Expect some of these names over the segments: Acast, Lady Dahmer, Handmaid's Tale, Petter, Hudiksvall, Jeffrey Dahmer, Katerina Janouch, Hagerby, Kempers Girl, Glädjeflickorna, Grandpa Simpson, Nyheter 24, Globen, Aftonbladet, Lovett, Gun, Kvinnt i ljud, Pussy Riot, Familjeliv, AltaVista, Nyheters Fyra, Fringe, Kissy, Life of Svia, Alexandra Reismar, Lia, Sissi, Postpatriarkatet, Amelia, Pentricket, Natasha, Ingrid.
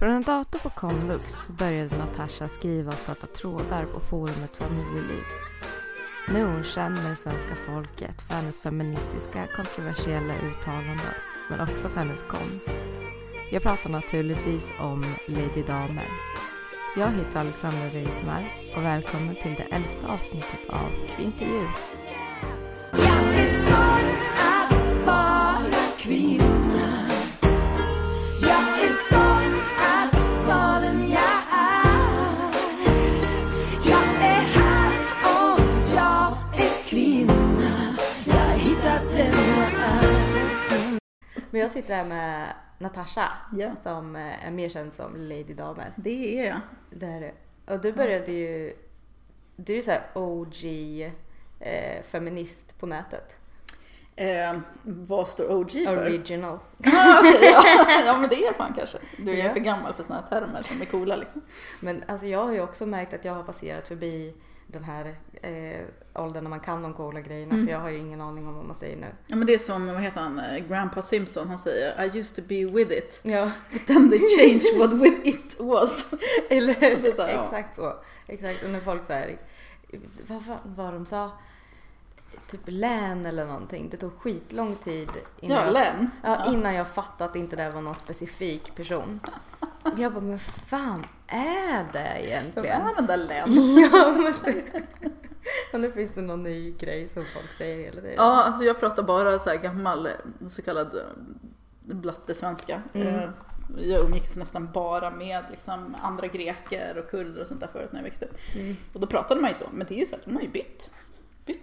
Från en dator på Convux började Natasha skriva och starta trådar på forumet Familjeliv. Nu är hon känd med det svenska folket för hennes feministiska, kontroversiella uttalanden, men också för hennes konst. Jag pratar naturligtvis om Lady Dahmer. Jag heter Alexandra Reismar och välkommen till det 11:e avsnittet av Kvinnt i ljud. Jag är stolt att vara kvinna. Jag är stolt att vara den jag är. Jag är här och jag är kvinna. Jag har hittat den jag är. Men jag sitter här med Natasha, yeah, som är mer känd som Lady Dahmer. Det är jag. Det är du. Och du började ju... Du är så här OG-feminist på nätet. Vad står OG för? Original. Ja, men det är fan kanske. Du är ju för gammal för såna här termer som är coola liksom. Men alltså, jag har ju också märkt att jag har passerat förbi den här åldern när man kan de coola grejerna, för jag har ju ingen aning om vad man säger nu. Ja, men det är som, vad heter han, Grandpa Simpson, han säger I used to be with it, ja, but then they changed what with it was. Eller så här, exakt så. Exakt, och när folk säger vad de sa, typ län eller någonting. Det tog skitlång tid innan, ja, län. Ja, innan jag fattat att inte det var någon specifik person. Jag bara, men fan är det egentligen? Vad är den där län? Ja, måste... Och nu finns det någon ny grej som folk säger hela tiden. Ja, alltså jag pratar bara så här gammal, så kallad blattesvenska. Jag umgicks nästan bara med liksom andra greker och kurder och sånt där förut när jag växte upp. Och då pratade man ju så, men det är ju så att man har ju bytt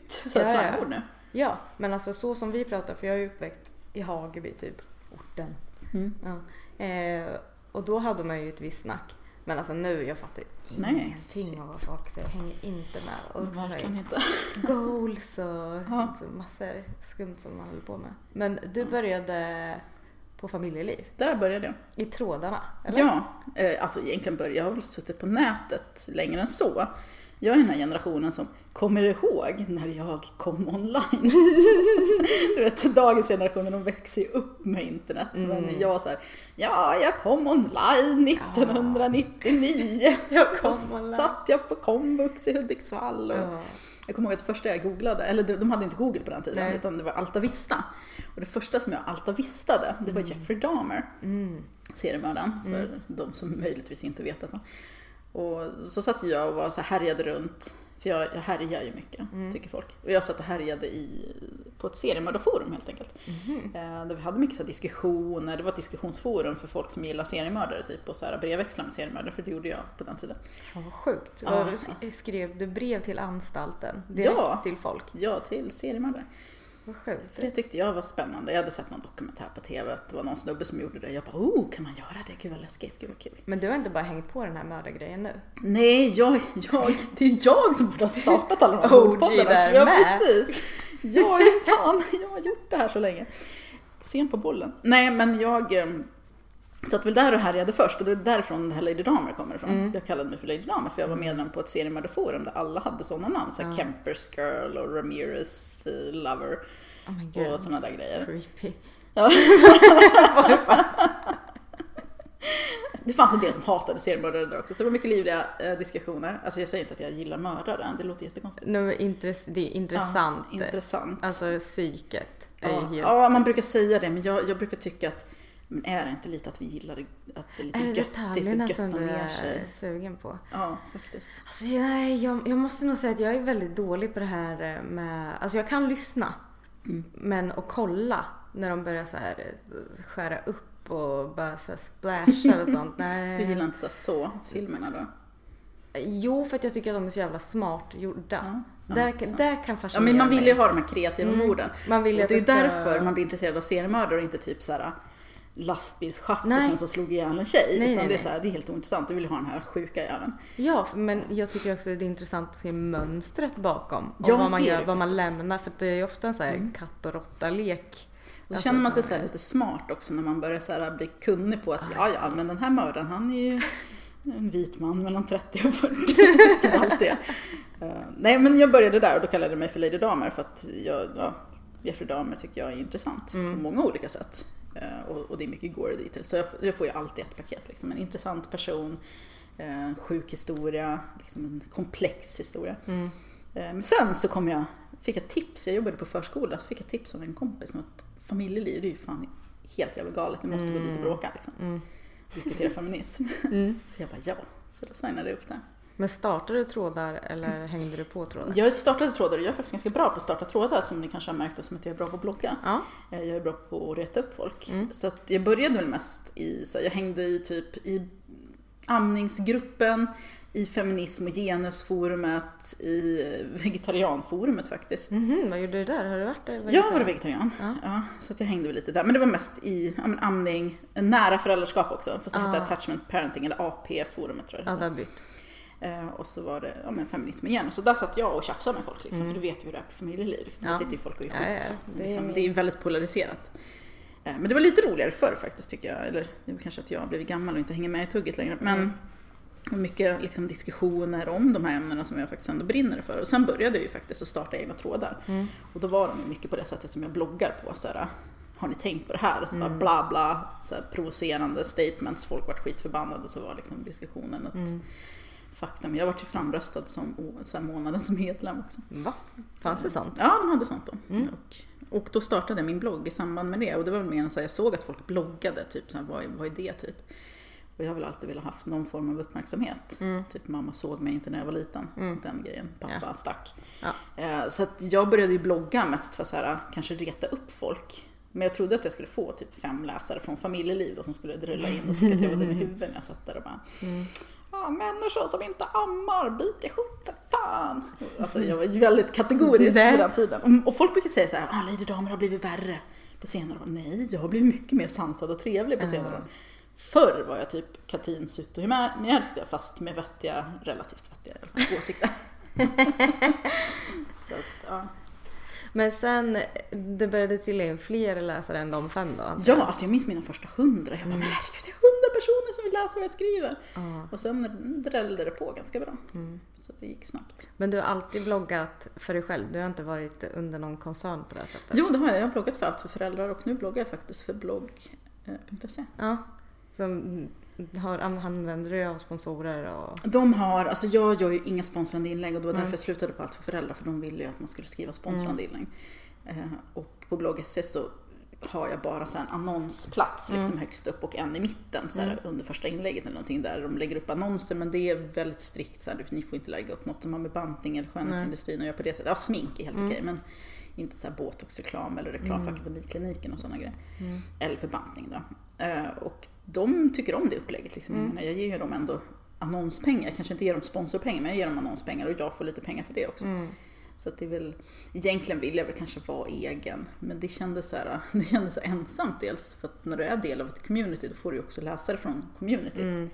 så här slangord nu. Ja, men alltså så som vi pratar, för jag är ju uppväxt i Hagerby typ, orten. Och då hade man ju ett visst snack. Men alltså nu, jag fattar ingenting av vad folk säger. Hänger inte med. Och så inte. Goals och så massor skumt som man håller på med. Men du började på Familjeliv. Där började jag. I trådarna, eller? Ja, alltså egentligen började jag har väl suttit på nätet längre än så. Jag är den här generationen som kommer ihåg när jag kom online. Du vet, dagens generationer, de växer ju upp med internet. Men jag så här, jag kom online 1999. Jag kom online. Satt jag på Convux i Hudiksvall. Jag kommer ihåg att det första jag googlade, eller de hade inte Google på den tiden, utan det var AltaVista. Och det första som jag AltaVistade, det var Jeffrey Dahmer. Seriemördaren, för de som möjligtvis inte vet detta. Och så satt jag och var så härjade runt, för jag härjar ju mycket, tycker folk. Och jag satt och härjade på ett seriemördarforum helt enkelt. Där vi hade mycket så diskussioner, det var ett diskussionsforum för folk som gillar seriemördare typ, och så här brevväxla med seriemördare, för det gjorde jag på den tiden. Ja, vad sjukt. Skrev du brev till anstalten direkt till folk? Ja, till seriemördare. Vad sjukt. För det tyckte jag var spännande. Jag hade sett någon dokumentär på tv, att det var någon snubbe som gjorde det. Jag bara, kan man göra det? Gud vad läskigt, gud vad kul. Men du har inte bara hängt på den här mördargrejen nu? Nej, det är jag som borde ha startat alla de här ordpoddarna. Precis. Jag har gjort det här så länge. Sen på bollen. Nej, men jag satt väl där och härjade först. Och det är därifrån det här Lady Dahmer kommer ifrån. Jag kallade mig för Lady Dahmer, för jag var medlem på ett seriemördarforum där alla hade sådana namn. Så Kempers Girl och Ramirez Lover och sådana där grejer. Creepy. Ja. Det fanns en del som hatade seriemördare där också. Så det var mycket livliga diskussioner. Alltså jag säger inte att jag gillar mördare. Det låter jättekonstigt. No, det är intressant. Ja, intressant. Alltså psyket är helt... Ja, man brukar säga det. Men jag brukar tycka att... Men är det inte lite att vi gillar att det är lite göttigt och göttar som du ner sig? Är sugen på? Ja, faktiskt. Alltså jag måste nog säga att jag är väldigt dålig på det här med... Alltså jag kan lyssna, men att kolla när de börjar så här skära upp och bara så här splashar och sånt. Nej. Du gillar inte så filmerna då? Jo, för att jag tycker att de är så jävla smart gjorda. Mm. Där kan fascinera mig. Ja, men man vill ju ha de här kreativa morden. Man vill att det är därför man blir intresserad av seriemördare och inte typ så här... lastbilschaffisen som slog ihjäl en tjej, utan det är så här, det är helt ointressant. Du vill ha den här sjuka även. Ja, men jag tycker också att det är intressant att se mönstret bakom och vad man gör, vad man lämnar, för det är ju ofta en så här katt och råtta lek. Och så känner man sig så här lite smart också när man börjar så här bli kunnig på att men den här mördaren, han är ju en vit man mellan 30 och 40 så allt det. Nej, men jag började där och då kallade jag mig för Lady Dahmer, för att Jeffrey Dahmer tycker jag är intressant på många olika sätt. Och det är mycket gore dit. Så jag får ju alltid ett paket. Liksom. En intressant person, en sjuk historia, liksom en komplex historia. Mm. Men sen så fick jag tips. Jag jobbade på förskola, så fick jag tips av en kompis om att familjeliv, det är ju fan helt jävla galet. Nu måste gå dit och bråka liksom. Diskutera feminism. Så jag bara ja, så då signade jag upp det. Men startade du trådar eller hängde du på trådar? Jag startade trådar och jag är faktiskt ganska bra på att starta trådar, som ni kanske har märkt, och som att jag är bra på att blogga. Ja. Jag är bra på att reta upp folk. Mm. Så att jag började väl mest jag hängde i typ i amningsgruppen, i feminism- och genusforumet, i vegetarianforumet faktiskt. Mm-hmm, vad gjorde du där? Har du varit där? Jag var vegetarian, ja, så att jag hängde väl lite där. Men det var mest i amning, nära föräldraskap också. Fast det hette attachment parenting eller AP-forumet tror jag. Ja, det har bytt. Och så var det feminism igen. Och så där satt jag och tjafsade med folk liksom, för du vet ju hur det är på familjeliv liksom. Där sitter ju folk och är skit. Det är ju väldigt polariserat. Men det var lite roligare förr faktiskt tycker jag. Eller det var kanske att jag blev gammal och inte hänger med i tugget längre. Men mycket liksom, diskussioner om de här ämnena som jag faktiskt ändå brinner för. Och sen började jag ju faktiskt att starta egna trådar. Och då var de mycket på det sättet som jag bloggar på. Såhär, har ni tänkt på det här? Och så bara bla bla, såhär, provocerande statements. Folk var skitförbannade och så var liksom, diskussionen att... Faktum. Jag har varit ju framröstad som så här månaden som medlem också. Va? Fanns det sånt? Ja, de hade sånt då. Mm. Och då startade min blogg i samband med det. Och det var väl mer än så här, jag såg att folk bloggade. Typ så här, vad är det typ? Och jag har väl alltid velat ha haft någon form av uppmärksamhet. Typ mamma såg mig inte när jag var liten. Den grejen. Pappa stack. Ja. Så att jag började ju blogga mest för att kanske reta upp folk. Men jag trodde att jag skulle få typ 5 läsare från familjeliv då, som skulle drulla in och tycka att jag var den i huvudet när jag satt där och bara... människor som inte ammar, bit ihop för fan. Alltså jag var ju väldigt kategorisk på den tiden. Och folk brukar säga så här, Lady Dahmer har blivit värre på senare år. Nej, jag har blivit mycket mer sansad och trevlig på senare år. Förr var jag typ Katin Sutt och humärnjärkta, fast med relativt vettiga åsikter. Så att, ja. Men sen, det började trilla in fler läsare än de 5 då? Ja, alltså jag minns mina första 100. Jag bara, men herregud, det är 100 personer som vill läsa vad jag skriver. Och sen drällde det på ganska bra. Så det gick snabbt. Men du har alltid bloggat för dig själv? Du har inte varit under någon koncern på det här sättet? Jo, det har jag. Jag har bloggat för allt för föräldrar och nu bloggar jag faktiskt för blogg.se. Ja, som... använder du av sponsorer? Och... jag gör ju inga sponsrande inlägg och det var därför jag slutade på allt för föräldrar, för de ville ju att man skulle skriva sponsrande inlägg. Och på blogg.se så har jag bara så en annonsplats liksom högst upp och en i mitten så här, under första inlägget eller någonting där de lägger upp annonser, men det är väldigt strikt så här, ni får inte lägga upp något som har med bantning eller skönhetsindustrin och gör på det sättet. Ja, smink är helt okej, men inte så här botoxreklam eller reklam för akademikliniken och sådana grejer. Eller för bantning då. Och de tycker om det upplägget liksom. Jag ger ju dem ändå annonspengar. Jag kanske inte ger dem sponsorpengar, men jag ger dem annonspengar och jag får lite pengar för det också. Så att det är väl, egentligen vill jag väl kanske vara egen, men det kändes så här ensamt, dels för att när du är del av ett community då får du också läsare från communityt.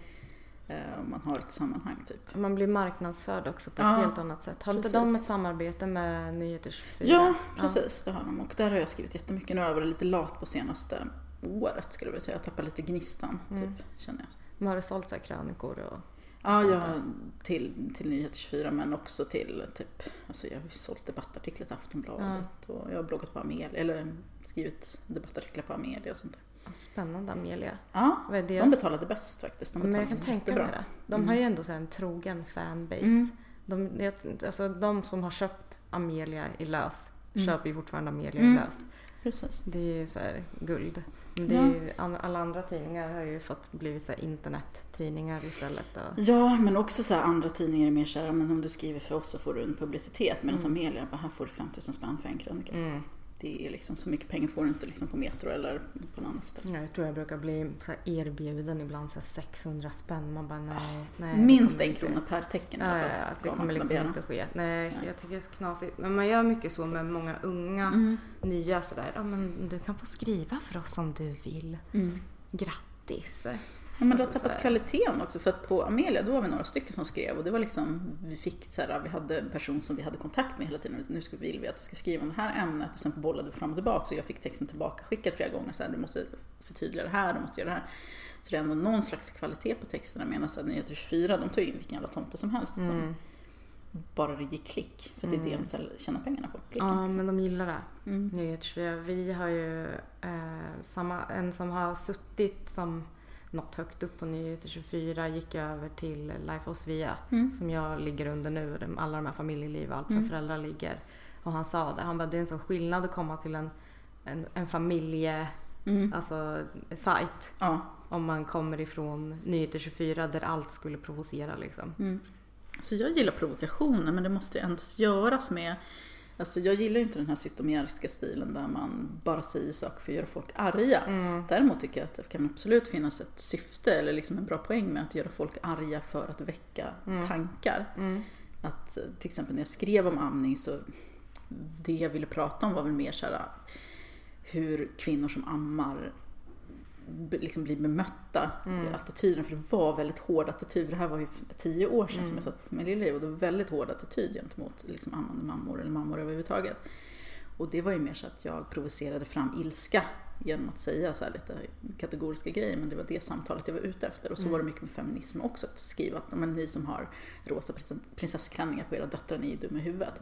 Om man har ett sammanhang typ. Man blir marknadsförd också på ett helt annat sätt. Har inte de ett samarbete med Nyheters Fyra? Ja, precis, det har de. Och där har jag skrivit jättemycket. Nu har jag varit lite lat på senaste året skulle jag säga. Jag tappar lite gnistan typ, känner jag. Men har du sålt så här krönikor och... Ja, till Nyheter 24, men också till typ, alltså jag har sålt debattartiklar till Aftonbladet och jag har bloggat på Amelia, eller skrivit debattartiklar på Amelia och sånt där. Spännande, Amelia. Ja, de betalade bäst faktiskt. Men jag kan tänka mig det. De har ju ändå så här en trogen fanbase. De som har köpt Amelia i lös köper ju fortfarande Amelia i lös. Precis. Det är ju så här guld. Det är ju, alla andra tidningar har ju fått blivit så här internettidningar istället. Och... Ja, men också så här, andra tidningar är mer så här, men om du skriver för oss så får du en publicitet. Medan Amelia, bara, här får du 5000 spänn för en krönika. Det är liksom så mycket pengar får du inte liksom på Metro eller på något annat ställe. Jag tror jag brukar bli så här erbjuden ibland så här 600 spänn. Man bara, nej, minst 1 krona per tecken. Det kommer liksom inte ske. Nej, jag tycker det är så knasigt. Men man gör mycket så med många unga, nya sådär. Ja, men du kan få skriva för oss om du vill. Grattis. Ja, men det har tappat kvaliteten också, för att på Amelia då var vi några stycken som skrev och det var liksom, vi fick så här, vi hade en person som vi hade kontakt med hela tiden, nu vill vi att vi ska skriva om det här ämnet och sen bollade vi fram och tillbaka så jag fick texten tillbaka skickat flera gånger så här, du måste förtydliga det här, du måste göra det här, så det är ändå någon slags kvalitet på texterna, medan Nyheter 24, de tar in vilken jävla tomte som helst som bara det gick klick. För det är det de tjänar pengarna på. Klick, ja, liksom. Men de gillar det. Mm. Nyheters Fyra. Vi har ju en som har suttit som något högt upp på Nyheter 24 gick över till Life of Svia som jag ligger under nu. Alla de här familjeliv och allt för föräldrar ligger. Och han sa det. Han bara, det är en sån skillnad att komma till en familje alltså sajt. Ja. Om man kommer ifrån Nyheter 24 där allt skulle provocera liksom. Mm. Så jag gillar provokationer, men det måste ju ändå göras med. Alltså jag gillar ju inte den här sytomeriska stilen där man bara säger saker för att göra folk arga. Mm. Däremot tycker jag att det kan absolut finnas ett syfte eller liksom en bra poäng med att göra folk arga för att väcka tankar. Mm. Att till exempel när jag skrev om amning, så det jag ville prata om var väl mer så här, hur kvinnor som ammar liksom blir bemötta, attityden, för det var väldigt hård attityd. Det här var ju 10 år sedan som jag satt på familjeliv, och det var väldigt hård attityd gentemot liksom ammande mammor eller mammor överhuvudtaget. Och det var ju mer så att jag provocerade fram ilska genom att säga så här lite kategoriska grejer, men det var det samtalet jag var ute efter. Och så var det mycket med feminism också, att skriva att men ni som har rosa prinsessklänningar på era döttrar, ni är dumma i huvudet.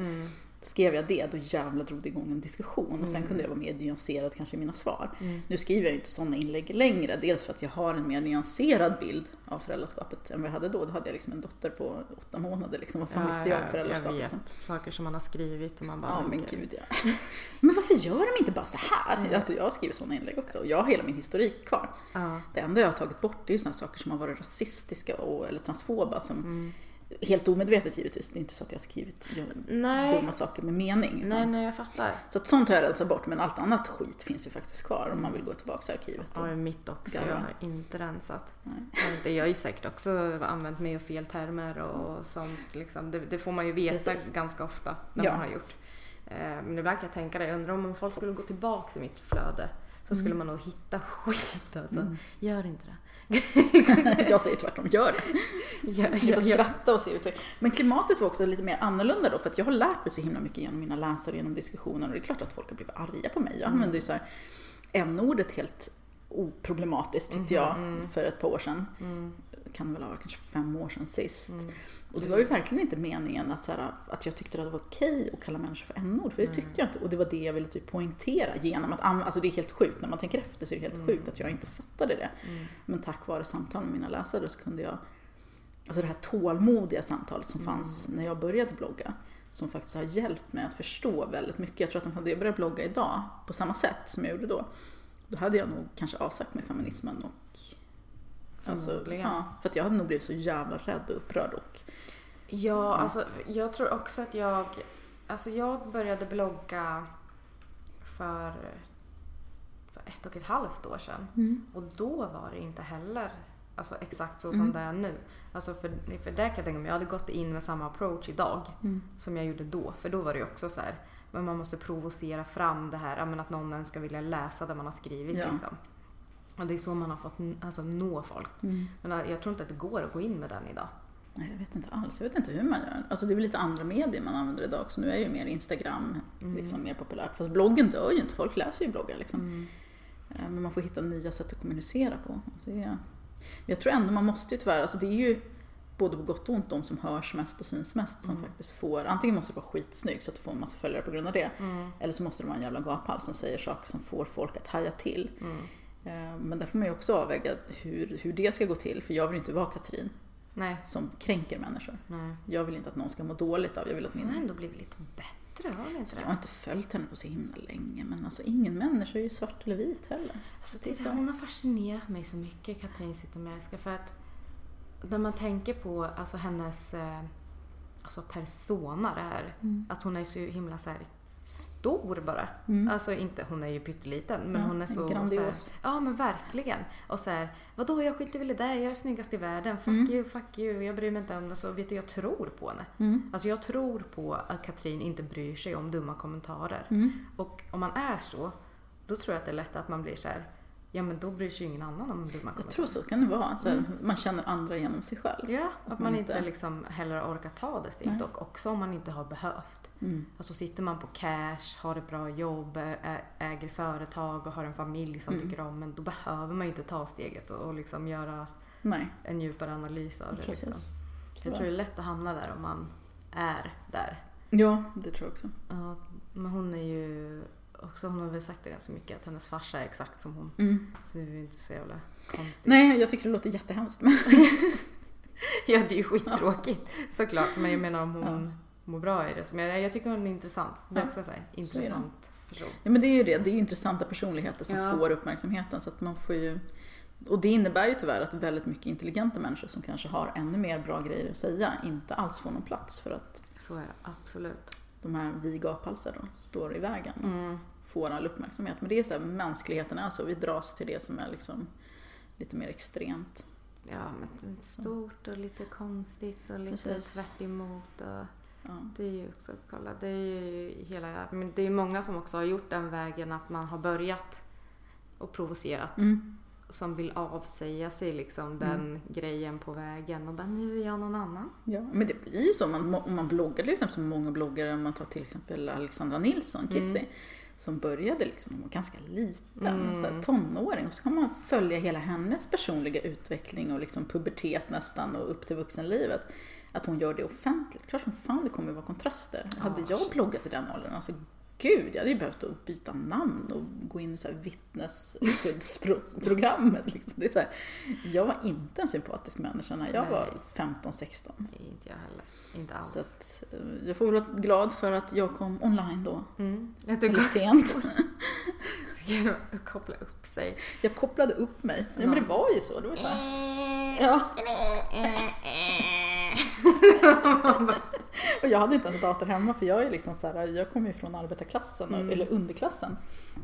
Skrev jag det, då jävla drog det igång en diskussion. Och sen kunde jag vara mer nyanserad kanske i mina svar. Nu skriver jag inte sådana inlägg längre. Dels för att jag har en mer nyanserad bild av föräldraskapet än vad jag hade då. Då hade jag liksom en dotter på 8 månader. Liksom. Vad fan visste jag om föräldraskapet? Jag vet. Saker som man har skrivit. Och man bara, ja, men gud ja. Men varför gör de inte bara så här? Mm. Alltså, jag skriver sådana inlägg också. Och jag har hela min historik kvar. Mm. Det enda jag har tagit bort är ju sådana saker som har varit rasistiska eller transfoba som... Helt omedvetet givetvis, det är inte så att jag har skrivit dumma saker med mening. Nej, jag fattar. Så att sånt har jag rensat bort, men allt annat skit finns ju faktiskt kvar om man vill gå tillbaka till arkivet. Ja, mitt också, jag har inte rensat. Nej. Jag har ju säkert också använt mig av fel termer och sånt. Liksom. Det får man ju veta ganska ofta när man har gjort. Men ibland kan jag tänka det, jag undrar om folk skulle gå tillbaka i mitt flöde så skulle man nog hitta skit. Alltså. Gör inte det. Jag säger tvärtom, gör det. Jag skrattar och ser ut. Men klimatet var också lite mer annorlunda då, för att jag har lärt mig så himla mycket genom mina läsare, genom diskussioner, och det är klart att folk har blivit arga på mig. Jag använde ju så här n-ordet helt oproblematiskt tyckte jag för ett par år sedan. Kan väl ha varit kanske 5 år sedan sist. Och det var ju verkligen inte meningen att, så här, att jag tyckte att det var okej att kalla människor för n-ord, för det tyckte jag inte. Och det var det jag ville typ poängtera genom att, alltså det är helt sjukt, när man tänker efter så är det helt sjukt att jag inte fattade det. Men tack vare samtal med mina läsare så kunde jag, alltså det här tålmodiga samtalet som fanns när jag började blogga, som faktiskt har hjälpt mig att förstå väldigt mycket. Jag tror att om jag började blogga idag på samma sätt som jag gjorde då hade jag nog kanske avsagt mig feminismen och alltså, för att jag hade nog blivit så jävla rädd och upprörd och... Ja, alltså jag tror också att jag började blogga för 1,5 år sedan. Och då var det inte heller alltså exakt så som det är nu. Alltså för det kan jag tänka, om jag hade gått in med samma approach idag som jag gjorde då, för då var det också så här, men man måste provocera fram det här, men att någon ens ska vilja läsa det man har skrivit liksom. Och det är så man har fått alltså, nå folk. Men jag tror inte att det går att gå in med den idag. Nej, jag vet inte alls. Jag vet inte hur man gör. Alltså det är väl lite andra medier man använder idag också. Nu är ju mer Instagram liksom, mer populärt. Fast bloggen dör ju inte. Folk läser ju bloggar liksom. Men man får hitta nya sätt att kommunicera på. Jag tror ändå man måste ju tyvärr... Alltså det är ju både på gott och ont de som hörs mest och syns mest som faktiskt får... Antingen måste det vara skitsnygg så att du får en massa följare på grund av det. Eller så måste det vara en jävla gaphals som säger saker som får folk att haja till. Men där får man ju också avväga hur det ska gå till. För jag vill inte vara Katrin som kränker människor. Jag vill inte att någon ska må dåligt av. Jag vill att min... Men då blir det lite bättre. Jag har inte följt henne på så himla länge. Men alltså ingen människa är ju svart eller vit heller. Så det, hon har fascinerat mig så mycket, Katrin Zytomierska. För att när man tänker på alltså, hennes alltså, persona det här. Att hon är så himla så här... stor bara. Alltså inte, hon är ju pytteliten, men hon är så grandios. Ja, men verkligen. Och så här, vadå, jag skiter väl i det, jag är snyggast i världen. Fuck you, fuck you. Jag bryr mig inte om det, så vet du, jag tror på henne. Alltså jag tror på att Katrin inte bryr sig om dumma kommentarer. Och om man är så, då tror jag att det är lätt att man blir så här, ja men då bryr sig ingen annan om dumma kommentarer. Jag tror så kan det vara. Alltså, man känner andra genom sig själv. Ja, att man inte liksom heller orkar ta det steget. Och också om man inte har behövt. Alltså sitter man på cash, har ett bra jobb, äger företag och har en familj som tycker om, men då behöver man ju inte ta steget och liksom göra en djupare analys av det. Liksom. Jag tror det är lätt att hamna där om man är där. Ja, det tror jag också. Ja, men hon är ju också, hon har väl sagt det ganska mycket att hennes farsa är exakt som hon. Mm. Så det är ju inte så jävla konstigt. Nej, jag tycker det låter jättehemskt. Men... ja, det är ju skittråkigt såklart. Men jag menar om hon mår bra i det. Men jag tycker hon är intressant. Det är också en så här, intressant person. Ja, men det är ju det. Det är ju intressanta personligheter som får uppmärksamheten. Så att man får ju... Och det innebär ju tyvärr att väldigt mycket intelligenta människor som kanske har ännu mer bra grejer att säga inte alls får någon plats för att... Så är det, absolut. De här vigaphalsar då står i vägen och får all uppmärksamhet. Men det är så här, mänskligheten är så. Vi dras till det som är liksom lite mer extremt. Ja, men stort och lite konstigt och lite tvärt emot. Och det är ju också, kolla, det är ju hela... Men det är ju många som också har gjort den vägen att man har börjat och provocerat. Mm. Som vill avsäga sig liksom den grejen på vägen och bara nu är jag någon annan. Ja, men det blir ju så om man bloggar liksom, som många bloggare, om man tar till exempel Alexandra Nilsson, Kissy, som började liksom hon var ganska liten, så här tonåring, och så kan man följa hela hennes personliga utveckling och liksom pubertet nästan och upp till vuxenlivet. Att hon gör det offentligt. Klart som fan det kommer att vara kontraster. Hade jag bloggat i den åldern, alltså gud, jag hade ju behövt att byta namn och gå in i så här vittnesskyddsprogrammet. Liksom. Det är så här, jag var inte en sympatisk människa när jag var 15-16. Inte jag heller. Inte alls. Så att, jag får vara glad för att jag kom online då. Mm. Lite sent. Så koppla upp sig. Jag kopplade upp mig. Ja, men det var ju så. Det var så här. Ja. Och jag hade inte en dator hemma, för jag är liksom så här, jag kommer ju från arbetarklassen eller underklassen.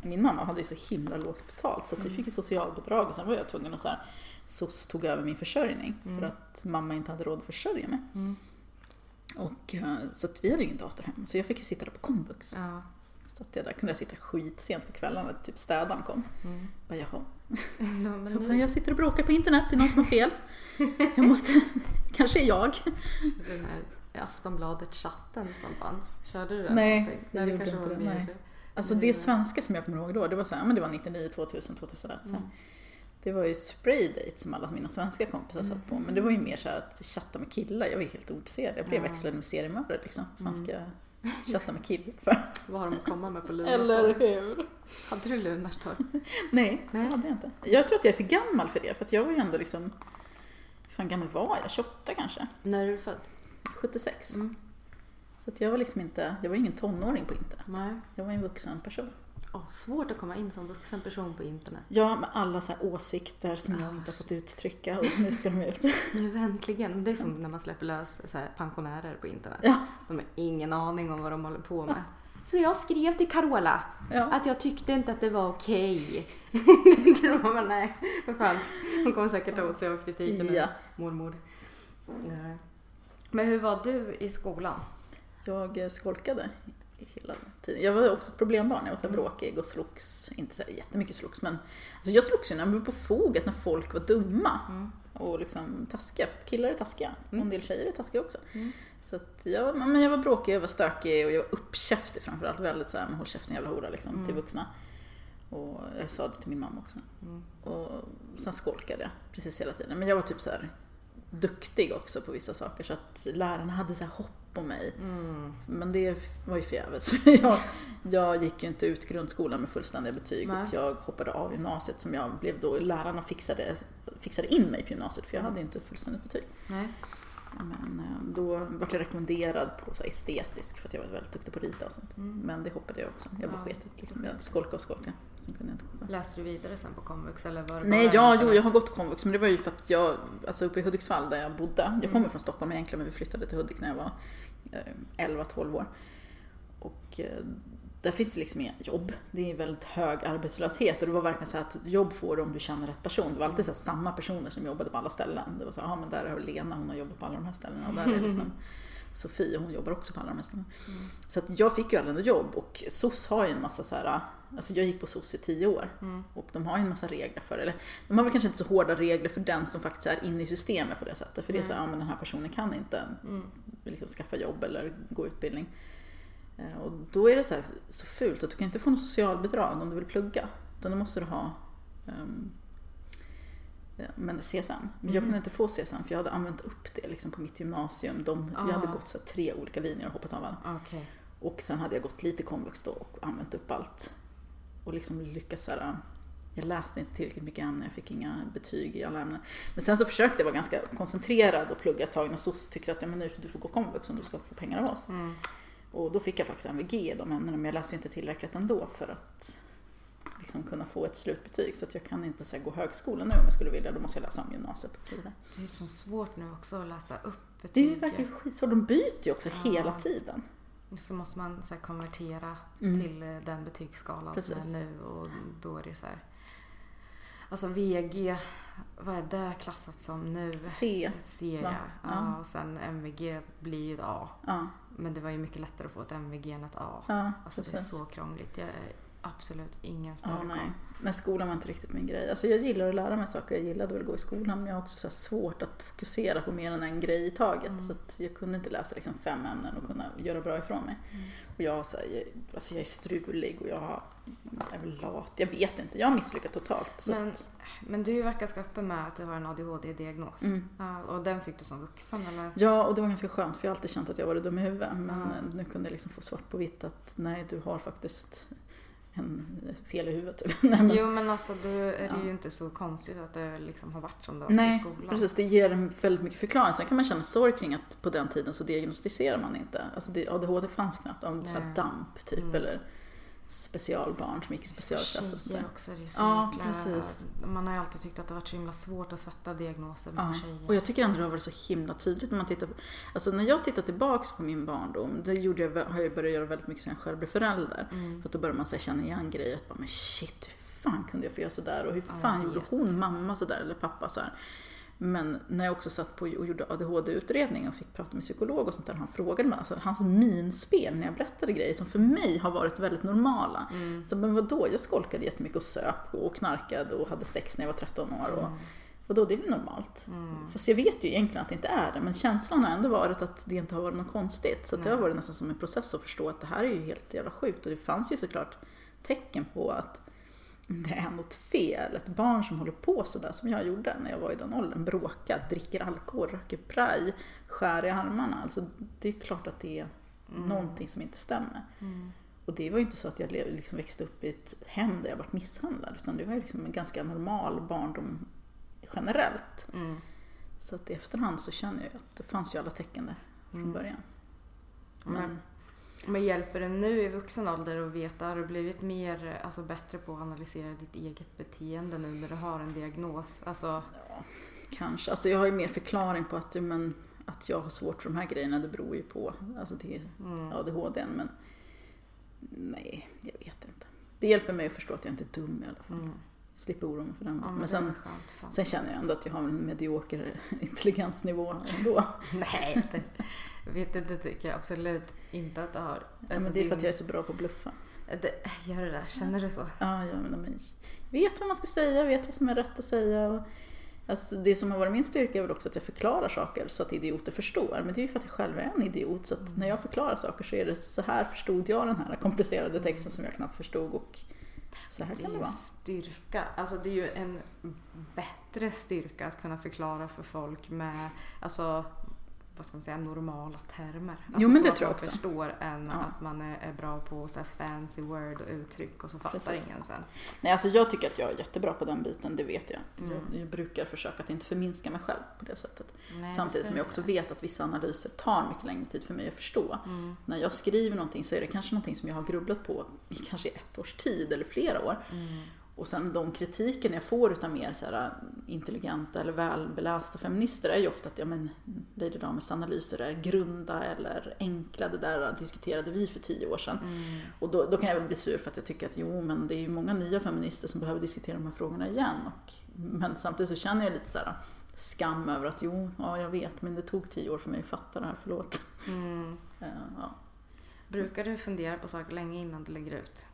Min mamma hade ju så himla lågt betalt så att vi fick ju socialbidrag, och sen var jag tvungen att så här, så tog jag över min försörjning för att mamma inte hade råd att försörja mig. Och så att vi hade ingen dator hemma, så jag fick ju sitta där på Convux. Ja. Så att där kunde jag sitta skit sent på kvällen när typ städan kom. Bara, jaha. Men jag sitter och bråkar på internet, det är någon som har fel. Jag måste, kanske är jag. Den här Aftonbladet-chatten som fanns. Körde du den? Nej, jag gjorde inte det. Nej. Alltså det svenska som jag kommer ihåg då, det var så här, men det var 99, 2000, 2001. Så det var ju spraydate som alla mina svenska kompisar satt på. Men det var ju mer så här att chatta med killar. Jag var ju helt ointresserad. Jag blev växlad med seriemördare liksom. Chatta med killar för. Vad har de att komma med på Lunarstorm? Eller hur? Hade du Lunarstorm? Nej, det hade jag inte. Jag tror att jag är för gammal för det. För att jag var ju ändå liksom... Fan, gammal var jag? 28 kanske? När är du född? 76. Så att jag var liksom inte... Jag var ingen tonåring på internet. Nej. Jag var en vuxen person. Svårt att komma in som vuxen person på internet. Ja, med alla så här åsikter som jag inte har fått uttrycka. Och nu ska de ut. Nu äntligen. Det är som när man släpper lös så här, pensionärer på internet. Ja. De har ingen aning om vad de håller på med. Så jag skrev till Carola att jag tyckte inte att det var okej. Men nej, vad skönt. Hon kommer säkert ta åt sig av kritiken. Ja. Mormor. Ja. Men hur var du i skolan? Jag skolkade hela tiden. Jag var också ett problembarn. Jag var så här bråkig och slogs. Inte så här jättemycket slogs, men alltså jag slogs ju när jag var på foget, när folk var dumma och liksom taskiga. För att killar är taskiga. En del tjejer är taskiga också. Så att jag var bråkig, jag var stökig och jag var uppkäftig framförallt. Väldigt så här, håll käften jävla hora liksom, till vuxna. Och jag sa det till min mamma också. Och sen skolkade jag precis hela tiden. Men jag var typ så här duktig också på vissa saker, så att lärarna hade så här hopp på mig. Men det var ju förgäves. Jag gick ju inte ut grundskolan med fullständiga betyg. Nej. Och jag hoppade av gymnasiet som jag blev då. Lärarna fixade in mig på gymnasiet, för jag hade inte fullständigt betyg. Nej. Men då var jag rekommenderad på så estetisk, för att jag var väldigt duktig på att rita och sånt. Men det hoppade jag också. Jag var sketet liksom. Jag skolkade. Sen kunde jag inte komma. Läste du vidare sen på Convux eller var det? Nej, jag har gått Convux, men det var ju för att jag, alltså uppe i Hudiksvall där jag bodde. Jag kommer från Stockholm egentligen, men vi flyttade till Hudik när jag var 11-12 år. Och där finns det liksom inga jobb. Det är väldigt hög arbetslöshet, och det var verkligen så här att jobb får du om du känner rätt person. Det var alltid så här samma personer som jobbade på alla ställen. Det var så här, men där är Lena, hon har jobbat på alla de här ställena, och där är liksom Sofie, hon jobbar också på alla de här ställena. Så att jag fick ju aldrig något jobb, och SOS har ju en massa så här, alltså jag gick på SOS i 10 år och de har ju en massa regler för, eller de har väl kanske inte så hårda regler för den som faktiskt är inne i systemet på det sättet, för det är så här, men den här personen kan inte liksom skaffa jobb eller gå utbildning. Och då är det så här, så fult att du kan inte få något socialbidrag om du vill plugga, utan då måste du ha men CSN. Men jag kunde inte få CSN för jag hade använt upp det liksom på mitt gymnasium. Jag hade gått så 3 olika linjer och hoppat av alla. Okay. Och sen hade jag gått lite Convux då och använt upp allt. Och liksom lyckats så här. Jag läste inte tillräckligt mycket ämnen. Jag fick inga betyg i alla ämnen. Men sen så försökte jag vara ganska koncentrerad och plugga ett tag när SOS tyckte att men nu får du gå Convux om du ska få pengar av oss. Mm. Och då fick jag faktiskt MVG i de ämnena. Men jag läste ju inte tillräckligt ändå för att liksom kunna få ett slutbetyg. Så att jag kan inte så här, gå högskolan nu om jag skulle vilja. Då måste jag läsa om gymnasiet och så vidare. Det är så svårt nu också att läsa upp betyg. Det är ju verkligen skitsvårt. De byter ju också hela tiden. Så måste man så här, konvertera till den betygsskalan som är nu. Och då är det så här... Alltså VG, vad är det klassat som nu? C ja. Ja. Och sen MVG blir ju ett A. Ja. Men det var ju mycket lättare att få ett MVG än ett A. Ja, alltså det är så krångligt. Jag är absolut ingen större nej. Men skolan var inte riktigt min grej. Alltså jag gillar att lära mig saker. Jag gillade väl att gå i skolan. Men jag har också så svårt att fokusera på mer än en grej i taget. Mm. Så att jag kunde inte läsa liksom 5 ämnen och kunna göra bra ifrån mig. Mm. Och jag, så här, jag är strulig och jag är väl lat. Jag vet inte. Jag har misslyckats totalt. Så men du verkar ganska öppen med att du har en ADHD-diagnos. Mm. Ja, och den fick du som vuxen? Eller? Ja, och det var ganska skönt. För jag har alltid känt att jag var dum i huvudet. Men nu kunde jag liksom få svart på vitt att nej, du har faktiskt... fel i huvudet. Jo, men alltså då är det ju inte så konstigt att det liksom har varit som det var i skolan. Nej, precis. Det ger väldigt mycket förklaring. Sen kan man känna sorg kring att på den tiden så diagnostiserar man inte. Alltså ADHD fanns knappt. Om så här damp typ eller specialbarn som gick specialklass och sådär. Också, det är så precis. Man har ju alltid tyckt att det har varit så himla svårt att sätta diagnoser med tjejer. Och jag tycker ändå det har varit så himla tydligt när man tittar på, alltså när jag tittar tillbaks på min barndom, det har jag börjat göra väldigt mycket sen jag själv blev förälder. Mm. För att då börjar man så här, känna igen grejer att bara, men shit, hur fan kunde jag få göra sådär och hur fan gjorde hon, mamma sådär eller pappa sådär. Men när jag också satt på och gjorde ADHD-utredning och fick prata med psykolog och sånt där, han frågade mig, alltså hans minspel när jag berättade grejer som för mig har varit väldigt normala. Mm. Så men vadå, jag skolkade jättemycket och söp och knarkade och hade sex när jag var 13 år och då det är väl normalt. Mm. Fast jag vet ju egentligen att det inte är det, men känslan har ändå varit att det inte har varit något konstigt. Så att det har varit nästan som en process att förstå att det här är ju helt jävla sjukt och det fanns ju såklart tecken på att det är något fel. Ett barn som håller på sådär som jag gjorde när jag var i den åldern. Bråkar, dricker alkohol, röker braj, skär i armarna. Alltså, det är klart att det är någonting som inte stämmer. Mm. Och det var ju inte så att jag liksom växte upp i ett hem där jag varit misshandlad. Utan det var ju liksom en ganska normal barndom generellt. Mm. Så att i efterhand så känner jag att det fanns ju alla tecken där från början. Men hjälper det nu i vuxen ålder att veta, har du blivit mer, alltså, bättre på att analysera ditt eget beteende nu när du har en diagnos? Alltså... Ja, kanske. Alltså jag har ju mer förklaring på att jag har svårt för de här grejerna, det beror ju på alltså det är ADHD, men nej, jag vet inte. Det hjälper mig att förstå att jag inte är dum i alla fall. Mm. Slipper oroa mig för den. Ja, men sen känner jag ändå att jag har en medioker intelligensnivå ändå. Nej, det tycker jag absolut inte att jag har. Alltså, ja, men det är för att jag är så bra på att bluffa. Gör det där, känner du så? Ja, men jag vet vad man ska säga, vet vad som är rätt att säga. Och, alltså, det som har varit min styrka är väl också att jag förklarar saker så att idioter förstår. Men det är ju för att jag själv är en idiot. Så att när jag förklarar saker så är det så här förstod jag den här komplicerade texten som jag knappt förstod och... Så här kan det är styrka. Alltså det är ju en bättre styrka att kunna förklara för folk med, alltså, vad ska man säga, normala termer. Alltså, jo, men det tror jag också. Förstår än att man är bra på så här fancy word och uttryck och så fattar ingen sen. Nej, alltså jag tycker att jag är jättebra på den biten, det vet jag. Jag brukar försöka att inte förminska mig själv på det sättet. Nej, samtidigt som jag också vet att vissa analyser tar mycket längre tid för mig att förstå. Mm. När jag skriver någonting så är det kanske någonting som jag har grubblat på i kanske 1 års tid eller flera år. Mm. Och sen de kritiken jag får utav mer så här intelligenta eller välbelästa feminister är ju ofta att Lady Dahmers analyser är grunda eller enkla, det där diskuterade vi för 10 år sedan. Mm. Och då kan jag väl bli sur för att jag tycker att men det är ju många nya feminister som behöver diskutera de här frågorna igen. Men samtidigt så känner jag lite så här skam över att jag vet, men det tog 10 år för mig att fatta det här, förlåt. Mm. Brukar du fundera på saker länge innan du lägger ut?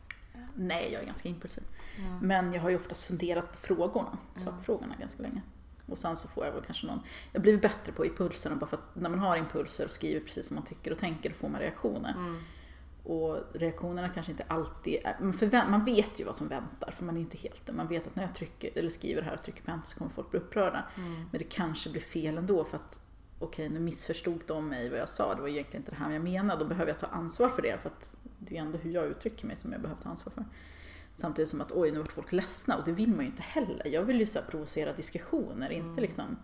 Nej, jag är ganska impulsiv. Ja. Men jag har ju oftast funderat på sakfrågorna ganska länge. Och sen så får jag väl kanske jag blir bättre på impulserna, bara för att när man har impulser och skriver precis som man tycker och tänker, då får man reaktioner. Mm. Och reaktionerna kanske inte alltid är, man vet ju vad som väntar, för man är ju inte helt där. Man vet att när jag trycker, eller skriver här och trycker på enter, så kommer folk bli upprörda. Men det kanske blir fel ändå, för att okej, nu missförstod de mig vad jag sa. Det var egentligen inte det här jag menade. Då behöver jag ta ansvar för det, för att det är ändå hur jag uttrycker mig som jag behöver ta ansvar för. Samtidigt som att oj, nu vart folk ledsna, och det vill man ju inte heller. Jag vill ju så här provocera diskussioner, inte liksom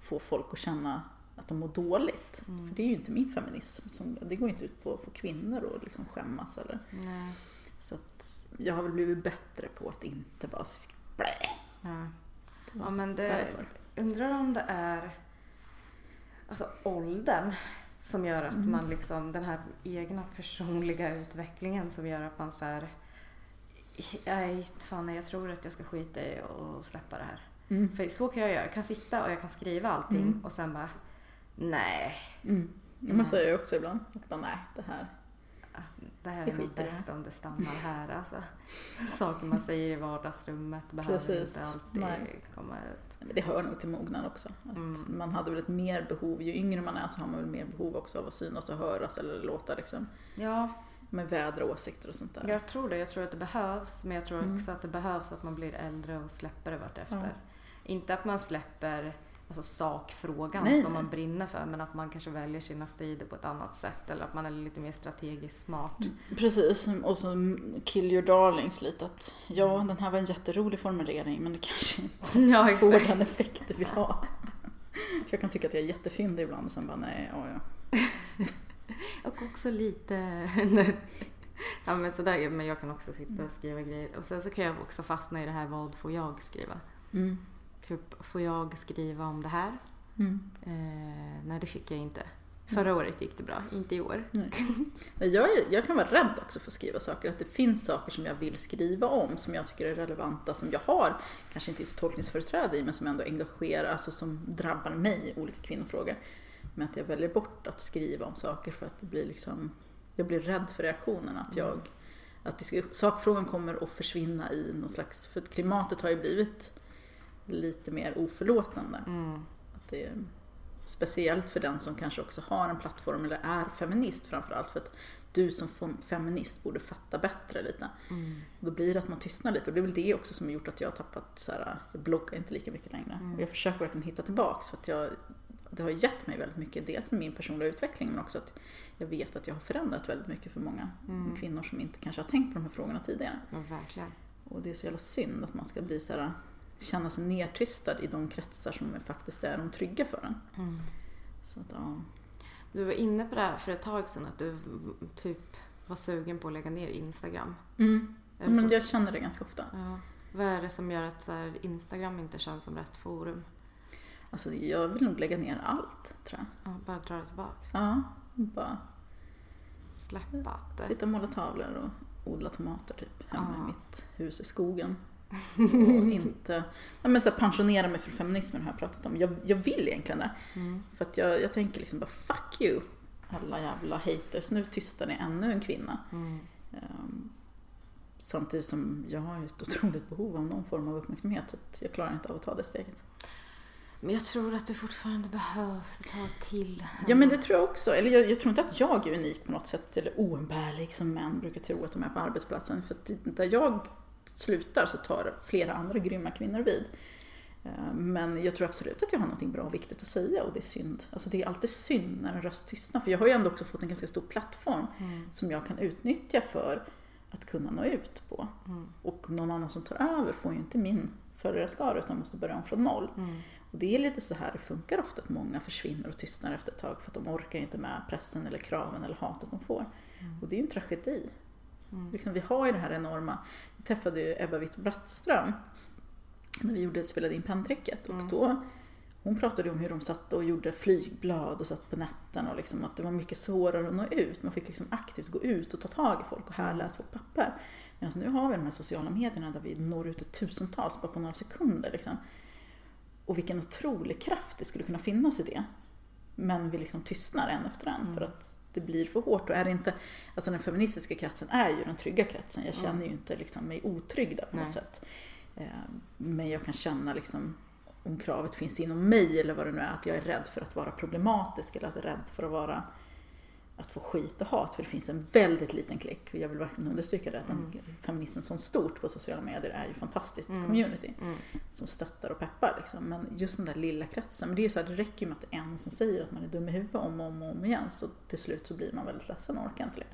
få folk att känna att de mår dåligt. För det är ju inte min feminism. Det går inte ut på att få kvinnor att liksom skämmas. Eller. Nej. Så att jag har väl blivit bättre på att inte bara Ja, men det, undrar om det är alltså åldern som gör att man liksom, den här egna personliga utvecklingen som gör att man så här, nej, fan, jag tror att jag ska skita i och släppa det här. För så kan jag göra. Jag kan sitta och jag kan skriva allting och sen bara nej. Man säger ju också ibland att bara, nej, det här är mitt bästa om det stannar här. Alltså, saker man säger i vardagsrummet behöver inte alltid komma ut. Men det hör nog till mognaden också. Att man hade väl ett mer behov, ju yngre man är så har man väl mer behov också av att synas och höras eller låta liksom. Ja. Med vädra åsikter och sånt där. Jag tror det. Jag tror att det behövs. Men jag tror också att det behövs att man blir äldre och släpper det vart efter. Inte att man släpper alltså, sakfrågan som man brinner för. Men att man kanske väljer sina strider på ett annat sätt. Eller att man är lite mer strategiskt smart. Precis. Och så kill your darlings lite. Att, den här var en jätterolig formulering. Men det kanske inte får den effekt du vill ha. För jag kan tycka att jag är jättefyndig ibland. Och sen bara och också lite ja, men sådär, men jag kan också sitta och skriva grejer. Och sen så kan jag också fastna i det här, vad får jag skriva? Typ, får jag skriva om det här? Nej, det fick jag inte. Förra året gick det bra, inte i år. Jag kan vara rädd också för att skriva saker. Att det finns saker som jag vill skriva om, som jag tycker är relevanta, som jag har kanske inte just tolkningsföreträde i, men som ändå engagerar, alltså som drabbar mig, olika kvinnofrågor. Men att jag väljer bort att skriva om saker för att det blir liksom, jag blir rädd för reaktionen. Sakfrågan kommer att försvinna i någon slags, för klimatet har ju blivit lite mer oförlåtande. Att det är speciellt för den som kanske också har en plattform eller är feminist framförallt. För att du som feminist borde fatta bättre lite. Då blir det att man tystnar lite. Och det är väl det också som har gjort att jag har tappat så här, jag bloggar inte lika mycket längre. Och jag försöker verkligen hitta tillbaks, för att det har gett mig väldigt mycket, dels min personliga utveckling, men också att jag vet att jag har förändrat väldigt mycket för många kvinnor som inte kanske har tänkt på de här frågorna tidigare. Ja, verkligen. Och det är så jävla synd att man ska bli så här, känna sig nedtystad i de kretsar som faktiskt är de trygga för en. Så att, Du var inne på det här för ett tag sedan, att du typ var sugen på att lägga ner Instagram. Men jag känner det ganska ofta. Ja. Vad är det som gör att så här, Instagram inte känns som rätt forum? Alltså jag vill nog lägga ner allt, tror jag. Ja, bara dra det tillbaka. Ja, bara släppa det. Sitta och måla tavlor och odla tomater typ hemma i mitt hus i skogen. Och inte så här, pensionera mig för feminismen har jag pratat om. Jag vill egentligen det. För att jag tänker liksom bara fuck you alla jävla haters. Nu tystar ni ännu en kvinna. Samtidigt som jag har ett otroligt behov av någon form av uppmärksamhet, så att jag klarar inte av att ta det steget. Men jag tror att det fortfarande behövs ett tag till. Ja, men det tror jag också. Eller jag tror inte att jag är unik på något sätt. Eller oumbärlig som män brukar tro att de är på arbetsplatsen. För att där jag slutar så tar flera andra grymma kvinnor vid. Men jag tror absolut att jag har något bra och viktigt att säga. Och det är synd. Alltså det är alltid synd när en röst tystnar. För jag har ju ändå också fått en ganska stor plattform som jag kan utnyttja för att kunna nå ut på. Och någon annan som tar över får ju inte min föräldraskara, utan måste börja om från noll. Och det är lite så här det funkar ofta, att många försvinner och tystnar efter ett tag för att de orkar inte med pressen eller kraven eller hatet de får. Och det är ju en tragedi. Liksom, vi har ju det här enorma, vi träffade ju Ebba Witt-Brattström när vi spelade in Pentricket, och då hon pratade om hur de satt och gjorde flygblad och satt på nätten, och liksom att det var mycket svårare att nå ut. Man fick liksom aktivt gå ut och ta tag i folk och härläsa på papper. Men alltså, nu har vi de här sociala medierna där vi når ut tusentals bara på några sekunder liksom. Och vilken otrolig kraft det skulle kunna finnas i det. Men vi liksom tystnar en efter en för att det blir för hårt. Och är det inte, alltså den feministiska kretsen är ju den trygga kretsen. Jag känner ju inte liksom mig otrygg där på något sätt. Men jag kan känna liksom, om kravet finns inom mig eller vad det nu är, att jag är rädd för att vara problematisk eller att jag är rädd för att vara att få skit och hat, för det finns en väldigt liten klick, och jag vill verkligen understryka det, att feminismen som stort på sociala medier är ju fantastiskt community som stöttar och peppar liksom. Men just den där lilla kretsen, men det är så här, det räcker ju med att en som säger att man är dum i huvudet och om igen, så till slut så blir man väldigt ledsen och orkar inte det.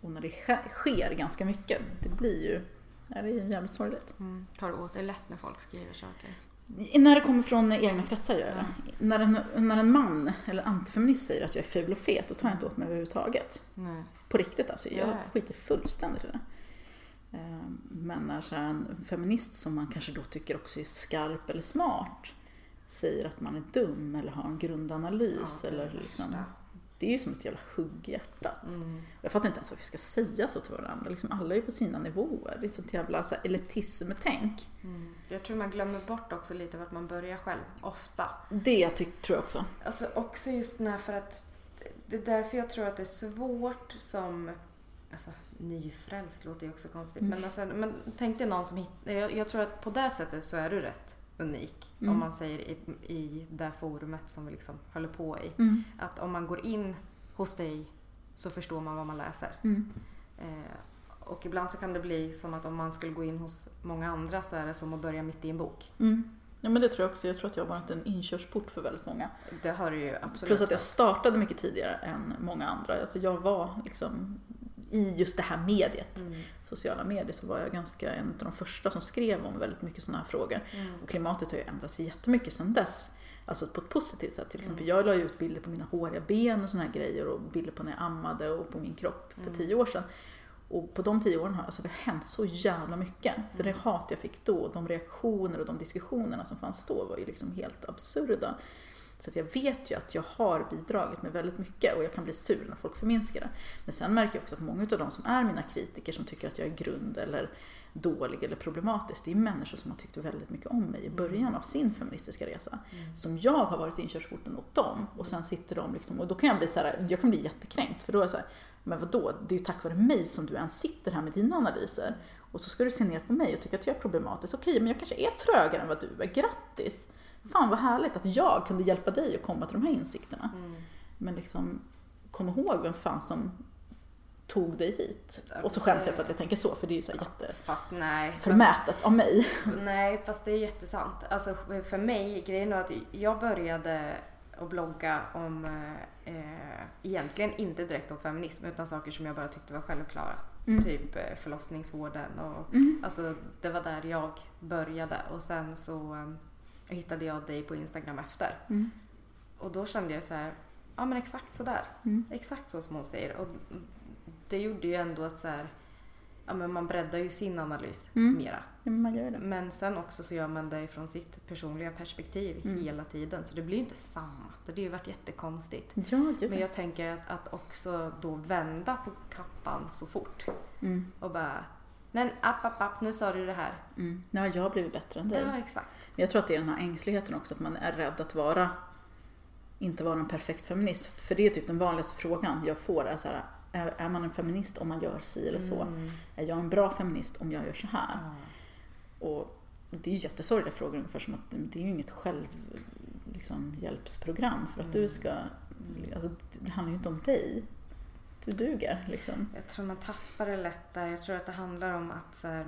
Och när det sker ganska mycket, det blir ju, det är ju jävligt sorgligt. Tar det åt dig lätt när folk skriver saker? När det kommer från egna kretsar gör det. När en man eller antifeminist säger att jag är ful och fet, då tar jag inte åt mig överhuvudtaget. Nej. På riktigt alltså, jag skiter fullständigt i det. Men när så en feminist som man kanske då tycker också är skarp eller smart säger att man är dum eller har en grundanalys, ja, eller liksom, det är ju som ett jävla hugg i hjärtat. Jag fattar inte ens vad vi ska säga så till varandra. Liksom alla är på sina nivåer. Det är sånt jävla så här elitism-tänk. Jag tror man glömmer bort också lite vart man börjar själv, ofta. Det tror jag också. Alltså också just när, för att det är därför jag tror att det är svårt som, alltså nyfrälst låter ju också konstigt. Men, alltså, men tänk dig någon som hittar, jag tror att på det sättet så är du rätt unik, om man säger i det forumet som vi liksom håller på i, att om man går in hos dig så förstår man vad man läser. Och ibland så kan det bli som att om man skulle gå in hos många andra så är det som att börja mitt i en bok. Ja, men det tror jag också. Jag tror att jag har varit en inkörsport för väldigt många. Det har du ju absolut. Plus att jag startade mycket tidigare än många andra. Alltså jag var liksom i just det här mediet, sociala medier, så var jag ganska en av de första som skrev om väldigt mycket sådana här frågor. Och klimatet har ju ändrats jättemycket sedan dess. Alltså på ett positivt sätt till exempel. Jag la ut bilder på mina håriga ben och sådana här grejer, och bilder på när jag ammade och på min kropp för 10 år sedan. Och på de 10 åren har alltså, det har hänt så jävla mycket. För det hat jag fick då, de reaktioner och de diskussionerna som fanns då var ju liksom helt absurda. Så att jag vet ju att jag har bidragit med väldigt mycket, och jag kan bli sur när folk förminskar det. Men sen märker jag också att många av de som är mina kritiker, som tycker att jag är grund eller dålig eller problematisk, det är människor som har tyckt väldigt mycket om mig i början av sin feministiska resa, som jag har varit inkörsporten åt dem, och sen sitter de liksom, och då kan jag bli så här, jag kan bli jättekränkt, för då är jag så här, men vadå, det är ju tack vare mig som du ens sitter här med dina analyser, och så ska du se ner på mig och tycka att jag är problematisk. Okej, men jag kanske är trögare än vad du är, grattis. Fan vad härligt att jag kunde hjälpa dig att komma till de här insikterna. Men liksom, kom ihåg vem fan som tog dig hit. Och så skäms jag för att jag tänker så, för det är ju så jätteförmätet av mig. Nej, fast det är jättesant. Alltså för mig, grejen är att jag började att blogga om egentligen inte direkt om feminism, utan saker som jag bara tyckte var självklara. Typ förlossningsvården och, alltså, det var där jag började. Och sen så hittade jag dig på Instagram efter. Och då kände jag så här, ja men exakt så där. Exakt så som hon säger. Och det gjorde ju ändå att så här, ja men man breddar ju sin analys mera. Ja, man gör det. Men sen också så gör man det från sitt personliga perspektiv hela tiden. Så det blir ju inte samma. Det har ju varit jättekonstigt. Ja, men jag tänker att också då vända på kappan så fort. Och bara, men app, nu sa du det här. Ja, jag har blivit bättre än dig. Ja, exakt. Men jag tror att det är den här ängsligheten också, att man är rädd att inte vara en perfekt feminist. För det är typ den vanligaste frågan jag får, är så här, är man en feminist om man gör si eller så? Är jag en bra feminist om jag gör så här? Och det är ju jättesorgliga frågor, ungefär som att det är ju inget självhjälpsprogram för att du ska, alltså det handlar ju inte om dig. Du duger liksom. Jag tror man tappar det lätt där. Jag tror att det handlar om att så här,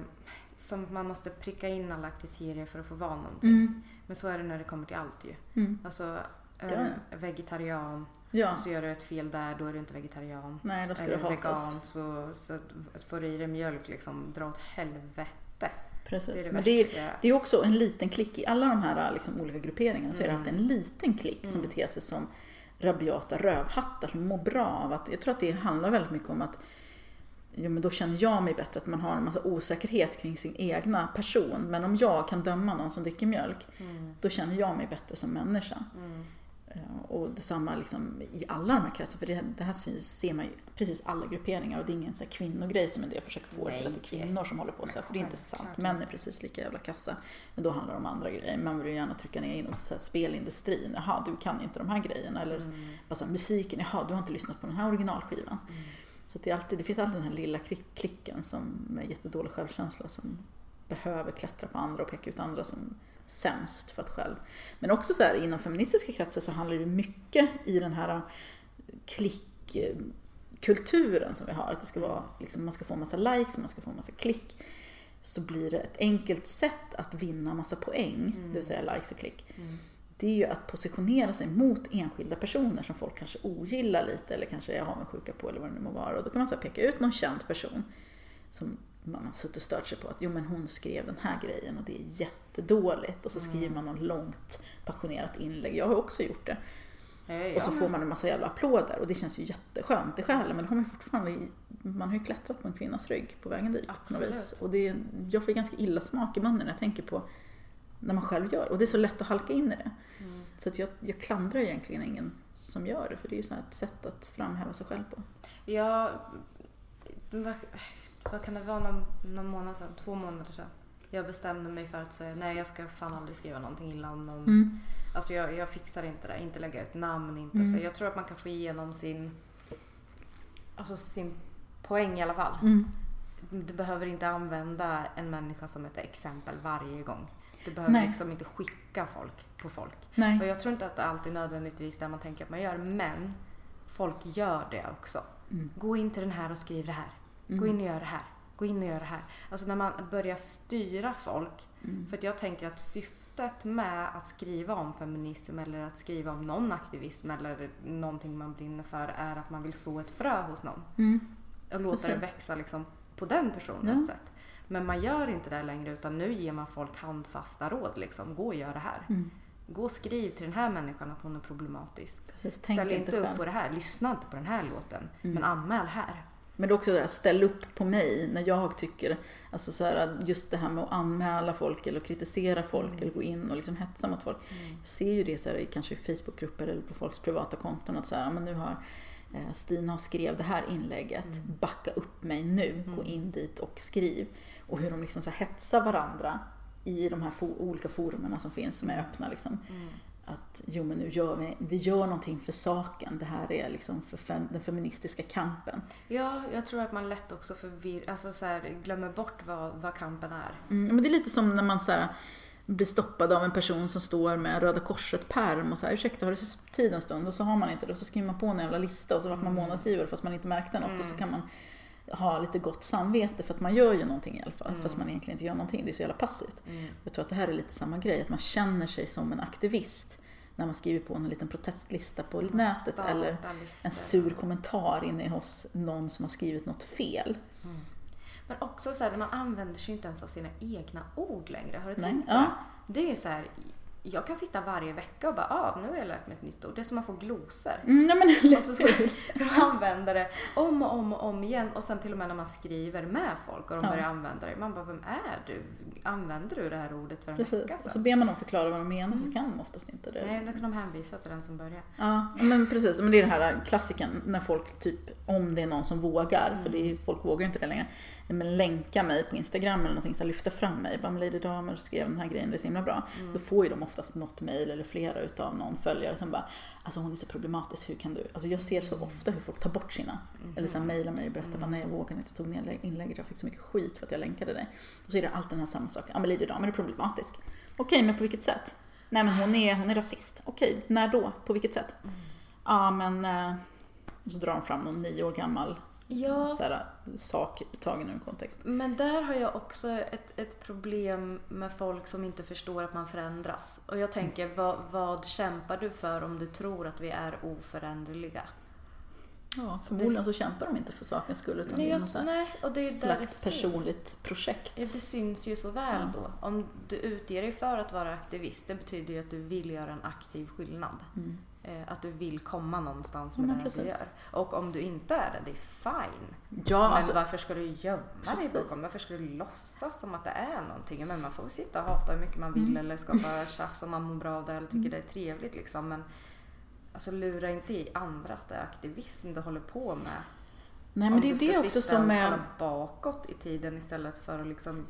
som man måste pricka in alla kriterier för att få vara någonting. Men så är det när det kommer till allt ju. Alltså vegetarian, och så gör du ett fel där, då är du inte vegetarian. Nej, då ska du vegan, så att få i dig mjölk liksom, dra åt helvete. Precis. Det är det. Men det är också en liten klick i alla de här liksom, olika grupperingarna, så är det alltid en liten klick som beter sig som rabiata rövhattar som mår bra av att, jag tror att det handlar väldigt mycket om att, jo, men då känner jag mig bättre, att man har en massa osäkerhet kring sin egna person, men om jag kan döma någon som dricker mjölk, då känner jag mig bättre som människa. Och detsamma liksom i alla de här kretsar, för det här ser man ju precis alla grupperingar, och det är ingen så här kvinnogrej som en del försöker få till, att det är kvinnor som håller på så här, för det är inte sant, män är precis lika jävla kassa, men då handlar det om andra grejer, man vill ju gärna trycka ner inom så här spelindustrin, jaha du kan inte de här grejerna, eller bara så här, musiken, jaha du har inte lyssnat på den här originalskivan. Så det finns alltid den här lilla klicken som är jättedålig självkänsla, som behöver klättra på andra och peka ut andra som sämst för att själv. Men också så här, inom feministiska kretsar så handlar det mycket i den här klick kulturen som vi har, att det ska vara, liksom, man ska få en massa likes, man ska få en massa klick, så blir det ett enkelt sätt att vinna massa poäng, det vill säga likes och klick. Det är ju att positionera sig mot enskilda personer som folk kanske ogillar lite, eller kanske är avundsjuka på, eller vad det nu må vara. Och då kan man så här peka ut någon känd person som man har suttit och stört sig på, att jo, men hon skrev den här grejen och det är jättedåligt. Och så skriver man någon långt passionerat inlägg. Jag har också gjort det. Och så får man en massa jävla applåder, och det känns ju jätteskönt i själen, men då har man ju fortfarande, man har ju klättrat på en kvinnas rygg på vägen dit. Absolut. På något vis. Och det, jag får ganska illa smak i munnen när jag tänker på när man själv gör, och det är så lätt att halka in i det. Så att jag klandrar egentligen ingen som gör det, för det är ju så här ett sätt att framhäva sig själv på. Ja, vad kan det vara, någon månad sedan, 2 månader sedan, jag bestämde mig för att säga nej, jag ska fan aldrig skriva någonting illa om någon. Alltså jag fixar inte det, inte lägga ut namn, inte så. Jag tror att man kan få igenom sin poäng i alla fall. Du behöver inte använda en människa som ett exempel varje gång. Du behöver liksom inte skicka folk på folk. Nej. Och jag tror inte att det alltid nödvändigtvis där man tänker att man gör, men folk gör det också. Gå in till den här och skriv det här. Gå in och gör det här. Gå in och gör det här. Alltså när man börjar styra folk. För att jag tänker att syftet med att skriva om feminism, eller att skriva om någon aktivism, eller någonting man brinner för, är att man vill så ett frö hos någon. Och låta det växa liksom på den personens sätt. Men man gör inte det längre, utan nu ger man folk handfasta råd. Liksom. Gå och gör det här. Gå och skriv till den här människan att hon är problematisk. Precis, ställ inte upp på det här. Lyssna inte på den här låten. Men anmäl här. Men det är också det där, ställ upp på mig när jag tycker, alltså så här, just det här med att anmäla folk eller kritisera folk eller gå in och liksom hetsa mot folk. Jag ser ju det så här, kanske i Facebookgrupper eller på folks privata konton, att så här, men nu har Stina skrev det här inlägget, backa upp mig nu, gå in dit och skriv. Och hur de liksom så här hetsar varandra i de här olika forumerna som finns, som är öppna liksom. Att jo, men nu gör vi gör någonting för saken. Det här är liksom för den feministiska kampen. Ja, jag tror att man lätt också glömmer bort vad kampen är. Men det är lite som när man så här blir stoppad av en person som står med Röda korset pärm och så här, ursäkta, har du tid en stund? Och så har man inte det, och så skriver man på en jävla lista, och så vart man månadsgivare fast man inte märkte något, och så kan man ha lite gott samvete för att man gör ju någonting i alla fall, fast man egentligen inte gör någonting, det är så jävla passivt. Jag tror att det här är lite samma grej, att man känner sig som en aktivist när man skriver på en liten protestlista på nätet, eller en sur kommentar inne hos någon som har skrivit något fel. Men också så här, man använder sig inte ens av sina egna ord längre, har du tänkt på? Ja. Det är ju så här, jag kan sitta varje vecka och bara, nu har jag lärt mig ett nytt ord. Det är som att man får gloser. Och så ska man använda det om och om igen. Och sen till och med när man skriver med folk och de börjar använda det. Man bara, vem är du? Använder du det här ordet för en vecka sedan? Så ber man dem förklara vad de menar, så kan de oftast inte det. Nej, då kan de hänvisa till den som börjar. Ja, men precis. Men det är den här klassiken när folk typ, om det är någon som vågar, för det är, folk vågar ju inte det längre, men länka mig på Instagram eller någonting, så lyfta fram mig. Bara, Lady Dahmer skrev den här grejen, det är så himla bra. Då får ju de oftast något mejl eller flera utav någon följare som bara, alltså hon är så problematisk, hur kan du? Alltså jag ser så ofta hur folk tar bort sina. Eller så mejlar mig och berättar, bara, nej jag vågar inte, tog ner inlägget, jag fick så mycket skit för att jag länkade dig. Och så är det alltid den här samma sak. Ja, men Lady Dahmer är problematisk. Okej, men på vilket sätt? Nej, men hon är rasist. Okej, när då? På vilket sätt? Ja, men så drar hon fram någon 9 år gammal såhär, sak tagen ur en kontext. Men där har jag också ett problem med folk som inte förstår att man förändras. Och jag tänker, vad kämpar du för om du tror att vi är oföränderliga? Ja, förmodligen så kämpar de inte för sakens skull, utan det är ett slags personligt projekt. Ja, det syns ju så väl då. Om du utger dig för att vara aktivist, det betyder ju att du vill göra en aktiv skillnad. Att du vill komma någonstans med det du gör. Och om du inte är det är fine. Ja, men alltså, varför ska du gömma dig bakom? Varför ska du låtsas som att det är någonting? Men man får sitta och hata hur mycket man vill, eller skapa tjafs om man mår bra av det, eller tycker det är trevligt liksom. Men alltså, lura inte i andra att det är aktivism du håller på med. Nej, men det är det också som är bakåt i tiden istället för att liksom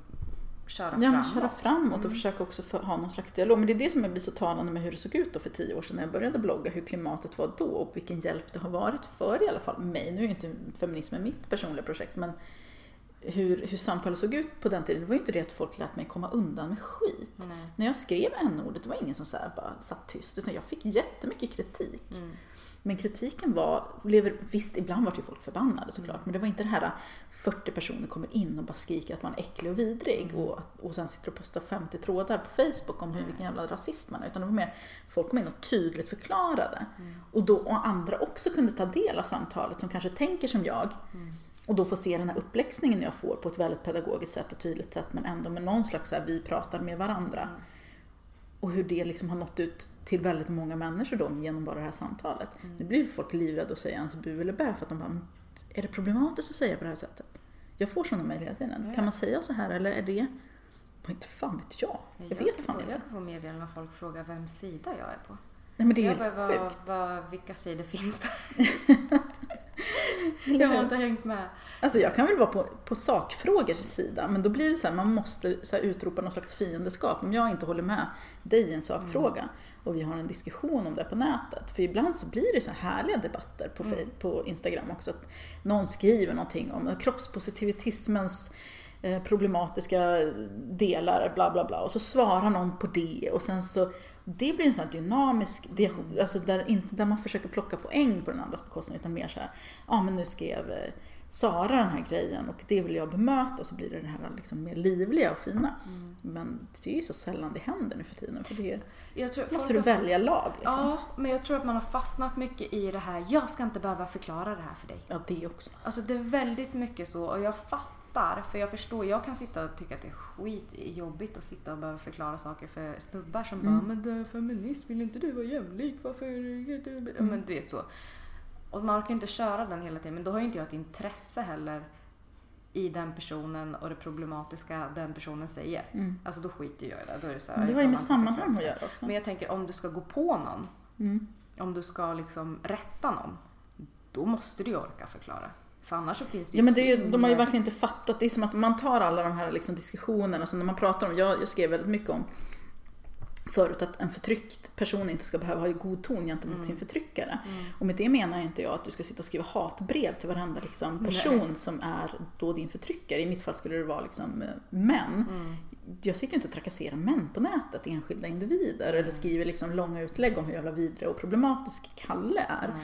köra framåt och försöka också ha någon slags dialog. Men det är det som jag blir så talande med hur det såg ut då för 10 år sedan när jag började blogga, hur klimatet var då och vilken hjälp det har varit för i alla fall mig. Nu är ju inte feminismen mitt personliga projekt, men hur samtalet såg ut på den tiden. Det var ju inte det att folk lät mig komma undan med skit. Nej. När jag skrev n-ordet, det var ingen som så här bara satt tyst, utan jag fick jättemycket kritik. Mm. Men kritiken var, visst ibland var ju folk förbannade såklart, men det var inte det här 40 personer kommer in och bara skriker att man är äcklig och vidrig och sen sitter och postar 50 trådar på Facebook om hur vilken jävla rasist man är, utan det var mer folk kom in och tydligt förklarade och andra också kunde ta del av samtalet som kanske tänker som jag och då får se den här uppläxningen jag får på ett väldigt pedagogiskt sätt och tydligt sätt, men ändå med någon slags så här, vi pratar med varandra och hur det liksom har nått ut till väldigt många människor då genom bara det här samtalet. Nu blir ju folk livrädda och säger ens bu eller bä för att de bara, är det problematiskt att säga på det här sättet? Jag får sådana mejl hela tiden. Ja. Kan man säga så här eller är det, inte fan vet jag. Jag vet inte. Jag kan få meddelanden när folk frågar vem sida jag är på. Nej men det är helt sjukt. Vilka sidor finns det? Jag har inte hängt med. Alltså jag kan väl vara på sakfrågors sida, men då blir det så här, man måste så här utropa någon slags fiendeskap om jag inte håller med dig i en sakfråga och vi har en diskussion om det på nätet, för ibland så blir det så här härliga debatter på Instagram också, att någon skriver någonting om kroppspositivitismens problematiska delar bla bla bla och så svarar någon på det och sen så det blir en sån här dynamisk, alltså inte där man försöker plocka poäng på den andras bekostnad, utan mer så här, men nu skrev Sara den här grejen och det vill jag bemöta, och så blir det den här liksom mer livliga och fina. Men det är ju så sällan det händer nu för tiden, för det måste du välja lag liksom. Ja, men jag tror att man har fastnat mycket i det här, jag ska inte behöva förklara det här för dig. Ja, det också. Alltså det är väldigt mycket så, och jag fattar, för jag förstår, jag kan sitta och tycka att det är skitjobbigt att sitta och behöva förklara saker för snubbar som bara, men du är feminist, vill inte du vara jämlik, varför? Men du vet så. Och man kan inte köra den hela tiden, men då har ju inte jag ett intresse heller i den personen och det problematiska den personen säger. Alltså då skiter jag i det. Då är det så här, men det har ju med sammanhang att göra också. Men jag tänker, om du ska gå på någon, om du ska liksom rätta någon, då måste du ju orka förklara. För annars så finns det ju... Ja, men det är ju, de har ju verkligen inte fattat. Det är som att man tar alla de här liksom diskussionerna som när man pratar om, jag skrev väldigt mycket om förut att en förtryckt person inte ska behöva ha god ton gentemot sin förtryckare. Och med det menar jag inte jag att du ska sitta och skriva hatbrev till varenda liksom person som är då din förtryckare. I mitt fall skulle det vara liksom män. Jag sitter ju inte och trakasserar män på nätet, enskilda individer, eller skriver liksom långa utlägg om hur jävla vidre och problematisk Kalle är.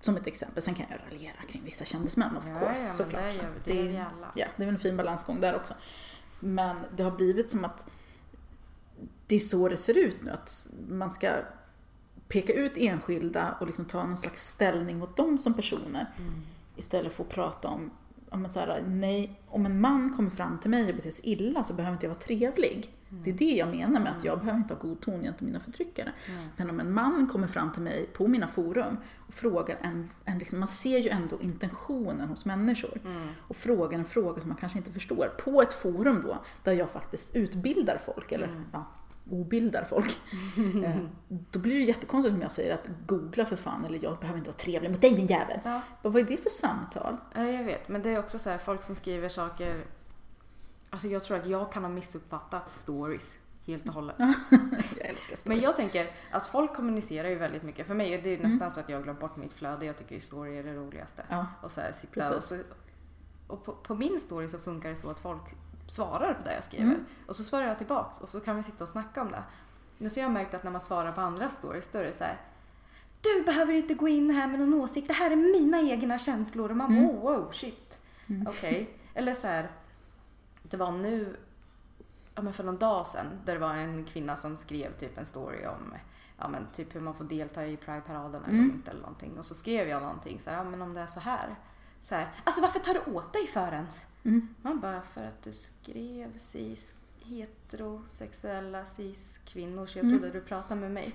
Som ett exempel. Sen kan jag raljera kring vissa kändismän, of course, såklart. Det är väl en fin balansgång där också. Men det har blivit som att det är så det ser ut nu, att man ska peka ut enskilda och liksom ta någon slags ställning mot dem som personer istället för att prata om så här, nej, om en man kommer fram till mig och beter sig illa så behöver inte jag vara trevlig. Det är det jag menar med att jag behöver inte ha god ton gentemot mina förtryckare. Men om en man kommer fram till mig på mina forum och frågar en liksom, man ser ju ändå intentionen hos människor och frågar en fråga som man kanske inte förstår på ett forum då, där jag faktiskt utbildar folk eller obildar folk. Då blir det jättekonstigt om jag säger att googla för fan, eller jag behöver inte vara trevlig mot dig din jävel. Vad är det för samtal? Jag vet, men det är också så här, folk som skriver saker, alltså jag tror att jag kan ha missuppfattat stories helt och hållet. Jag älskar stories. Men jag tänker att folk kommunicerar ju väldigt mycket. För mig är det ju nästan så att jag glömt bort mitt flöde. Jag tycker ju story är det roligaste. Ja, och så här, sitta och på min story så funkar det så att folk svarar på det jag skriver. Och så svarar jag tillbaks och så kan vi sitta och snacka om det. Men så jag har märkt att när man svarar på andra stories då är det så här, du behöver inte gå in här med någon åsikt. Det här är mina egna känslor. Och man wow, shit. Okej. Eller så här, det var nu, men för någon dag sedan, där det var en kvinna som skrev typ en story om men typ hur man får delta i Pride-paraden eller någonting. Och så skrev jag någonting så här, men om det är så här, alltså varför tar du åt dig för ens? Man bara, för att du skrev cis heterosexuella cis-kvinnor, så jag trodde du pratade med mig.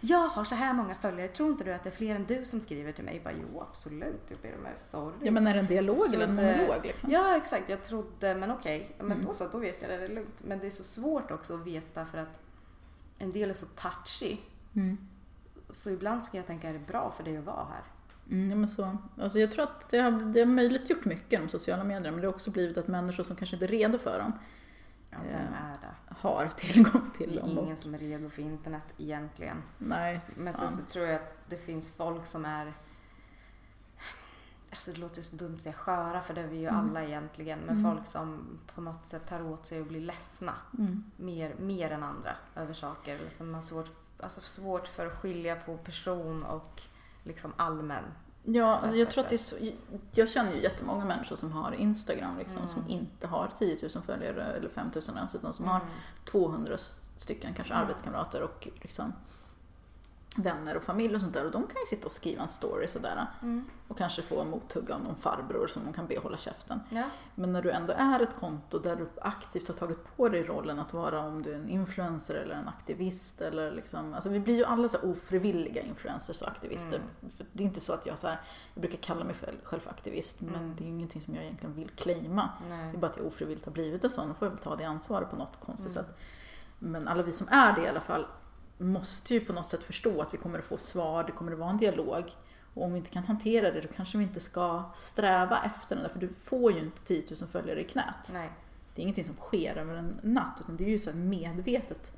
Jag har så här många följare, tror inte du att det är fler än du som skriver till mig? Jag bara, jo absolut, jag ber om sorry. Ja, men är det en dialog eller en monolog liksom? Ja exakt, jag trodde, men okej, men då vet jag det är lugnt. Men det är så svårt också att veta, för att en del är så touchy. Så ibland ska jag tänka, är det bra för dig att vara här? Ja, men så. Alltså jag tror att det har möjligt gjort mycket om sociala medier, men det har också blivit att människor som kanske inte är redo för dem har tillgång till dem. Det är ingen som är redo för internet egentligen. Nej, men så tror jag att det finns folk som är alltså det låter så dumt att säga sköra, för det är vi ju alla egentligen, men folk som på något sätt tar åt sig och blir ledsna mer än andra över saker, som har svårt för att skilja på person och liksom allmän. Ja, alltså jag tror att det är så, jag känner ju jättemånga människor som har Instagram liksom, som inte har 10 000 följare eller 5 000 ens, utan som har 200 stycken kanske arbetskamrater och liksom vänner och familj och sånt där, och de kan ju sitta och skriva en story sådär och kanske få en mothugg av någon farbror som de kan be hålla käften. Ja. Men när du ändå är ett konto där du aktivt har tagit på dig rollen att vara, om du är en influencer eller en aktivist eller liksom, alltså vi blir ju alla så ofrivilliga influencers och aktivister. För det är inte så att jag brukar kalla mig själv för aktivist, men det är ingenting som jag egentligen vill claima. Nej. Det är bara att jag ofrivilligt har blivit en sån och får väl ta det ansvaret på något konstigt sätt. Men alla vi som är det i alla fall måste ju på något sätt förstå att vi kommer att få svar, det kommer att vara en dialog, och om vi inte kan hantera det, då kanske vi inte ska sträva efter den, för du får ju inte 10 000 följare i knät. Nej. Det är ingenting som sker över en natt, utan det är ju så medvetet,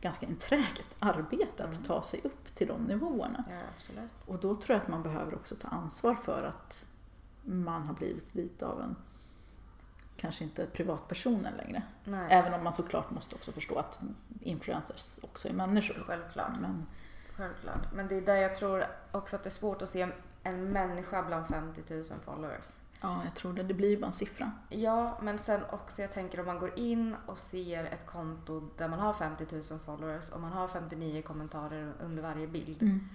ganska enträget arbete att ta sig upp till de nivåerna. Ja, absolut. Och då tror jag att man behöver också ta ansvar för att man har blivit lite av en, kanske inte privatpersonen längre. Nej. Även om man såklart måste också förstå att influencers också är människor. Självklart. Självklart. Men det är där jag tror också att det är svårt att se en människa bland 50 000 followers. Ja, jag tror det. Det blir ju bara en siffra. Ja, men sen också jag tänker om man går in och ser ett konto där man har 50 000 followers och man har 59 kommentarer under varje bild. Mm.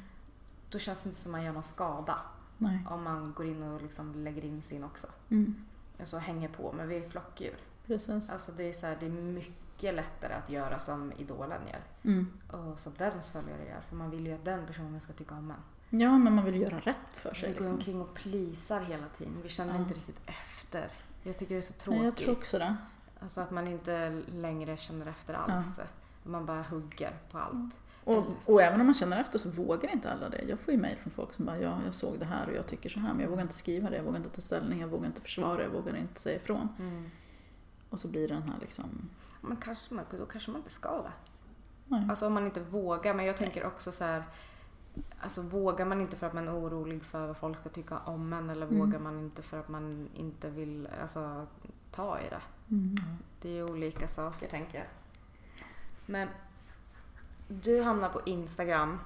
Då känns det inte som man gör någon skada. Nej. Om man går in och liksom lägger in sin också. Mm. Så hänger på, men vi är flockdjur. Precis. Alltså det är så här, det är mycket lättare att göra som idolen gör. Och som dens följare gör. För man vill ju att den personen ska tycka om en. Ja, men man vill ju göra rätt för sig. Vi går omkring och plisar hela tiden. Vi känner inte riktigt efter. Jag tycker det är så tråkigt. Nej, jag tror också det. Alltså att man inte längre känner efter alls. Man bara hugger på allt. Och även om man känner efter så vågar inte alla det. Jag får ju mejl från folk som bara, jag såg det här och jag tycker så här, men jag vågar inte skriva det, jag vågar inte ta ställning, jag vågar inte försvara, jag vågar inte säga ifrån. Och så blir det den här liksom... Men då kanske man inte ska det. Nej. Alltså om man inte vågar, men jag tänker också så här, alltså vågar man inte för att man är orolig för vad folk ska tycka om en, eller vågar man inte för att man inte vill alltså, ta i det. Det är ju olika saker tänker jag. Men du hamnar på Instagram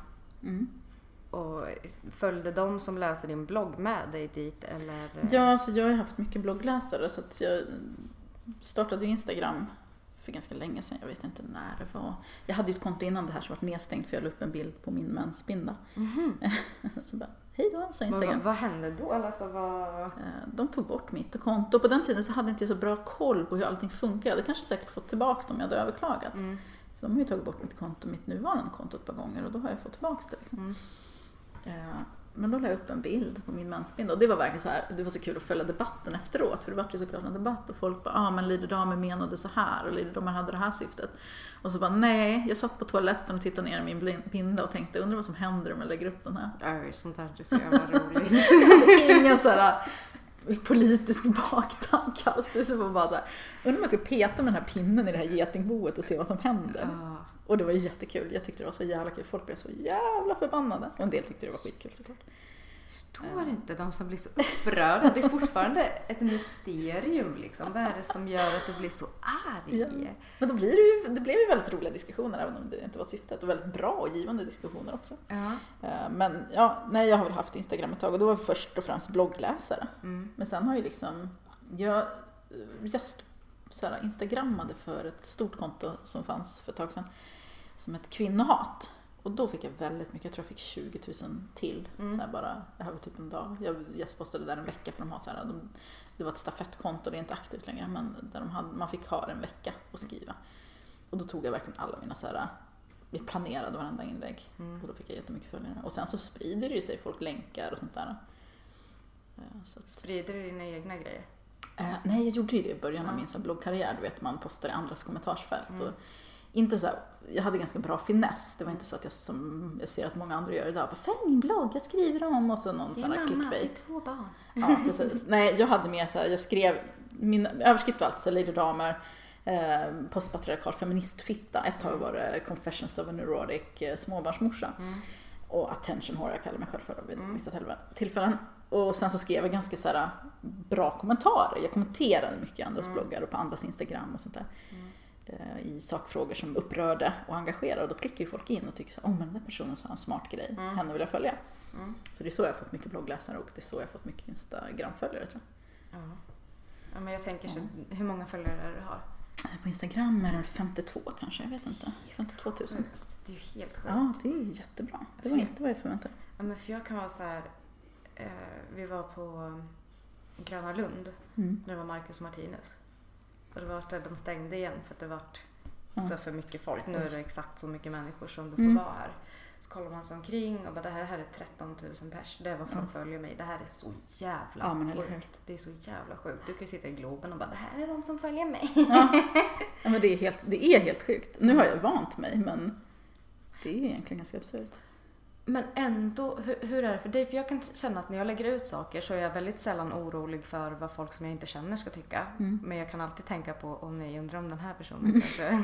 och följde de som läser din blogg med dig dit? Eller? Ja, alltså jag har haft mycket bloggläsare så att jag startade Instagram för ganska länge sedan. Jag vet inte när det var. Jag hade ju ett konto innan det här som var nedstängt för jag la upp en bild på min mensbinda. Så bara, hej då, så Instagram. Vad hände då? Alltså, de tog bort mitt konto. På den tiden så hade jag inte så bra koll på hur allting funkar. Jag hade kanske säkert fått tillbaka dem jag hade överklagat. De har ju tagit bort mitt konto, mitt nuvarande konto ett par gånger och då har jag fått tillbaka det. Liksom. Men då la jag upp en bild på min mansbild och det var verkligen så här, det var så kul att följa debatten efteråt, för det var ju såklart en debatt och folk bara, men Lady Dahmer menade så här och Lady Dahmer hade det här syftet. Och så bara, nej, jag satt på toaletten och tittade ner i min binda och tänkte, undrar vad som händer om jag lägger upp den här. Aj, sånt här är så jävla roligt. Ingen så här politisk baktank alls. Det var bara så här, undrar om jag ska peta med den här pinnen i det här getingboet och se vad som händer. Och det var ju jättekul. Jag tyckte det var så jävla kul. Folk blev så jävla förbannade. Och en del tyckte det var skitkul såklart. Förstår inte de som blir så upprörda. Det är fortfarande ett mysterium liksom. Vad är det som gör att du blir så arg? Ja. Men då blir det blev ju väldigt roliga diskussioner även om det inte var syftet. Och väldigt bra och givande diskussioner också. Men ja, nej, jag har väl haft Instagram ett tag och då var jag först och främst bloggläsare. Men sen har ju liksom jag instagrammade för ett stort konto som fanns för ett tag sedan som ett kvinnohat. Och då fick jag väldigt mycket, jag tror jag fick 20 000 till så här bara över typ en dag. Jag postade där en vecka för de har så här, det var ett stafettkonto, det är inte aktivt längre, men där man fick ha en vecka och skriva. Och då tog jag verkligen alla mina så här, jag planerade varenda inlägg och då fick jag jättemycket följare. Och sen så sprider det ju sig, folk länkar och sånt där. Så att... Sprider du dina egna grejer? Nej, jag gjorde ju det i början av min så här bloggkarriär, du vet man postar i andras kommentarsfält och inte så här, jag hade ganska bra finess. Det var inte så att jag som jag ser att många andra gör idag, bara följ min blogg, jag skriver om och så någon sån här clickbait. Två barn. Ja, precis. Nej, jag hade mer så här, jag skrev min överskrift var alltså Lady Dahmer, postpatriarkal feministfitta. Ett tag var det Confessions of a Neurotic småbarnsmorsa. Och attention whore, jag kallar mig själv för vid vissa tillfällen. Och sen så skrev jag ganska så här bra kommentarer. Jag kommenterade mycket andras bloggar och på andras Instagram och sånt där. I sakfrågor som upprörde och engagerade. Och då klickar ju folk in och tycker så här, åh, men den där personen sa en smart grej. Henne vill jag följa. Så det är så jag har fått mycket bloggläsare och det är så jag har fått mycket Instagram-följare, tror jag. Ja, ja, men jag tänker så, hur många följare du har? På Instagram är det 52 kanske, jag vet inte. 52 000. Det är ju helt sjukt. Ja, det är jättebra. Det var inte vad jag förväntade. Ja, men för jag kan vara så här, vi var på Gröna Lund när det var Marcus Martinus. Och det var där de stängde igen för att det var så för mycket folk. Nu är det exakt så mycket människor som du får vara här. Så kollar man sig omkring och bara, det här är 13 000 pers. Det är vad som följer mig. Det här är så jävla sjukt. Det är så jävla sjukt. Du kan ju sitta i Globen och bara, det här är de som följer mig. Ja. Ja, men det är helt sjukt. Nu har jag vant mig, men det är egentligen ganska absurt. Men ändå, hur är det för dig? För jag kan känna att när jag lägger ut saker så är jag väldigt sällan orolig för vad folk som jag inte känner ska tycka. Men jag kan alltid tänka på, om ni undrar om den här personen kanske.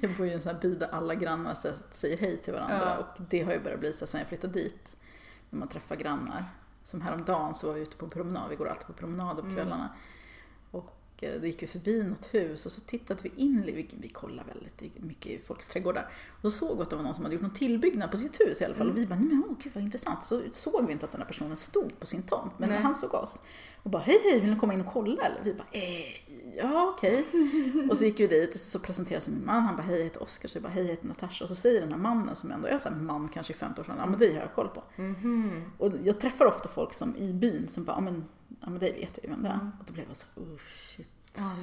Jag bor ju i en sån här by där alla grannar säger hej till varandra. Ja. Och det har ju börjat bli så sen jag flyttade dit. När man träffar grannar. Som häromdagen så var vi ute på promenad. Vi går alltid på promenad på kvällarna. Och det gick ju förbi något hus och så tittade vi in, vi kollade väldigt mycket i folks trädgårdar och så såg vi att det var någon som hade gjort någon tillbyggnad på sitt hus i alla fall och vi bara, nej men gud vad intressant, så såg vi inte att den här personen stod på sin tomt, men när han såg oss och bara, hej vill ni komma in och kolla? Eller vi bara, ja okej och så gick vi dit och så presenterade sig min man, han bara, hej jag heter Oskar, så jag bara, hej jag heter Natasha och så säger den här mannen som ändå är så här man kanske i 50 år sedan, ja men det har jag koll på och jag träffar ofta folk som i byn som bara, ja men det vet jag ju vem det är. Och då blev jag så, shit.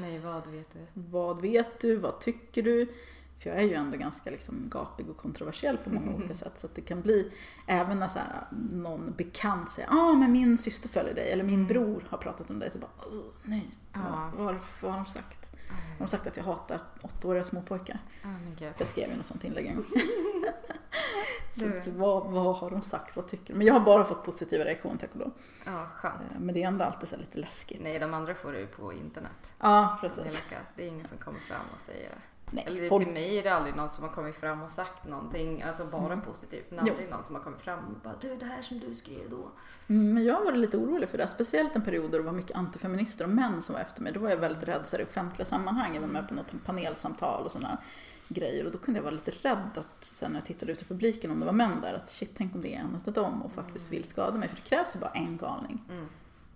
Nej, vad vet du? Vad vet du? Vad tycker du? För jag är ju ändå ganska liksom gapig och kontroversiell på många olika sätt. Så att det kan bli, även när så här, någon bekant säger, men min syster följer dig. Eller min bror har pratat om dig. Så bara, nej. Vad har de sagt? De har sagt att jag hatar 8-åriga småpojkar. Jag skrev ju något sånt inlägg en gång. Så vad har de sagt? Vad tycker de? Men jag har bara fått positiva reaktioner, tack och lov. Ja, skönt. Men det är ändå alltid så lite läskigt. Nej, de andra får det ju på internet. Ja, precis. Det är ingen som kommer fram och säger det. Nej, eller folk... till mig är det aldrig någon som har kommit fram och sagt någonting. Alltså bara positivt. Men aldrig någon som har kommit fram och bara, du, det här som du skrev då. Men jag var lite orolig för det. Speciellt en period då det var mycket antifeminister och män som var efter mig. Då var jag väldigt rädd så i offentliga sammanhang. Jag var med på något panelsamtal och sådana grejer och då kunde jag vara lite rädd att sen när jag tittade ut i publiken om det var män där att shit, tänk om det är en av dem och faktiskt vill skada mig, för det krävs ju bara en galning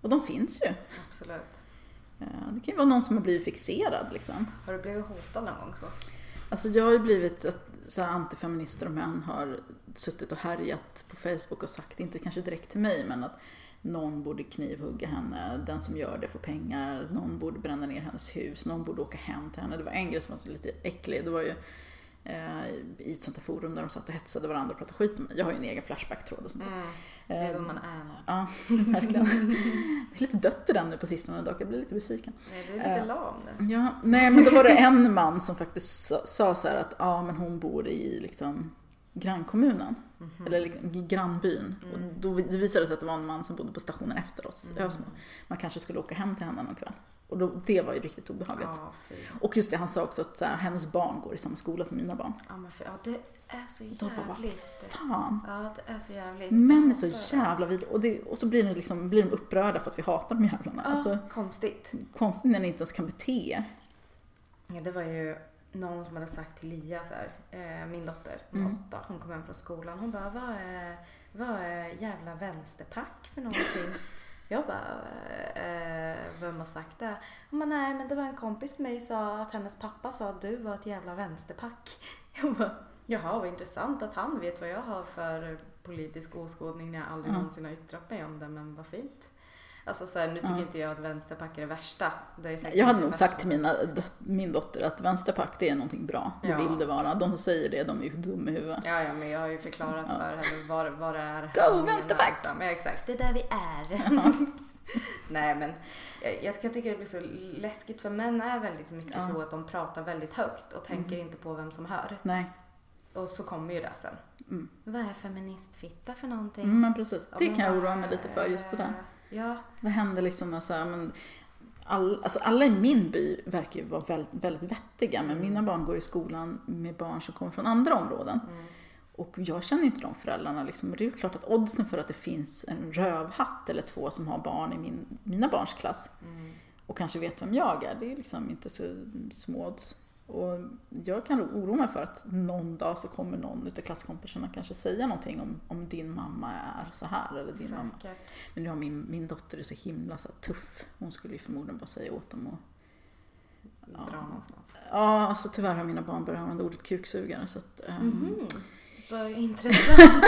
och de finns ju. Absolut. Det kan ju vara någon som har blivit fixerad liksom. Har du blivit hotad någon gång så? Alltså jag har ju blivit så här, antifeminister och män har suttit och härjat på Facebook och sagt, inte kanske direkt till mig, men att någon borde knivhugga henne, den som gör det får pengar, någon borde bränna ner hennes hus, någon borde åka hem till henne. Det var en grej som var så lite äcklig, det var ju i ett sånt här forum där de satt och hetsade varandra och pratade skit om mig. Jag har ju en egen flashback-tråd och sånt där. Det är vad man är nu. Ja, verkligen. Det är lite dött i den nu på sistone dock, jag blir lite besviken. Nej, det är lite lam nu. Ja, nej men då var det en man som faktiskt sa så här att men hon bor i liksom grannkommunen, eller liksom grannbyn. Och då visade det sig att det var en man som bodde på stationen efter oss. Man kanske skulle åka hem till henne någon kväll. Och då, det var ju riktigt obehagligt. Och just det, han sa också att så här, hennes barn går i samma skola som mina barn. Ja, men för, det är så jävligt. Då bara, fan. Ja, det är så jävligt. Män är så jävla vidriga. Och så blir de, liksom, blir de upprörda för att vi hatar de jävlarna. Ja, alltså, konstigt när ni inte ens kan bete. Ja, det var ju... någon som hade sagt till Lia så här, min dotter, 8, hon kom hem från skolan, hon bara, vad är jävla vänsterpack för någonting? Jag bara, vem har sagt det? Hon bara, nej men det var en kompis med mig sa att hennes pappa sa att du var ett jävla vänsterpack. Jag bara, jaha vad intressant att han vet vad jag har för politisk åskådning när jag aldrig någonsin har yttrat mig om det, men vad fint. Alltså så här, nu tycker inte jag att vänsterpack är det värsta. Det är jag hade nog sagt till min dotter att vänsterpack det är någonting bra. Det vill det vara. De som säger det, de är ju dumma i huvudet. Ja, men jag har ju förklarat för henne vad det är. Go vänsterpack! Liksom. Ja, exakt. Det är där vi är. Ja. Nej, men jag tycker det blir så läskigt för män är väldigt mycket så att de pratar väldigt högt och tänker inte på vem som hör. Nej. Och så kommer ju det sen. Vad är feministfitta för någonting? Men precis. Det kan jag oroa mig lite för just det där. Ja. Vad händer liksom när så här, men alltså alla i min by verkar ju vara väldigt, väldigt vettiga, men mina barn går i skolan med barn som kommer från andra områden. Och jag känner inte de föräldrarna. Liksom. Det är ju klart att oddsen för att det finns en rövhatt eller två som har barn i mina barns klass. Mm. Och kanske vet vem jag är. Det är liksom inte så små odds. Och jag kan oroa mig för att någon dag så kommer någon utav klasskompisarna kanske säga någonting om din mamma är så här eller din Säkert. Mamma. Men nu har min dotter är så himla så tuff. Hon skulle ju förmodligen bara säga åt dem och dra någonstans. Ja, alltså tyvärr har mina barn börjat använda ordet kuksugare så att Vad intressant.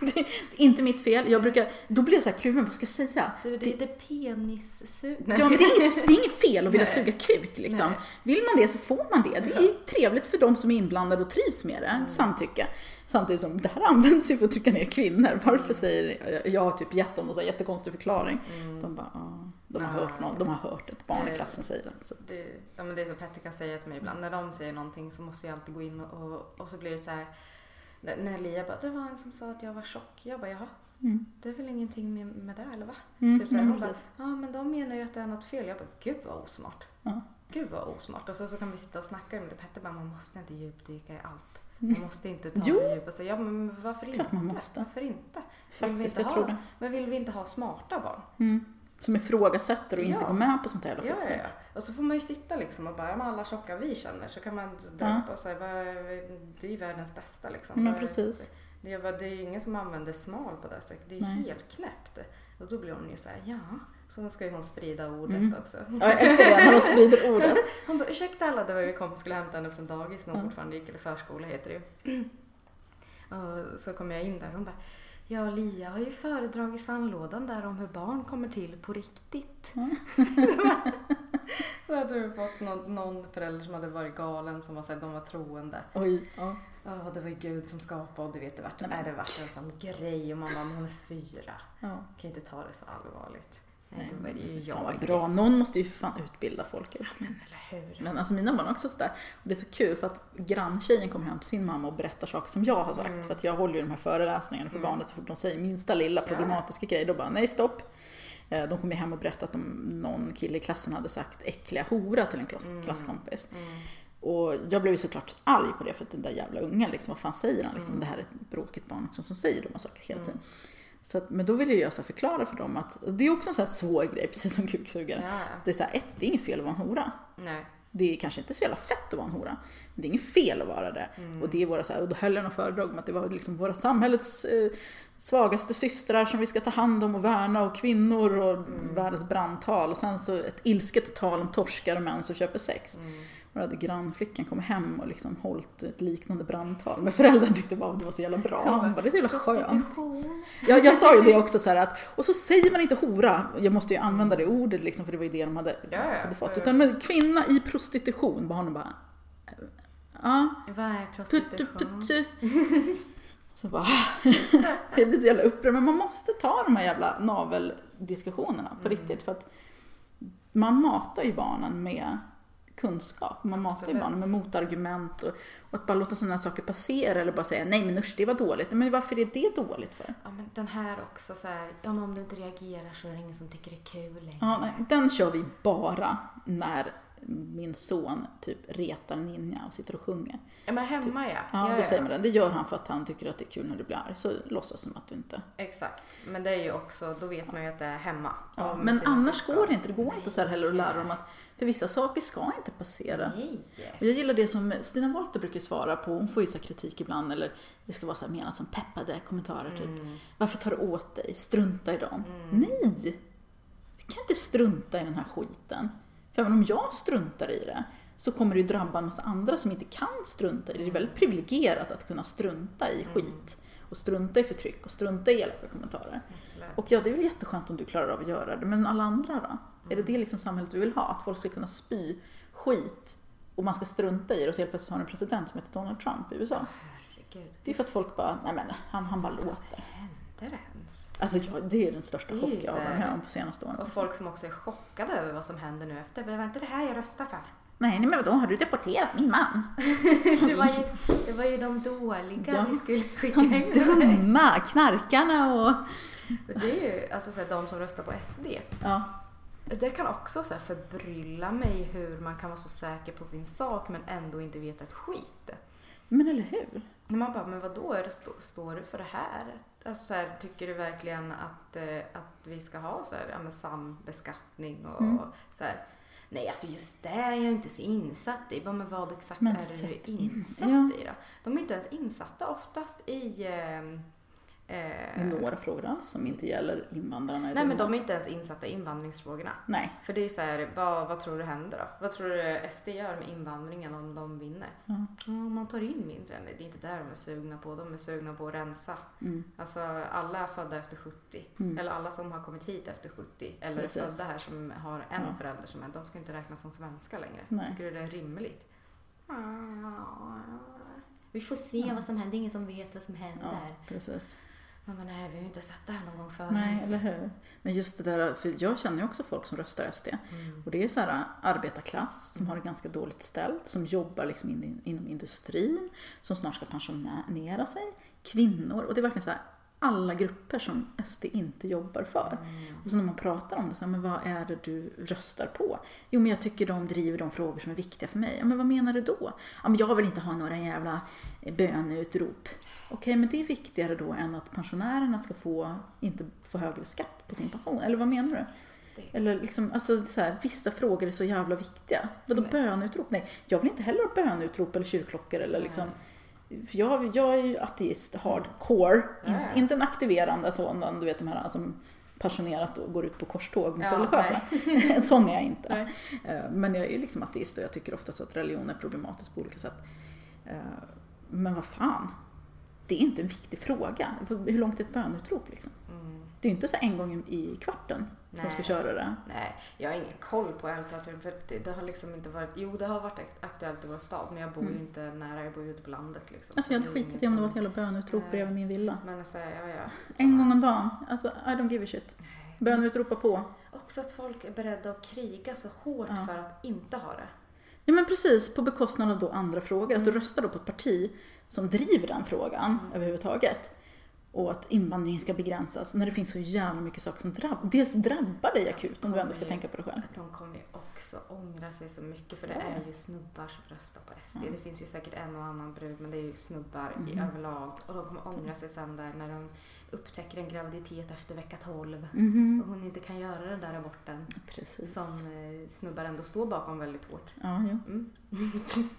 Det är inte mitt fel. Jag brukar, då blir jag så här kluven, vad ska jag säga? Det är penissug. Ja, det är inget fel att vilja suga kuk. Liksom. Vill man det så får man det. Det är trevligt för de som är inblandade och trivs med det. Samtycke. Samtidigt som det här används ju för att trycka ner kvinnor. Varför säger jag har typ gett dem en jättekonstig förklaring. De bara, de har hört ett barn i klassen säga det. Så att... ja, men det är som Petter kan säga till mig ibland. När de säger någonting så måste jag alltid gå in och så blir det så här. När Lia bara, det var en som sa att jag var tjock. Jag bara, jaha, det är väl ingenting med det, eller va? Typ så här, hon bara, men de menar ju att det är något fel. Jag bara, gud vad osmart. Gud vad osmart. Och så kan vi sitta och snacka med det. Petter bara, man måste inte djupdyka i allt. Man måste inte ta det djupa. Så jag bara, men varför inte? Klart man måste. Varför inte? Faktiskt, jag tror det. Men vill vi inte ha smarta barn? Som ifrågasätter och inte går med på sånt här jävla skitsnack. Ja. Och så får man ju sitta liksom och bara, med alla tjocka vi känner så kan man dra upp och säga, det är ju världens bästa liksom. Men precis. Det är ju ingen som använder smal på det här sättet. Det är ju helt knäppt. Och då blir hon ju så här, så ska ju hon sprida ordet också. Ja, jag ser det, när hon sprider ordet. Hon bara, ursäkta alla, där vi kom och skulle hämta henne från dagis när hon fortfarande gick, eller förskola heter det ju. Och så kom jag in där och hon bara, ja, Lia har ju föredrag i sandlådan där om hur barn kommer till på riktigt. Så hade vi fått någon förälder som hade varit galen som var så här, de var troende. Oj, ja. Ja, det var ju Gud som skapade och du vet, det vart en sån grej och mamma, hon är 4. Ja. Kan inte ta det så allvarligt. Nej, då var det ju jag. Bra, någon måste ju fan utbilda folket. Ja, men eller hur? Men alltså mina barn också så där. Och det är så kul för att granntjejen kommer hem till sin mamma och berättar saker som jag har sagt. För att jag håller ju de här föreläsningarna för barnet så fort de säger minsta lilla problematiska grej. Då bara, nej stopp. De kom hem och berättade att någon kille i klassen hade sagt äckliga hora till en klasskompis. Och jag blev ju såklart arg på det för att den där jävla ungen, liksom, vad fan säger han? Liksom, det här är ett bråkigt barn också, som säger de här saker hela tiden. Så att, men då vill jag så förklara för dem att det är också en så här svår grej, precis som kuksugare. Ja. Det är så här, det är inget fel att vara en hora. Nej. Det är kanske inte så jävla fett att vara en hora. Men det är inget fel att vara det. Och det är våra så här, och då höll jag någon föredrag om att det var liksom våra samhällets svagaste systrar som vi ska ta hand om och värna, och kvinnor och världens brandtal. Och sen så ett ilsket tal om torskar och män som köper sex. Och hade grannflickan kom hem och liksom hållit ett liknande brandtal. Men föräldrar tyckte bara att det var så jävla bra. Hon bara, det är så jävla skönt. Jag sa ju det också så här att, och så säger man inte hora. Jag måste ju använda det ordet liksom, för det var ju det de hade fått. Utan men kvinna i prostitution. Barnen bara, vad är prostitution? Så bara, det blir så jävla upprörd. Men man måste ta de här jävla naveldiskussionerna på riktigt. För att man matar ju barnen med kunskap. Man matar ju barnen med motargument och att bara låta sådana saker passera eller bara säga, nej men usch, det var dåligt. Men varför är det dåligt för? Ja, men den här också så här, ja, men om du inte reagerar så är det ingen som tycker det är kul längre. Ja, nej, den kör vi bara när min son typ retar ninja och sitter och sjunger. Ja, men hemma typ. Ja, då säger man det. Det gör han för att han tycker att det är kul när du blir arg. Så låtsas som att du inte. Exakt. Men det är ju också, då vet man ju att det är hemma. Ja, men annars går det inte. Det går inte så här heller att lära dem att för vissa saker ska inte passera. Nej. Och jag gillar det som Stina Wolter brukar svara på. Hon får ju så kritik ibland, eller det ska vara så här menat som peppade kommentarer typ. Varför tar du åt dig? Strunta i dem. Nej! Vi kan inte strunta i den här skiten. För även om jag struntar i det så kommer det ju drabba en massa andra som inte kan strunta i det. Det är väldigt privilegierat att kunna strunta i skit och strunta i förtryck och strunta i elaka kommentarer. Absolut. Och ja, det är väl jätteskönt om du klarar av att göra det, men alla andra då? Är det liksom samhället vi vill ha? Att folk ska kunna spy skit och man ska strunta i det, och så helt plötsligt har en president som heter Donald Trump i USA. Herregud. Det är för att folk bara, nej men han bara låter. Alltså, det är den största chocken jag har hört på senaste åren. Och folk som också är chockade över vad som händer nu efter. Men det var inte det här jag röstar för. Nej, men vadå? Har du deporterat min man? det var ju de dåliga vi skulle skicka in. De dumma, knarkarna och... Det är ju alltså, så här, de som röstar på SD. Ja. Det kan också så här, förbrylla mig hur man kan vara så säker på sin sak men ändå inte veta ett skit. Men eller hur? När man bara, men vadå, är det står du för det här? Alltså så här, tycker du verkligen att vi ska ha så här, ja, men sambeskattning och så här. Nej, alltså just det är jag inte så insatt i. Men vad exakt men är du insatt i då? De är inte ens insatta oftast i... några frågor som inte gäller invandrarna. Nej, men de är inte ens insatta i invandringsfrågorna. Nej. För det är ju så här, vad tror du händer då? Vad tror du SD gör med invandringen om de vinner? Mm. Om man tar in mindre, det är inte där de är sugna på. De är sugna på att rensa. Mm. Alltså alla födda efter 70. Mm. Eller alla som har kommit hit efter 70. Eller födda här som har en förälder som är. De ska inte räknas som svenska längre. Nej. Tycker du det är rimligt? Vi får se vad som händer. Ingen som vet vad som händer. Ja, precis. Men nej, vi har ju inte sett det här någon gång förut. Nej, eller hur? Men just det där, för jag känner ju också folk som röstar SD. Mm. Och det är så här arbetarklass som har det ganska dåligt ställt. Som jobbar liksom inom industrin. Som snart ska pensionera sig. Kvinnor. Och det är verkligen så här alla grupper som SD inte jobbar för. Mm. Och så när man pratar om det så här, men vad är det du röstar på? Jo, men jag tycker de driver de frågor som är viktiga för mig. Ja, men vad menar du då? Ja, men jag vill inte ha några jävla böneutrop. Okej, men det är viktigare då än att pensionärerna ska inte få högre skatt på sin pension. Eller vad menar du? Eller liksom, alltså så här, vissa frågor är så jävla viktiga. Vadå böneutrop? Nej, jag vill inte heller ha böneutrop eller kyrklockor eller liksom... För jag är ju ateist hardcore, inte en aktiverande sådan, du vet de här som alltså, passionerat och går ut på korståg mot religiösa. En sån är jag inte. Nej. Men jag är ju liksom ateist och jag tycker oftast att religion är problematisk på olika sätt. Men vad fan, det är inte en viktig fråga. Hur långt är ett bönutrop liksom? Det är ju inte så en gång i kvarten som ska köra det. Nej, jag har ingen koll på alternativen för det har liksom inte varit... Jo, det har varit aktuellt i vår stad, men jag bor ju inte nära, jag bor ju ute på landet liksom. Alltså jag hade skitit i om det var ett jävla bönutrop bredvid min villa. Men så en gång om dagen, alltså I don't give a shit. Bönutropa på. Också att folk är beredda att kriga så hårt för att inte ha det. Nej men precis, på bekostnad av då andra frågor. Att du röstar då på ett parti som driver den frågan överhuvudtaget. Och att invandringen ska begränsas när det finns så jävla mycket saker som drabbar dig akut om du ändå ska tänka på det själv. De kommer ju också ångra sig så mycket för det är ju snubbar som röstar på SD. Det finns ju säkert en och annan brud men det är ju snubbar i överlag och de kommer ångra sig sen där när de upptäcker en graviditet efter vecka 12 och hon inte kan göra den där aborten. Precis. Som snubbar ändå står bakom väldigt hårt. Ja, jo.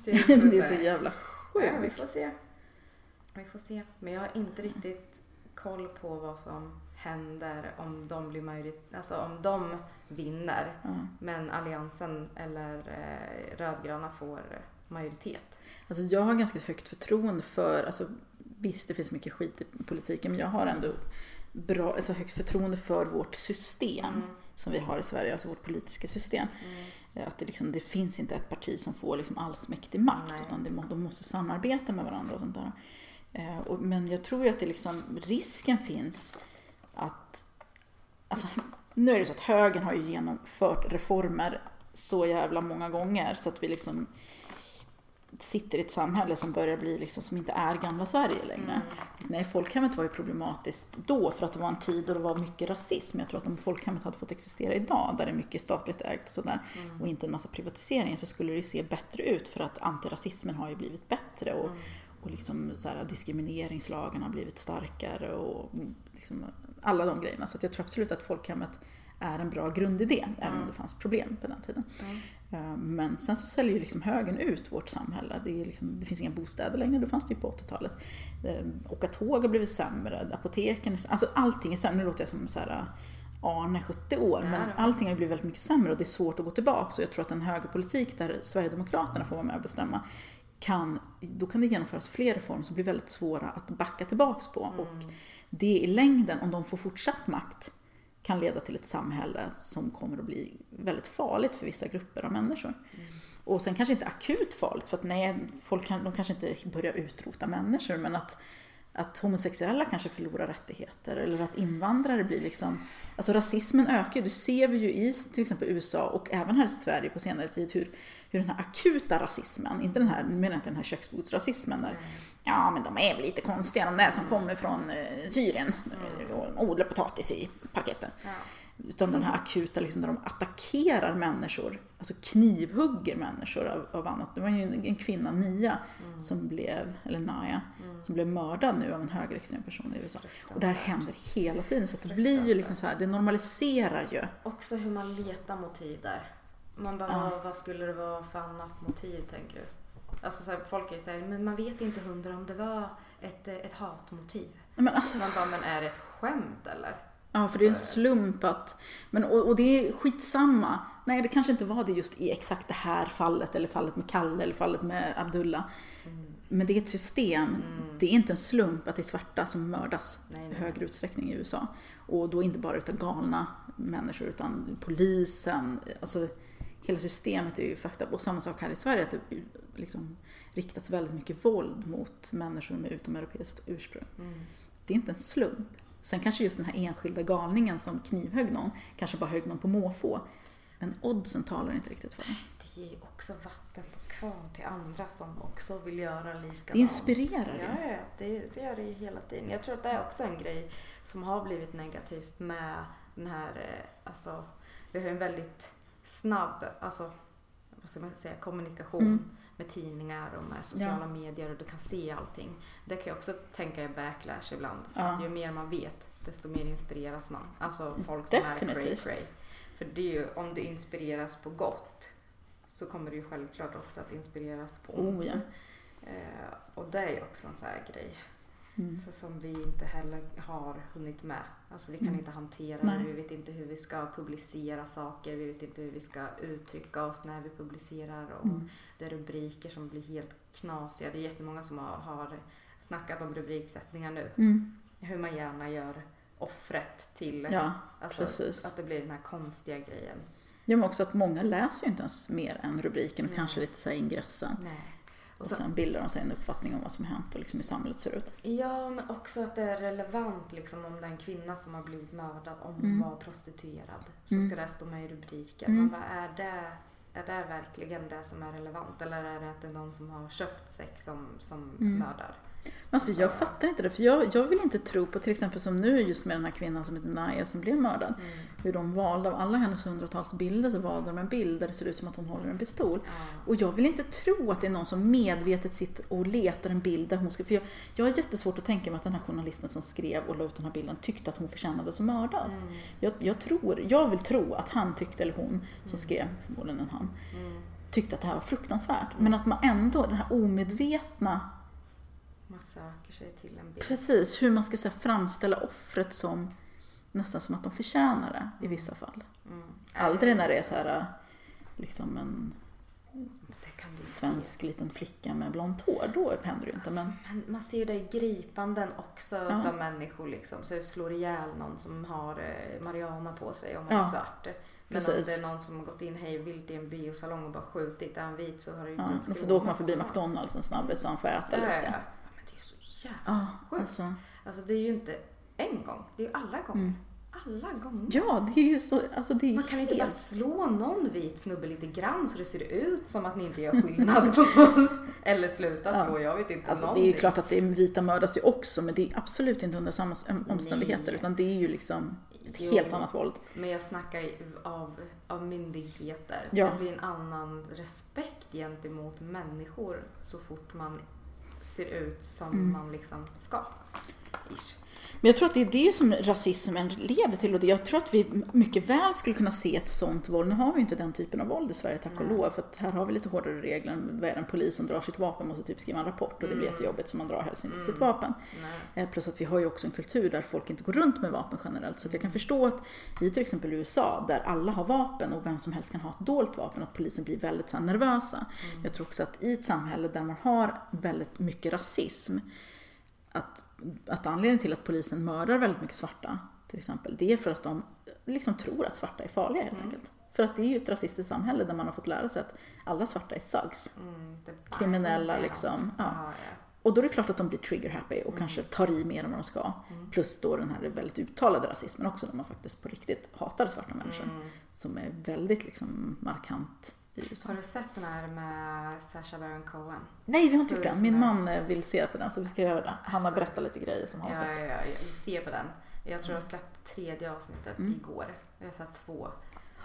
Det är så jävla sjukt. Ja, vi får se. Men jag har inte riktigt koll på vad som händer om de blir alltså om de vinner men alliansen eller rödgröna får majoritet. Alltså jag har ganska högt förtroende för, alltså visst det finns mycket skit i politiken men jag har ändå bra, alltså högt förtroende för vårt system som vi har i Sverige, alltså vårt politiska system. Att det, liksom, det finns inte ett parti som får liksom allsmäktig makt utan de måste samarbeta med varandra och sånt där. Men jag tror ju att det liksom, risken finns att alltså, nu är det så att högern har ju genomfört reformer så jävla många gånger så att vi liksom sitter i ett samhälle som börjar bli liksom, som inte är gamla Sverige längre. Nej, folkhemmet var ju problematiskt då för att det var en tid då det var mycket rasism. Jag tror att om folkhemmet hade fått existera idag där det är mycket statligt ägt och sådär och inte en massa privatisering så skulle det ju se bättre ut för att antirasismen har ju blivit bättre och liksom så här, diskrimineringslagen har blivit starkare och liksom alla de grejerna. Så att jag tror absolut att folkhemmet är en bra grundidé, även om det fanns problem på den tiden. Men sen så säljer ju liksom högern ut vårt samhälle. Det är liksom, det finns inga bostäder längre, det fanns det ju på 80-talet. Åka tåg har blivit sämre, apoteken, alltså allting är sämre. Nu låter jag som så här, 70 år, men allting har blivit väldigt mycket sämre och det är svårt att gå tillbaka. Så jag tror att en högerpolitik där Sverigedemokraterna får vara med och bestämma då kan det genomföras fler reformer som blir väldigt svåra att backa tillbaka på. Och det i längden, om de får fortsatt makt, kan leda till ett samhälle som kommer att bli väldigt farligt för vissa grupper av människor. Och sen kanske inte akut farligt, för att de kanske inte börjar utrota människor, men att homosexuella kanske förlorar rättigheter eller att invandrare blir liksom... Alltså rasismen ökar ju, det ser vi ju i till exempel USA och även här i Sverige på senare tid hur den här akuta rasismen, inte den här, menar inte den här köksbordsrasismen där, ja men de är väl lite konstiga de där som kommer från Syrien och odlar potatis i parketten. Ja. Utan den här akuta, liksom, där de attackerar människor, alltså knivhugger människor av annat. Det var ju en kvinna, Nia, som blev, eller Naya, som blev mördad nu av en högerextrem person i USA. Och det här händer hela tiden, så att det blir ju liksom så här, det normaliserar ju. Också hur man letar motiv där. Man bara, vad skulle det vara för annat motiv, tänker du? Alltså så här, folk är ju såhär, men man vet inte 100 om det var ett hatmotiv. Men alltså, man bara, men är det ett skämt eller? Ja, för det är en slump att, men, och det är skitsamma. Nej, det kanske inte var det just i exakt det här fallet, eller fallet med Kalle, eller fallet med Abdullah. Mm. Men det är ett system. Mm. Det är inte en slump att det är svarta som mördas i högre utsträckning i USA. Och då inte bara utan galna människor, utan polisen. Alltså, hela systemet är ju fakta. Och samma sak här i Sverige, att det liksom riktats väldigt mycket våld mot människor med utomeuropeiskt ursprung. Mm. Det är inte en slump. Sen kanske just den här enskilda galningen som knivhögg någon, kanske bara högg någon på måfå. Men oddsen talar inte riktigt för. Det ger också vatten på kvarn till andra som också vill göra likadant. Det inspirerar ju. Ja, det gör det ju hela tiden. Jag tror att det är också en grej som har blivit negativt med den här, alltså, vi har en väldigt snabb, alltså, vad ska man säga, kommunikation med tidningar och med sociala medier, och du kan se allting. Det kan jag också tänka är backlash ibland. Ja. Att ju mer man vet, desto mer inspireras man. Alltså folk som definitivt är cray-cray. För det är ju, om du inspireras på gott, så kommer du ju självklart också att inspireras på ont. Och det är ju också en sån här grej så som vi inte heller har hunnit med. Alltså vi kan inte hantera det, vi vet inte hur vi ska publicera saker, vi vet inte hur vi ska uttrycka oss när vi publicerar, och det är rubriker som blir helt knasiga. Det är jättemånga som har snackat om rubriksättningar nu, hur man gärna gör offret till, alltså, att det blir den här konstiga grejen. Ja, men också att många läser ju inte ens mer än rubriken och kanske lite så här ingressen. Nej. Och sen bildar de sig en uppfattning om vad som hänt och liksom hur samhället ser ut. Ja, men också att det är relevant liksom, om den kvinna som har blivit mördad, om hon var prostituerad, så ska det stå med i rubriken. Men vad är det verkligen det som är relevant? Eller är det att det är någon som har köpt sex som mördar? Alltså jag fattar inte det, för jag vill inte tro på, till exempel som nu just med den här kvinnan som heter Naya som blev mördad, hur de valde av alla hennes hundratals bilder, så valde de en bild där det ser ut som att hon håller en pistol, och jag vill inte tro att det är någon som medvetet sitter och letar en bild där hon ska, för jag har jättesvårt att tänka mig att den här journalisten som skrev och la ut den här bilden tyckte att hon förtjänades att mördas. Jag vill tro att han tyckte, eller hon som skrev, förmodligen en han, tyckte att det här var fruktansvärt, men att man ändå, den här omedvetna, man söker sig till en bild. Precis, hur man ska så här, framställa offret som nästan som att de förtjänar det i vissa fall. Aldrig när det är så här liksom en svensk liten flicka med blont hår, då händer det ju inte. Alltså, men man ser ju det i gripanden också av människor liksom, så slår ihjäl någon som har marijuana på sig, om man är svart. Men om det är någon som har gått in hejvilt i en biosalong och bara skjutit en vit, så har det ju inte ens... För då kommer man förbi McDonalds en snabbare så han får äta lite. Ja, men det är så jävla sjukt. Alltså det är ju inte en gång, det är ju alla gånger. Alla gånger. Ja, det är ju så... Alltså, det är man kan inte bara slå någon vit snubbe lite grann så det ser ut som att ni inte gör skillnad på oss. Eller sluta slå, jag vet inte. Alltså, det är ju klart att det är vita mördas ju också, men det är absolut inte under samma omständigheter, utan det är ju liksom... Ett helt annat våld. Men jag snackar av myndigheter. Ja. Det blir en annan respekt gentemot människor så fort man ser ut som man liksom ska. Ish. Men jag tror att det är det som rasismen leder till, och jag tror att vi mycket väl skulle kunna se ett sånt våld. Nu har vi inte den typen av våld i Sverige, tack och lov, för att här har vi lite hårdare regler. Vad är det, en polis som drar sitt vapen måste typ skriva en rapport, och det blir jättejobbigt, som man drar helst inte sitt vapen. Plus att vi har ju också en kultur där folk inte går runt med vapen generellt, så att jag kan förstå att i till exempel USA, där alla har vapen och vem som helst kan ha ett dolt vapen, att polisen blir väldigt så nervösa. Jag tror också att i ett samhälle där man har väldigt mycket rasism, att anledningen till att polisen mördar väldigt mycket svarta till exempel, det är för att de liksom tror att svarta är farliga helt enkelt. För att det är ju ett rasistiskt samhälle där man har fått lära sig att alla svarta är thugs, kriminella liksom. Och då är det klart att de blir trigger happy och kanske tar i mer än vad de ska. Plus då den här väldigt uttalade rasismen också, när man faktiskt på riktigt hatar svarta människor, som är väldigt liksom markant. Har du sett den här med Sacha Baron Cohen? Nej, vi har inte gjort den. Min man vill se på den, så vi ska göra det. Han har berättat lite grejer som han har sett. Ja, jag ser på den. Jag tror jag släppte 3:e avsnittet igår. Jag har sett 2.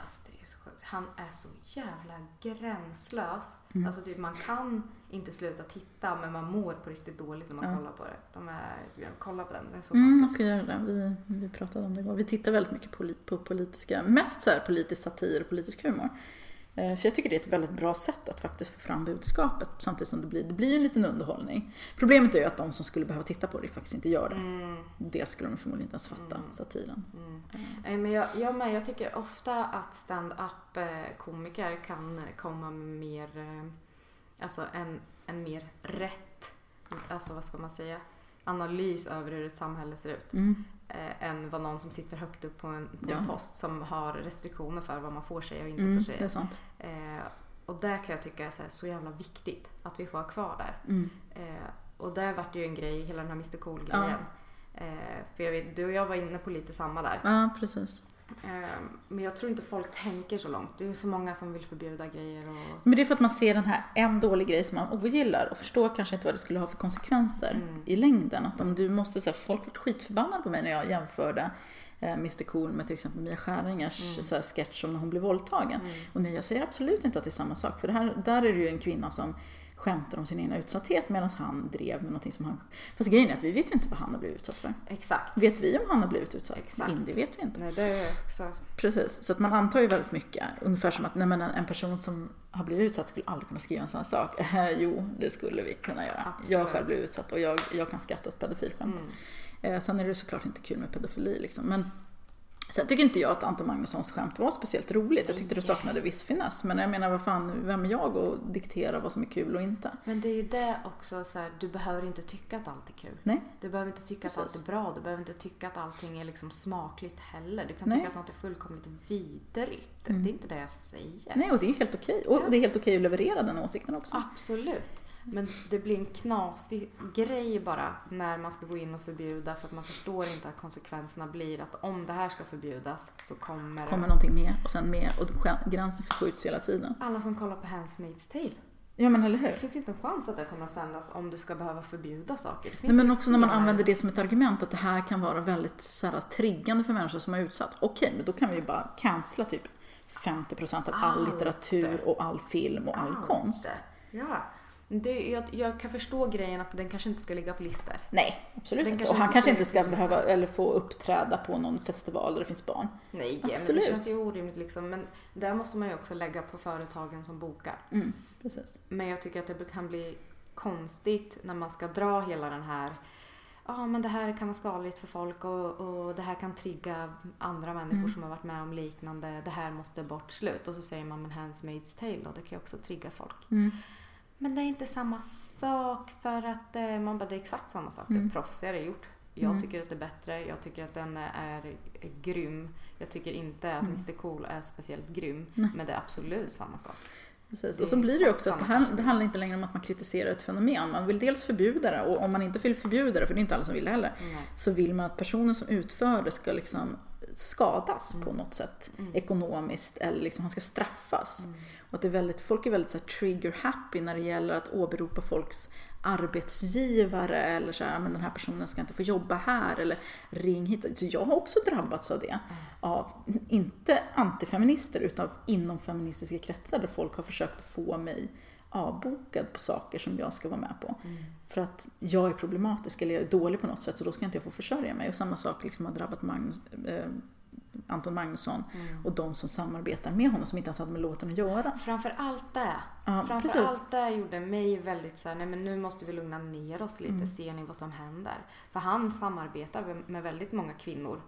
Alltså det är så sjukt. Han är så jävla gränslös. Mm. Alltså typ man kan inte sluta titta, men man mår på riktigt dåligt när man kollar på det. Kolla på den, det är så fantastiskt. Jag ska göra det. Vi pratade om det igår. Vi tittar väldigt mycket på politiska, mest så här politisk satir och politisk humor. Så jag tycker det är ett väldigt bra sätt att faktiskt få fram budskapet samtidigt som det blir en liten underhållning. Problemet är ju att de som skulle behöva titta på det faktiskt inte gör det. Mm. Det skulle de förmodligen inte ens fatta satiren. Mm. Mm. Men jag tycker ofta att stand-up-komiker kan komma med mer, alltså en mer rätt, alltså vad ska man säga, analys över hur ett samhälle ser ut. Mm. Än vad någon som sitter högt upp på en post som har restriktioner för vad man får säga och inte får säga. Det är sant. Och där kan jag tycka är så jävla viktigt att vi får ha kvar där. Mm. Och där vart det ju en grej, hela den här Mr. Cool-grejen. Ja. För jag vet, du och jag var inne på lite samma där. Ja, precis. Men jag tror inte folk tänker så långt. Det är ju så många som vill förbjuda grejer och... Men det är för att man ser den här en dålig grej som man ogillar och förstår kanske inte vad det skulle ha för konsekvenser i längden. Att om du måste säga, folk var skitförbannade på mig när jag jämförde Mr. Cool med till exempel Mia Skäringers så här sketch om när hon blev våldtagen. Mm. Och nej, jag säger absolut inte att det är samma sak. För det här, där är det ju en kvinna som skämtar om sin egna utsatthet medan han drev med någonting som han... Fast grejen är att vi vet ju inte vad han har blivit utsatt för. Exakt. Vet vi om han har blivit utsatt? Exakt. Det vet vi inte. Nej, det är exakt. Precis, så att man antar ju väldigt mycket. Ungefär som att nej, men en person som har blivit utsatt skulle aldrig kunna skriva en sån här sak. Jo, det skulle vi kunna göra. Absolut. Jag själv blev utsatt och jag kan skratta åt pedofilskämt. Mm. Sen är det såklart inte kul med pedofili liksom, men... Sen tycker inte jag att Anton Magnussons skämt var speciellt roligt. Jag tyckte det saknade viss finess. Men jag menar, vad fan, vem är jag att diktera vad som är kul och inte? Men det är ju det också, så här, du behöver inte tycka att allt är kul. Nej. Du behöver inte tycka att allt är bra. Du behöver inte tycka att allting är liksom smakligt heller. Du kan tycka att något är fullkomligt vidrigt. Mm. Det är inte det jag säger. Nej, och det är helt okej. Och det är helt okej att leverera den åsikten också. Absolut. Men det blir en knasig grej bara när man ska gå in och förbjuda, för att man förstår inte att konsekvenserna blir att om det här ska förbjudas så kommer någonting med och sen med, och gränsen förskjuts hela tiden. Alla som kollar på Handmaid's Tale. Ja, men eller hur? Det finns inte en chans att det kommer att sändas om du ska behöva förbjuda saker. Nej, men också när man använder det som ett argument att det här kan vara väldigt så här triggande för människor som har utsatts. Okej, men då kan vi ju bara cancella typ 50% av all litteratur och all film och all konst. Ja. Jag kan förstå grejen att den kanske inte ska ligga på listor. Nej, absolut inte. Och han kanske inte ska behöva eller få uppträda på någon festival där det finns barn. Nej, men det känns ju orimligt liksom. Men där måste man ju också lägga på företagen som bokar. Mm, precis. Men jag tycker att det kan bli konstigt när man ska dra hela den här, men det här kan vara skadligt för folk och det här kan trigga andra människor som har varit med om liknande. Det här måste bort, slut. Och så säger man men Handmaid's Tale, och det kan ju också trigga folk. Mm. Men det är inte samma sak, för att man bara, det är exakt samma sak. Det proffsigare är gjort. Jag tycker att det är bättre. Jag tycker att den är grym. Jag tycker inte att Mr. Cool är speciellt grym. Nej. Men det är absolut samma sak. Precis. Och så blir det också att det handlar inte längre om att man kritiserar ett fenomen. Man vill dels förbjuda det, och om man inte vill förbjuda det, för det är inte alla som vill heller, så vill man att personen som utför det ska liksom skadas på något sätt ekonomiskt, eller liksom han ska straffas. Och att folk är väldigt så här trigger happy när det gäller att åberopa folks arbetsgivare, eller så här, men den här personen ska inte få jobba här, eller ring hit. Så jag har också drabbats av det, av inte antifeminister utan inom feministiska kretsar där folk har försökt få mig avbokad på saker som jag ska vara med på. För att jag är problematisk eller jag är dålig på något sätt, så då ska inte jag få försörja mig. Och samma sak liksom har drabbat Anton Magnusson och de som samarbetar med honom, som inte ens hade med låten att göra. Framför allt det gjorde mig väldigt så här, nej men nu måste vi lugna ner oss lite, ser ni vad som händer? För han samarbetar med väldigt många kvinnor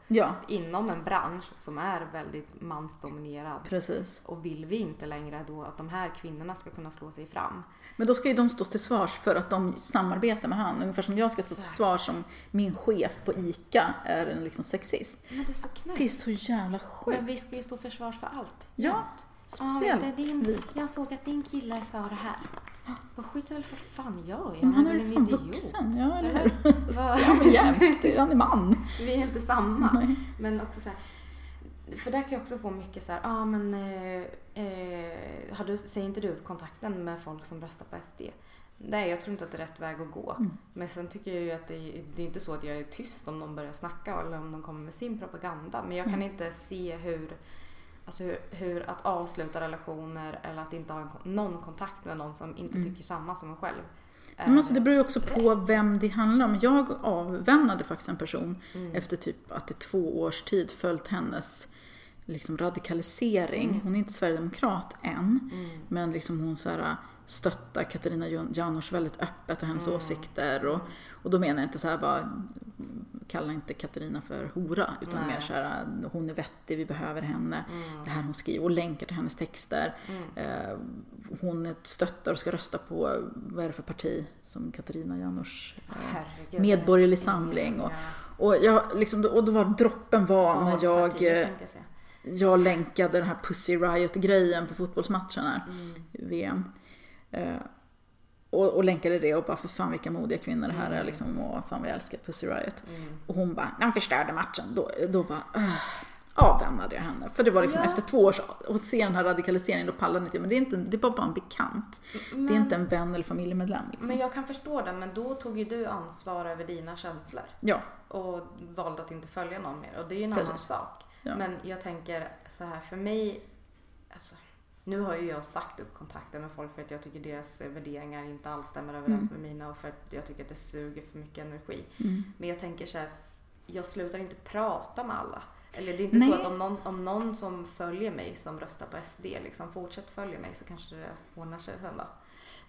inom en bransch som är väldigt mansdominerad. Precis. Och vill vi inte längre då att de här kvinnorna ska kunna slå sig fram? Men då ska ju de stå till svars för att de samarbetar med han. Ungefär som jag ska stå till svars som min chef på ICA är en liksom sexist. Men det är så knäppt. Det är så jävla sjukt. Men vi ska ju stå försvars för allt. Ja. Speciellt. Jag såg att din kille sa det här. Vad skit väl för fan jag är? Han är väl fan vuxen. Ja, eller hur? Han är man. Vi är inte samma. Nej. Men också så här, för där kan jag också få mycket så här, säger inte du upp kontakten med folk som röstar på SD? Nej, jag tror inte att det är rätt väg att gå. Men sen tycker jag ju att det är inte så att jag är tyst om de börjar snacka eller om de kommer med sin propaganda. Men jag kan inte se hur alltså hur att avsluta relationer eller att inte ha någon kontakt med någon som inte tycker samma som en själv. Men alltså det beror ju också på vem det handlar om. Jag avvännade faktiskt en person efter typ att i 2 års tid följt hennes liksom radikalisering. Hon är inte sverigedemokrat än, men liksom hon så här stöttar Katerina Janouch väldigt öppet och hennes åsikter och då menar jag inte så här bara kalla inte Katerina för hora utan mer så här, hon är vettig, vi behöver henne, det här hon skriver och länkar till hennes texter, hon stöttar och ska rösta på vad är det för parti som Katerina Janouch medborgerlig samling och jag liksom, och då var droppen var när jag länkade den här Pussy Riot grejen på fotbollsmatchen här VM och länkade det och bara för fan vilka modiga kvinnor det här är liksom, och fan vad jag älskar Pussy Riot och hon bara, han förstörde matchen då bara, avvännade jag henne för det var liksom efter 2 års och se den här radikaliseringen, då pallade inte, men det är bara en bekant, men det är inte en vän eller familjemedlem liksom. Men jag kan förstå det, men då tog ju du ansvar över dina känslor och valde att inte följa någon mer och det är ju en annan sak men jag tänker så här, för mig alltså, nu har ju jag sagt upp kontakten med folk för att jag tycker deras värderingar inte alls stämmer överens med mina och för att jag tycker att det suger för mycket energi. Men jag tänker så här, jag slutar inte prata med alla. Eller det är inte så att om någon som följer mig som röstar på SD liksom fortsätter följa mig så kanske det ordnar sig sen då.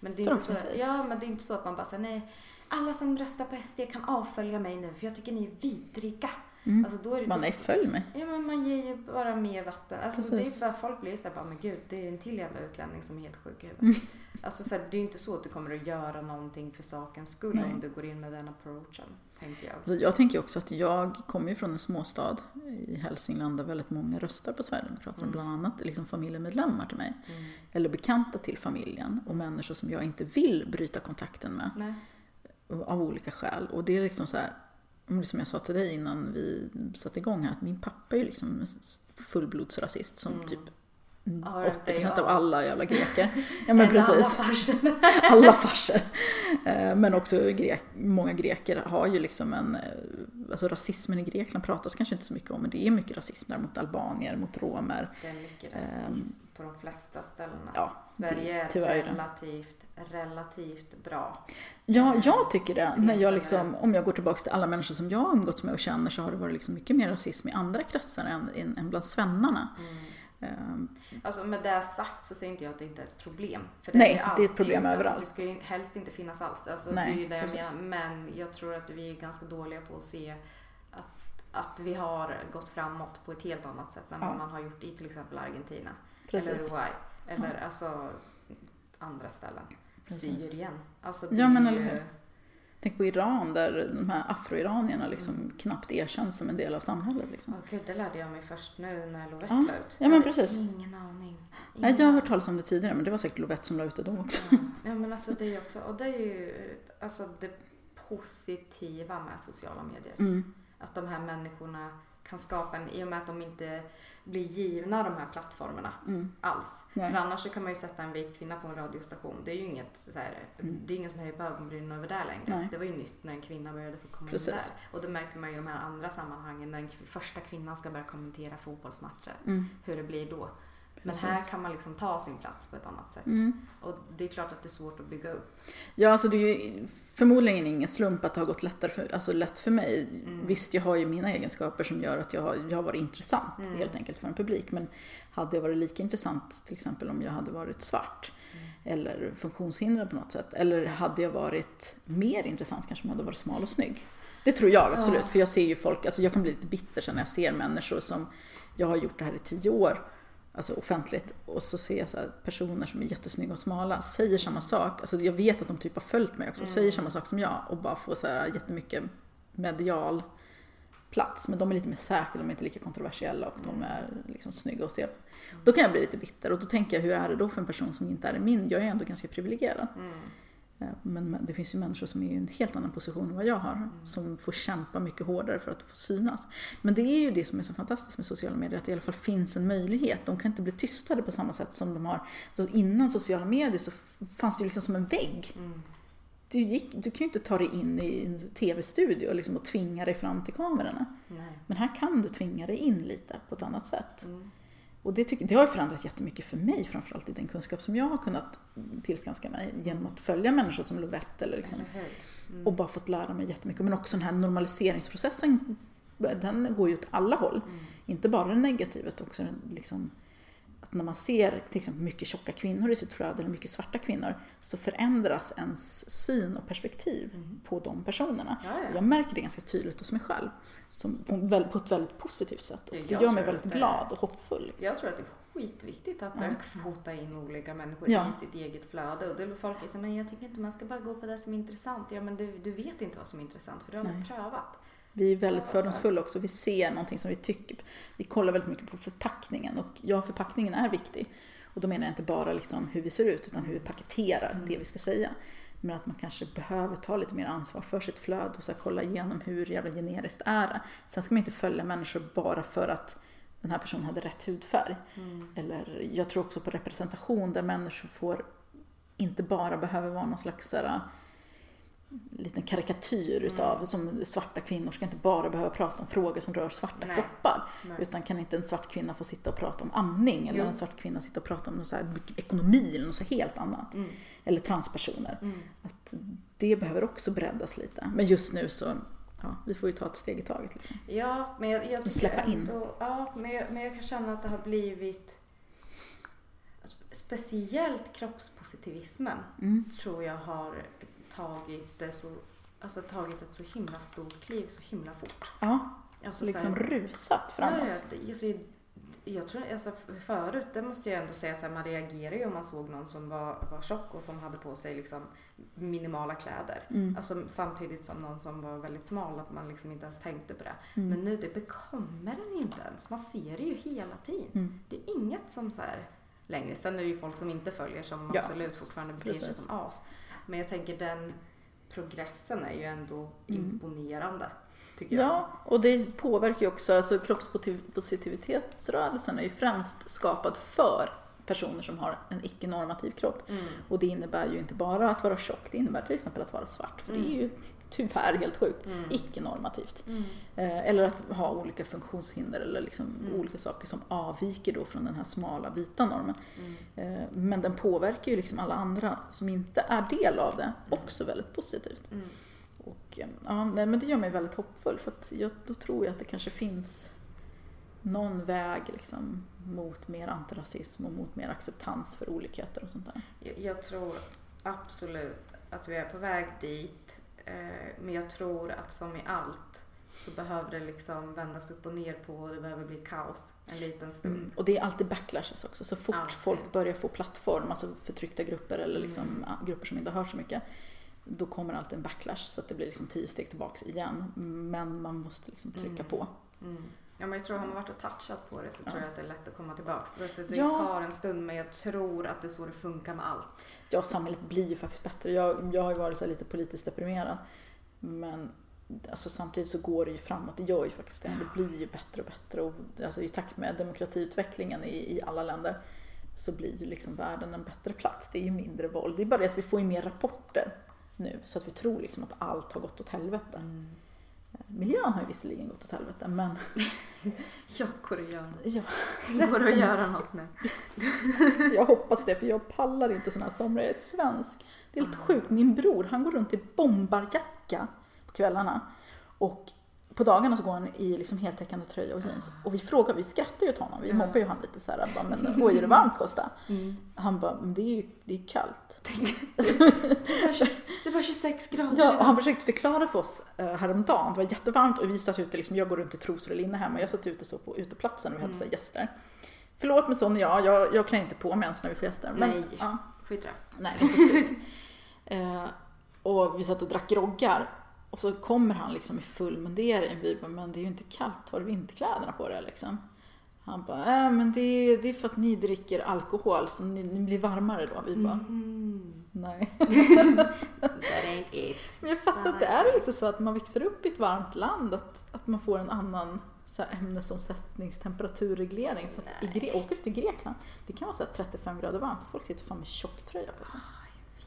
Men det är inte så, men det är inte så att man bara säger nej, alla som röstar på SD kan avfölja mig nu för jag tycker ni är vidriga. Alltså då är det man är följd med. Ja, men man ger ju bara mer vatten. Alltså det är för folk blir så här bara, men gud, det är en till jävla utlänning som är helt sjuk i huvudet. Alltså så här, det är ju inte så att du kommer att göra någonting för sakens skull om du går in med den approachen, tänker jag. Alltså, jag tänker också att jag kommer ju från en småstad i Hälsingland där väldigt många röstar på Sverigedemokraterna, bland annat liksom familjemedlemmar till mig eller bekanta till familjen och människor som jag inte vill bryta kontakten med av olika skäl, och det är liksom så här, som jag sa till dig innan vi satte igång här, att min pappa är ju liksom fullblodsrasist som typ 80% av alla jävla greker. Ja, men precis. Alla farser. Men också många greker har ju liksom en, alltså rasismen i Grekland pratas kanske inte så mycket om, men det är mycket rasism där mot albanier, mot romer. Det är mycket rasism på de flesta ställena. Ja, Sverige är relativt bra. Ja, jag tycker det. När jag liksom, om jag går tillbaka till alla människor som jag har umgåtts med och känner, så har det varit liksom mycket mer rasism i andra kretsar än bland svennarna. Alltså med det sagt så säger inte jag att det inte är ett problem. För det är ett problem överallt. Alltså, det ska ju helst inte finnas alls. Alltså, det är ju det jag menar. Men jag tror att vi är ganska dåliga på att se att vi har gått framåt på ett helt annat sätt än vad man har gjort i till exempel Argentina. Eller Uruguay. Eller alltså andra ställen. Syrien. Alltså, men eller hur? Tänk på Iran där de här afroiranierna liksom knappt erkänns som en del av samhället liksom. Gud, det lärde jag mig först nu när Lovett la ut. Ja, men precis. Ingen aning. Nej, jag har hört talas om det tidigare, men det var säkert Lovett som la ut det då också. Ja, men alltså det är också, och det är ju alltså det positiva med sociala medier. Att de här människorna kan skapa en, i och med att de inte blir givna de här plattformarna alls. För annars så kan man ju sätta en vit kvinna på en radiostation. Det är ju inget så här, det är ingen som höjer på ögonbrynen över där längre. Det var ju nytt när en kvinna började få komma in där. Och då märker man ju de här andra sammanhangen när den första kvinnan ska börja kommentera fotbollsmatcher. Hur det blir då. Men här kan man liksom ta sin plats på ett annat sätt. Och det är klart att det är svårt att bygga upp. Ja, alltså det är ju förmodligen ingen slump att det har gått lätt för mig. Visst, jag har ju mina egenskaper som gör att jag har varit intressant helt enkelt för en publik. Men hade jag varit lika intressant till exempel om jag hade varit svart eller funktionshindrad på något sätt. Eller hade jag varit mer intressant kanske om jag hade varit smal och snygg. Det tror jag absolut. För jag ser ju folk, alltså jag kan bli lite bitter sen när jag ser människor som jag har gjort det här i 10 år. Alltså offentligt, och så ser jag så här, personer som är jättesnygga och smala säger samma sak, alltså jag vet att de typ har följt mig också, säger samma sak som jag och bara får så här jättemycket medial plats, men de är lite mer säkra, de är inte lika kontroversiella och de är liksom snygga och se. Då kan jag bli lite bitter och då tänker jag, hur är det då för en person som inte är min? Jag är ändå ganska privilegierad. Men det finns ju människor som är i en helt annan position än vad jag har, som får kämpa mycket hårdare för att få synas. Men det är ju det som är så fantastiskt med sociala medier, att det i alla fall finns en möjlighet. De kan inte bli tystade på samma sätt som de har. Så innan sociala medier så fanns det ju liksom som en vägg. Du kan ju inte ta dig in i en tv-studio liksom och tvinga dig fram till kamerorna. Men här kan du tvinga dig in lite på ett annat sätt. Och det har ju förändrats jättemycket för mig, framförallt i den kunskap som jag har kunnat tillskanska mig genom att följa människor som Lovett eller liksom, och bara fått lära mig jättemycket. Men också den här normaliseringsprocessen, den går ju åt alla håll. Mm. Inte bara det negativet, också liksom, att när man ser till exempel mycket tjocka kvinnor i sitt flöde eller mycket svarta kvinnor, så förändras ens syn och perspektiv på de personerna. Ja. Jag märker det ganska tydligt hos mig själv på ett väldigt positivt sätt. Och det gör mig väldigt glad och hoppfull. Jag tror att det är skitviktigt att man kvota in olika människor i sitt eget flöde. Och det är folk som säger, men jag tycker inte man ska bara gå på det som är intressant. Ja, men du vet inte vad som är intressant, för du har prövat. Vi är väldigt fördomsfulla också. Vi ser någonting som vi tycker. Vi kollar väldigt mycket på förpackningen. Och förpackningen är viktig. Och då menar jag inte bara liksom hur vi ser ut, utan hur vi paketerar det vi ska säga. Men att man kanske behöver ta lite mer ansvar för sitt flöde och så kolla igenom hur jävla generiskt är det. Sen ska man inte följa människor bara för att den här personen hade rätt hudfärg. Mm. Eller jag tror också på representation, där människor får inte bara behöver vara någon slags sådär liten karikatyr utav som svarta kvinnor ska inte bara behöva prata om frågor som rör svarta kroppar, utan kan inte en svart kvinna få sitta och prata om amning, eller en svart kvinna sitta och prata om någon så här ekonomi eller något så helt annat, eller transpersoner. Att det behöver också breddas lite, men just nu så vi får ju ta ett steg i taget liksom. Ja, men jag släppa in. Men jag kan känna att det har blivit speciellt kroppspositivismen tror jag har tagit ett så himla stort kliv så himla fort. Ja, alltså, liksom såhär, rusat framåt. Jag tror, alltså, förut, det måste jag ändå säga, så man reagerar ju om man såg någon som var tjock och som hade på sig liksom minimala kläder. Alltså, samtidigt som någon som var väldigt smal, att man liksom inte ens tänkte på det. Men nu, det bekommer den inte ens. Man ser det ju hela tiden. Det är inget som så här längre. Sen är det ju folk som inte följer som absolut fortfarande beter sig som as. Men jag tänker den progressen är ju ändå imponerande, tycker jag. Ja, och det påverkar ju också, alltså kroppspositivitetsrörelsen är ju främst skapad för personer som har en icke-normativ kropp. Och det innebär ju inte bara att vara tjock, det innebär till exempel att vara svart, för det är ju tyvärr helt sjukt, icke-normativt. Eller att ha olika funktionshinder eller liksom olika saker som avviker då från den här smala vita normen. Men den påverkar ju liksom alla andra som inte är del av det också väldigt positivt. Och, men det gör mig väldigt hoppfull, för att då tror jag att det kanske finns någon väg liksom mot mer antirasism och mot mer acceptans för olikheter och sånt där. Jag tror absolut att vi är på väg dit. Men jag tror att som i allt så behöver det liksom vändas upp och ner på, och det behöver bli kaos en liten stund. Och det är alltid backlashes också. Så fort folk börjar få plattform, alltså förtryckta grupper eller liksom grupper som inte hör så mycket, då kommer alltid en backlash, så att det blir liksom 10 steg tillbaks igen. Men man måste liksom trycka på. Ja, men jag tror att har man varit och touchat på det, så tror jag att det är lätt att komma tillbaka. Så det tar en stund, men jag tror att det är så det funkar med allt. Ja, samhället blir ju faktiskt bättre. Jag har ju varit så lite politiskt deprimerad. Men alltså, samtidigt så går det ju framåt. Det gör ju faktiskt det. Det blir ju bättre och bättre. Och, alltså, i takt med demokratiutvecklingen i alla länder, så blir ju liksom världen en bättre plats. Det är ju mindre våld. Det är bara det att vi får ju mer rapporter nu. Så att vi tror liksom att allt har gått åt helvete. Miljön har ju visserligen gått åt helvete, men jag går och gör något nu. Jag hoppas det, för jag pallar inte såna här somrar. Jag är svensk. Det är lite sjukt. Min bror, han går runt i bombarjacka på kvällarna, och på dagarna så går han i liksom heltäckande tröja och jeans. Och vi skrattar ju åt honom. Vi mobbar ju han lite så här, bara, men oj, är det varmt, Kosta? Han bara, men det är ju kallt. Det var 26 grader. Ja, och han försökte förklara för oss häromdagen. Det var jättevarmt och vi satt ute, liksom, jag går runt i trosor och linne hemma. Jag satt ute så på uteplatsen och vi hade så här gäster. Förlåt, men sån jag klär inte på mig ens när vi får gäster. Men, skit i det. Nej, det är slut. Och vi satt och drack groggar. Och så kommer han liksom i full mundering. Vi bara, men det är ju inte kallt. Har du vinterkläderna på det liksom? Han bara, men det är för att ni dricker alkohol. Så ni blir varmare då. Vi bara, nej. That ain't it. Men jag fattar att det är liksom så att man växer upp i ett varmt land. Att man får en annan så här ämnesomsättningstemperaturreglering. För att åker till Grekland, det kan vara så här 35 grader varmt. Folk sitter fan med tjocktröja på sig.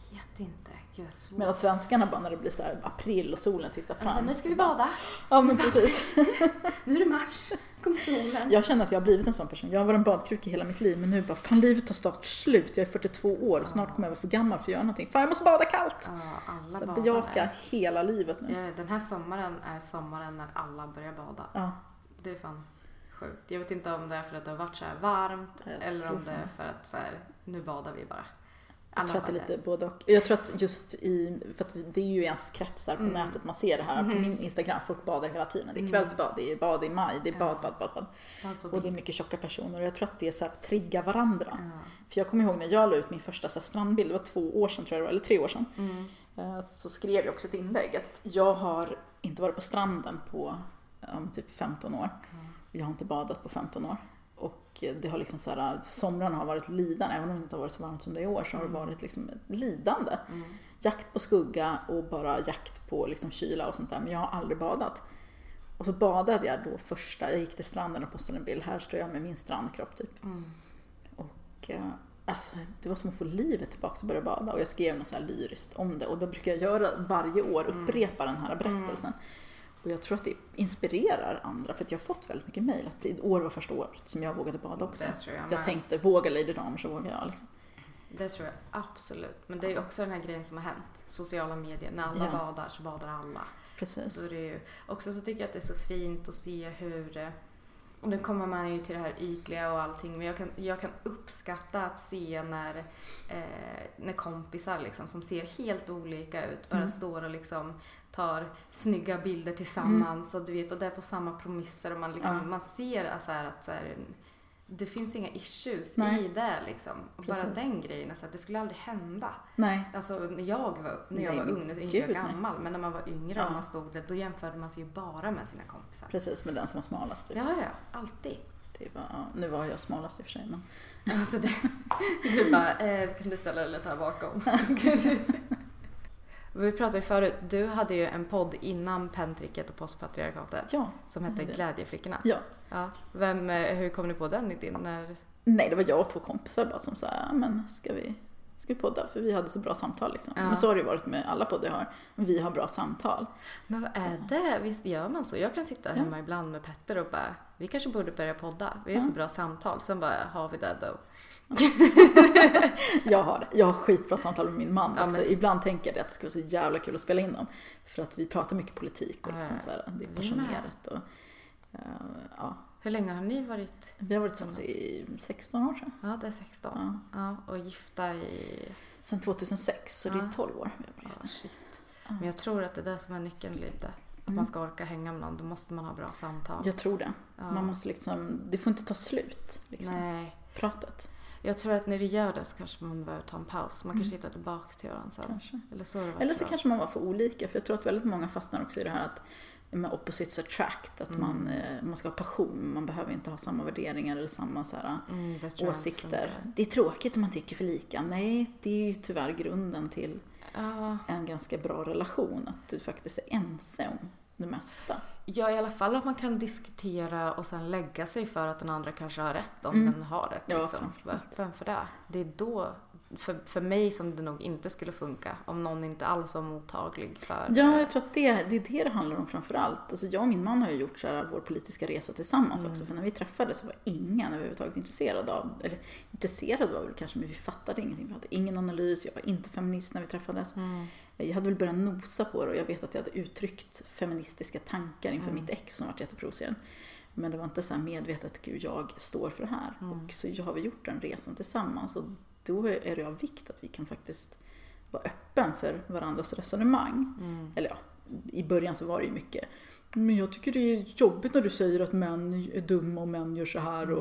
Jag vet inte. Gud, medan svenskarna bara, när det blir så här april och solen tittar fram. Ja, nu ska vi bada. Ja, men precis. Nu är det mars. Kom solen. Jag känner att jag har blivit en sån person. Jag var en badkruka hela mitt liv, men nu bara fan, livet har snart slut. Jag är 42 år och snart kommer jag vara för gammal för att göra någonting. Fan, jag måste bada kallt. Alla så bejaka hela livet nu. Den här sommaren är sommaren när alla börjar bada. Ja. Det är fan sjukt. Jag vet inte om det är för att det har varit så här varmt eller om det är för att så här, nu badar vi bara. Jag tror att det är lite både och. Jag tror att just i, för att det är ju ens kretsar på nätet, man ser det här på min Instagram, folk badar hela tiden. Det är kvällsbad, det är bad i maj, det är bad. Och det är mycket tjocka personer och jag tror att det är så här, trigga varandra. För jag kommer ihåg när jag la ut min första så här, strandbild, det var 2 år sedan tror jag, eller 3 år sedan. Så skrev jag också ett inlägg att jag har inte varit på stranden på typ 15 år. Jag har inte badat på 15 år. Och det har liksom så här, somrarna har varit lidande, även om det inte har varit så varmt som det är i år så har det varit liksom lidande. Jakt på skugga och bara jakt på liksom kyla och sånt där, men jag har aldrig badat. Och så badade jag då första, jag gick till stranden och postade en bild, här står jag med min strandkropp typ. Och alltså, det var som att få livet tillbaka och börja bada, och jag skrev något så här lyriskt om det, och då brukar jag göra varje år, upprepa den här berättelsen. Och jag tror att det inspirerar andra, för att jag har fått väldigt mycket mejl att i år var första året som jag vågade bada också. Jag tänkte, våga Lady Dahmer så vågar jag liksom. Det tror jag absolut. Men det är ju också den här grejen som har hänt. Sociala medier, när alla badar så badar alla. Precis. Då är det ju, också så tycker jag att det är så fint att se hur, och nu kommer man ju till det här ytliga och allting, men jag kan uppskatta att se när kompisar liksom, som ser helt olika ut, bara står och liksom tar snygga bilder tillsammans och du vet, och det är på samma premisser och man liksom, man ser så här att så här, det finns inga issues i det liksom. Och bara den grejen, så här, det skulle aldrig hända. Nej. Alltså när jag var ung, så inte jag gammal, men när man var yngre och man stod där, då jämförde man sig ju bara med sina kompisar. Precis, med den som var smalast typ. Ja, alltid. Det var, nu var jag smalast i och för sig, men alltså du bara kan du ställa dig lite här bakom. Vi pratade ju förut, du hade ju en podd innan Pentricket och Postpatriarkatet som hette Glädjeflickorna. Ja. Hur kom ni på den idén? Nej, det var jag och 2 kompisar bara som sa, men ska vi podda? För vi hade så bra samtal liksom. Men så har det ju varit med alla poddar jag har. Vi har bra samtal. Men vad är det? Visst gör man så? Jag kan sitta hemma ibland med Petter och bara, vi kanske borde börja podda. Vi har så bra samtal. Sen bara, har vi det då? Jag har skitbra samtal med min man också. Ibland tänker jag att det skulle vara så jävla kul att spela in dem, för att vi pratar mycket politik och liksom så här, det är passionerat och, Hur länge har ni varit? Vi har varit tillsammans i 16 år sedan. Ja, det är 16. Ja, och gifta i sen 2006, så det är 12 år vi har varit gifta. Shit. Men jag tror att det är det som är nyckeln lite. Att man ska orka hänga med någon, då måste man ha bra samtal. Jag tror det. Man måste liksom, det får inte ta slut liksom. Nej. Pratet. Jag tror att när det gör det så kanske man behöver ta en paus. Man kanske hittar tillbaka till varandra sen. Eller så kanske man var för olika. För jag tror att väldigt många fastnar också i det här att med opposites attract. Att man ska ha passion. Man behöver inte ha samma värderingar eller samma så här, åsikter. Det är tråkigt om man tycker för lika. Nej, det är ju tyvärr grunden till en ganska bra relation. Att du faktiskt är ense om det mesta. Ja, i alla fall att man kan diskutera och sen lägga sig för att den andra kanske har rätt om den har rätt. Liksom. Vem för det? Det är då, för mig som det nog inte skulle funka om någon inte alls var mottaglig för. Ja, jag tror att det är det handlar om framförallt. Alltså jag och min man har ju gjort så här, vår politiska resa tillsammans också. För när vi träffades så var ingen överhuvudtaget intresserad var väl kanske, men vi fattade ingenting. Vi hade ingen analys, jag var inte feminist när vi träffades. Jag hade väl börjat nosa på det och jag vet att jag hade uttryckt feministiska tankar inför mitt ex som varit jätteprovocerande. Men det var inte så här medvetet, gud jag står för det här. Och så har vi gjort den resan tillsammans, och då är det av vikt att vi kan faktiskt vara öppen för varandras resonemang. Eller ja, i början så var det ju mycket, men jag tycker det är jobbigt när du säger att män är dumma och män gör så här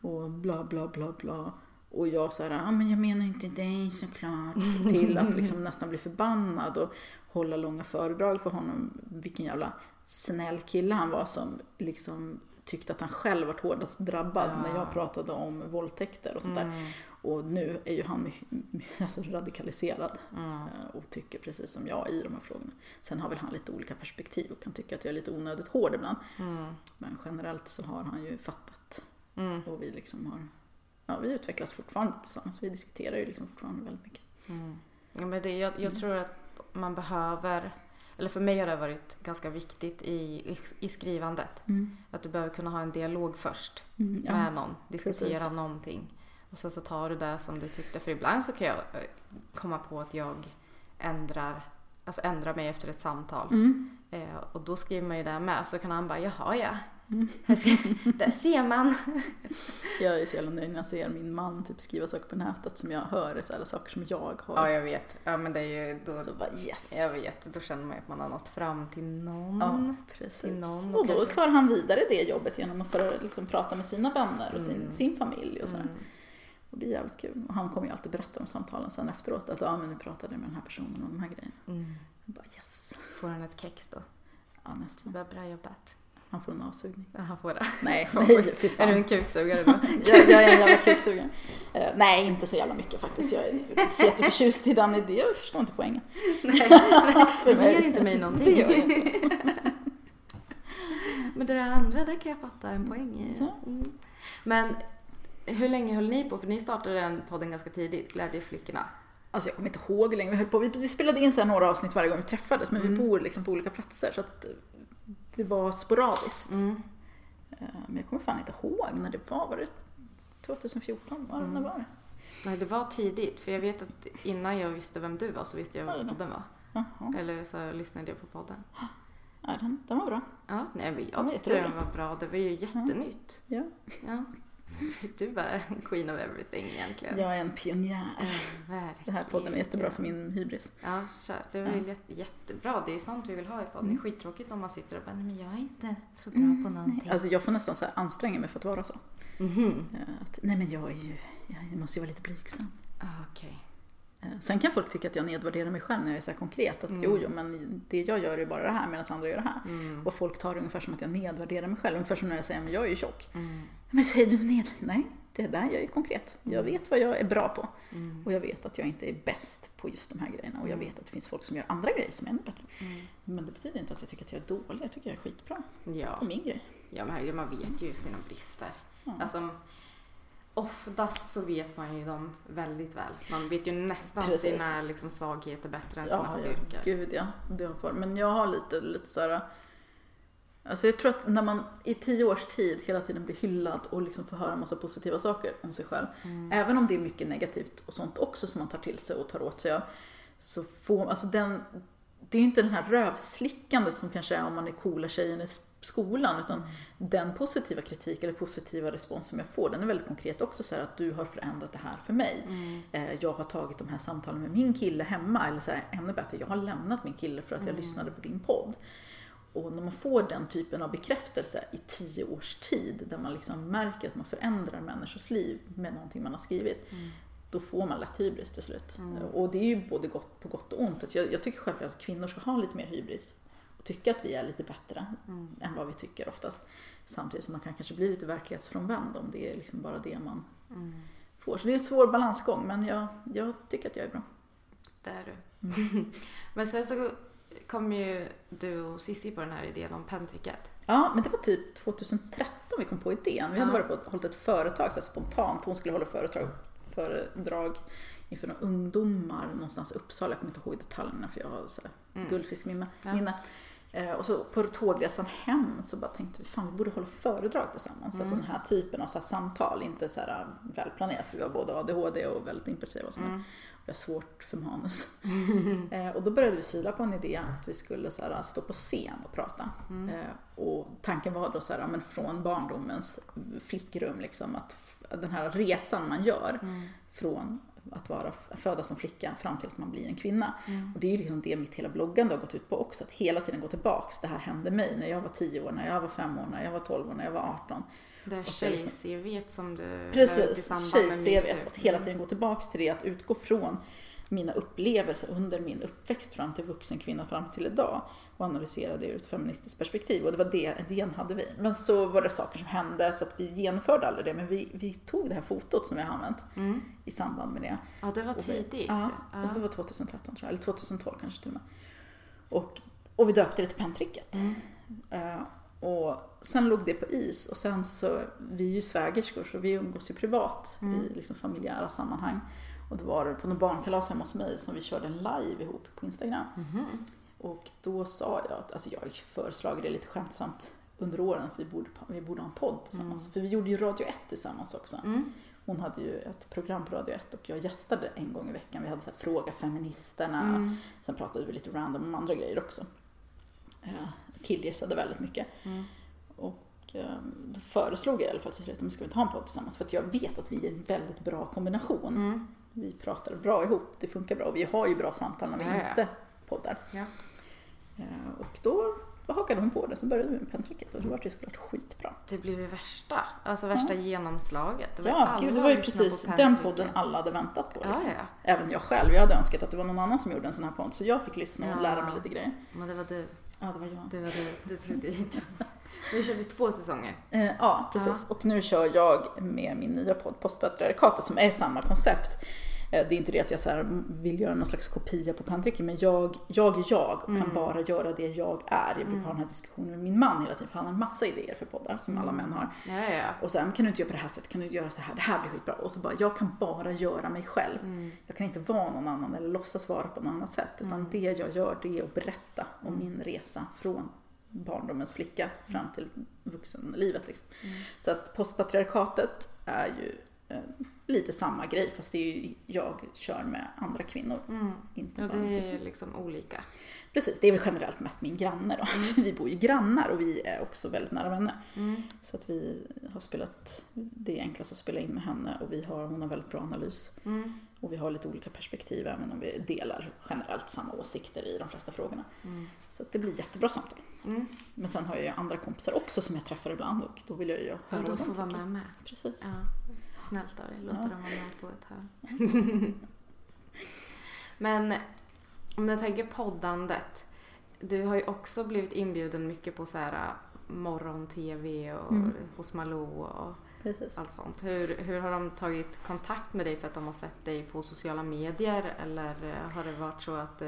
och bla bla bla bla. Och jag så här, men jag menar inte dig såklart. Till att liksom nästan bli förbannad och hålla långa föredrag för honom. Vilken jävla snäll kille han var som liksom tyckte att han själv var hårdast drabbad när jag pratade om våldtäkter och sånt där. Och nu är ju han alltså radikaliserad och tycker precis som jag i de här frågorna. Sen har väl han lite olika perspektiv och kan tycka att jag är lite onödigt hård ibland. Men generellt så har han ju fattat. Och vi liksom har... Ja, vi utvecklas fortfarande tillsammans. Vi diskuterar ju liksom fortfarande väldigt mycket. Ja, men det, jag tror att man behöver eller för mig har det varit ganska viktigt i skrivandet. Mm. Att du behöver kunna ha en dialog först med någon, diskutera någonting. Och sen så tar du det som du tyckte, för ibland så kan jag komma på att jag ändrar mig efter ett samtal. Mm. Och då skriver man ju det med, så kan han bara, jaha ja. Mm. Där ser man. Jag är så jävla nöjd när jag ser min man typ skriva saker på nätet som jag hör, så alla saker som jag har. Ja, jag vet. Ja, men det är ju då, så bara, yes. Jag vet, då känner man ju att man har nått fram till någon. Ja, precis. Till någon, och då för han vidare det jobbet genom att liksom prata med sina vänner och sin familj och sådär. Mm. Och det är jävligt kul. Och han kommer ju alltid berätta om samtalen sen efteråt, att ja, men nu pratade med den här personen om de här grejerna. Mm. Jag bara, yes. Får han ett kex då? Ja, nästan. Det var bra jobbat. Han får en avsugning. Han får det. Nej, fy fan. Är du en kuksugare då? Jag är en jävla kuksugare. Nej, inte så jävla mycket faktiskt. Jag är inte jätteförtjust i den idén. Jag förstår inte poängen. Nej, det ger inte mig någonting. Det gör inte. Men det där andra, där kan jag fatta en poäng i. Mm. Men hur länge höll ni på? För ni startade den podden ganska tidigt, Glädjeflickorna. Alltså jag kommer inte ihåg hur länge vi höll på. Vi spelade in så här några avsnitt varje gång vi träffades. Men vi bor liksom på olika platser, så att det var sporadiskt. Mm. Men jag kommer fan inte ihåg när det var. Var det 2014? När var det? Nej, det var tidigt. För jag vet att innan jag visste vem du var, så visste jag vad podden var. Aha. Eller så lyssnade jag på podden. Ja, den var bra. Ja, nej, jag tyckte den var bra. Det var ju jättenytt. Ja. Ja. Du var queen of everything egentligen. Jag är en pionjär. Det här podden är jättebra för min hybris. Ja, det är väl jättebra. Det är sånt vi vill ha i podden. Det är skittråkigt om man sitter och bara, men jag är inte så bra på någonting. Alltså jag får nästan så här anstränga mig för att vara så. Mm-hmm. Att, nej men jag måste ju vara lite blygsam. Okej. Sen kan folk tycka att jag nedvärderar mig själv när jag är så här konkret. Att jo, men det jag gör är ju bara det här, medan andra gör det här. Mm. Och folk tar det ungefär som att jag nedvärderar mig själv. Ungefär som när jag säger, men jag är ju tjock. Mm. Men säger du nej, det där jag är konkret. Jag vet vad jag är bra på. Mm. Och jag vet att jag inte är bäst på just de här grejerna. Och jag vet att det finns folk som gör andra grejer som är ännu bättre. Mm. Men det betyder inte att jag tycker att jag är dålig. Jag tycker att jag är skitbra. Ja. Det är min grej. Ja, men man vet ju sina brister. Ja. Alltså, oftast så vet man ju dem väldigt väl. Man vet ju nästan sina liksom svagheter bättre än sina styrkor. Ja, gud ja. Det har men jag har lite så här. Alltså jag tror att när man i 10 års tid hela tiden blir hyllad och liksom får höra en massa positiva saker om sig själv. Mm. Även om det är mycket negativt och sånt också som man tar till sig och tar åt sig av. Så får, alltså det är ju inte den här rövslickandet som kanske är om man är coola tjejen i skolan. Utan den positiva kritik eller positiva respons som jag får, den är väldigt konkret också. Så här, att du har förändrat det här för mig. Mm. Jag har tagit de här samtalen med min kille hemma. Eller så här, ännu bättre, jag har lämnat min kille för att jag lyssnade på din podd. Och när man får den typen av bekräftelse i 10 års tid, där man liksom märker att man förändrar människors liv med någonting man har skrivit, då får man lätt hybris till slut. Mm. Och det är ju både på gott och ont. Jag tycker självklart att kvinnor ska ha lite mer hybris och tycka att vi är lite bättre än vad vi tycker oftast. Samtidigt som man kan kanske bli lite verklighetsfrånvänd om det är liksom bara det man får. Så det är en svår balansgång, men jag tycker att jag är bra. Det är du. Mm. Men sen så kom ju du och Sissi på den här idén om Pentricket. Ja, men det var typ 2013 vi kom på idén. Vi hade varit på hållit ett företag så här spontant. Hon skulle hålla föredrag inför några ungdomar någonstans i Uppsala. Jag kommer inte ihåg detaljerna för jag har så här guldfiskminne. Och så på tågresan hem så bara tänkte vi, fan vi borde hålla föredrag tillsammans. Alltså den här typen av så här samtal, inte så här välplanerat, för vi var både ADHD och väldigt impulsiva. Vi har svårt för manus. Och då började vi fila på en idé att vi skulle så här, stå på scen och prata. Och tanken var då så här, men från barndomens flickrum liksom, att den här resan man gör från att vara födas som flicka fram till att man blir en kvinna. Och det är ju liksom det mitt hela bloggande har gått ut på också, att hela tiden gå tillbaks, det här hände mig när jag var 10 år, när jag var 5 år, när jag var 12 år, när jag var 18. Det är tjej-CV som du... Precis, tjej-CV, att hela tiden gå tillbaks till det, att utgå från mina upplevelser under min uppväxt fram till vuxen kvinna fram till idag och analysera det ur ett feministiskt perspektiv. Och det var det hade vi. Men så var det saker som hände så att vi genomförde aldrig det, men vi tog det här fotot som vi har använt i samband med det. Ja, det var tidigt. Och det var 2013 tror jag, eller 2012 kanske till och med. Och vi döpte det till Pentricket. Och sen låg det på is, och sen så, vi är ju svägerskor så vi umgås ju privat i liksom familjära sammanhang. Och då var det på någon barnkalas hemma hos mig som vi körde en live ihop på Instagram. Mm-hmm. Och då sa jag att, alltså jag föreslagit det lite skämtsamt under åren att vi borde ha en podd tillsammans. Mm. För vi gjorde ju Radio 1 tillsammans också. Mm. Hon hade ju ett program på Radio 1 och jag gästade en gång i veckan. Vi hade så här, fråga feministerna. Mm. Sen pratade vi lite random om andra grejer också. Killgissade väldigt mycket. Mm. Och då föreslog jag i alla fall till slut att vi ska inte ha en podd tillsammans. För att jag vet att vi är en väldigt bra kombination. Mm. Vi pratar bra ihop, det funkar bra. Och vi har ju bra samtal när vi inte poddar. Ja. Och då hakade hon på det, så började vi med Pentricket och det var ju såklart skitbra. Det blev ju värsta genomslaget. Det var ju precis den podden alla hade väntat på. Liksom. Ja, ja. Även jag själv, jag hade önskat att det var någon annan som gjorde en sån här podd, så jag fick lyssna och lära mig lite grejer. Men det var du. Ja, det var jag. Det var du trodde hit. Nu kör vi 2 säsonger. Ja, precis. Och nu kör jag med min nya podd Postpatriarkatet som är samma koncept. Det är inte det att jag så här vill göra någon slags kopia på Pentricket, men jag kan bara göra det jag är. Jag brukar ha den här diskussionen med min man hela tiden, för han har en massa idéer för poddar som alla män har. Ja. Och sen kan du inte göra på det här sättet, kan du göra så här, det här blir skitbra. Och så bara, jag kan bara göra mig själv. Mm. Jag kan inte vara någon annan eller låtsas vara på något annat sätt, utan det jag gör det är att berätta om min resa från barndomens flicka fram till vuxenlivet. Liksom. Mm. Så att Postpatriarkatet är ju lite samma grej, fast det är ju jag kör med andra kvinnor. Mm. Inte bara det är liksom olika. Precis, det är väl generellt mest min granne då. Mm. Vi bor ju grannar och vi är också väldigt nära vänner. Mm. Så att vi har spelat, det är enklast att spela in med henne och hon har väldigt bra analys. Mm. Och vi har lite olika perspektiv även om vi delar generellt samma åsikter i de flesta frågorna. Mm. Så att det blir jättebra samtal. Mm. Men sen har jag ju andra kompisar också som jag träffar ibland och då vill jag ju höra dem. Och då får vara med. Precis. Ja. Snällt av dig, låter dem vara på ett här. Men om jag tänker poddandet, du har ju också blivit inbjuden mycket på så här morgon-tv och hos Malou och precis. Allt sånt. Hur har de tagit kontakt med dig för att de har sett dig på sociala medier, eller har det varit så att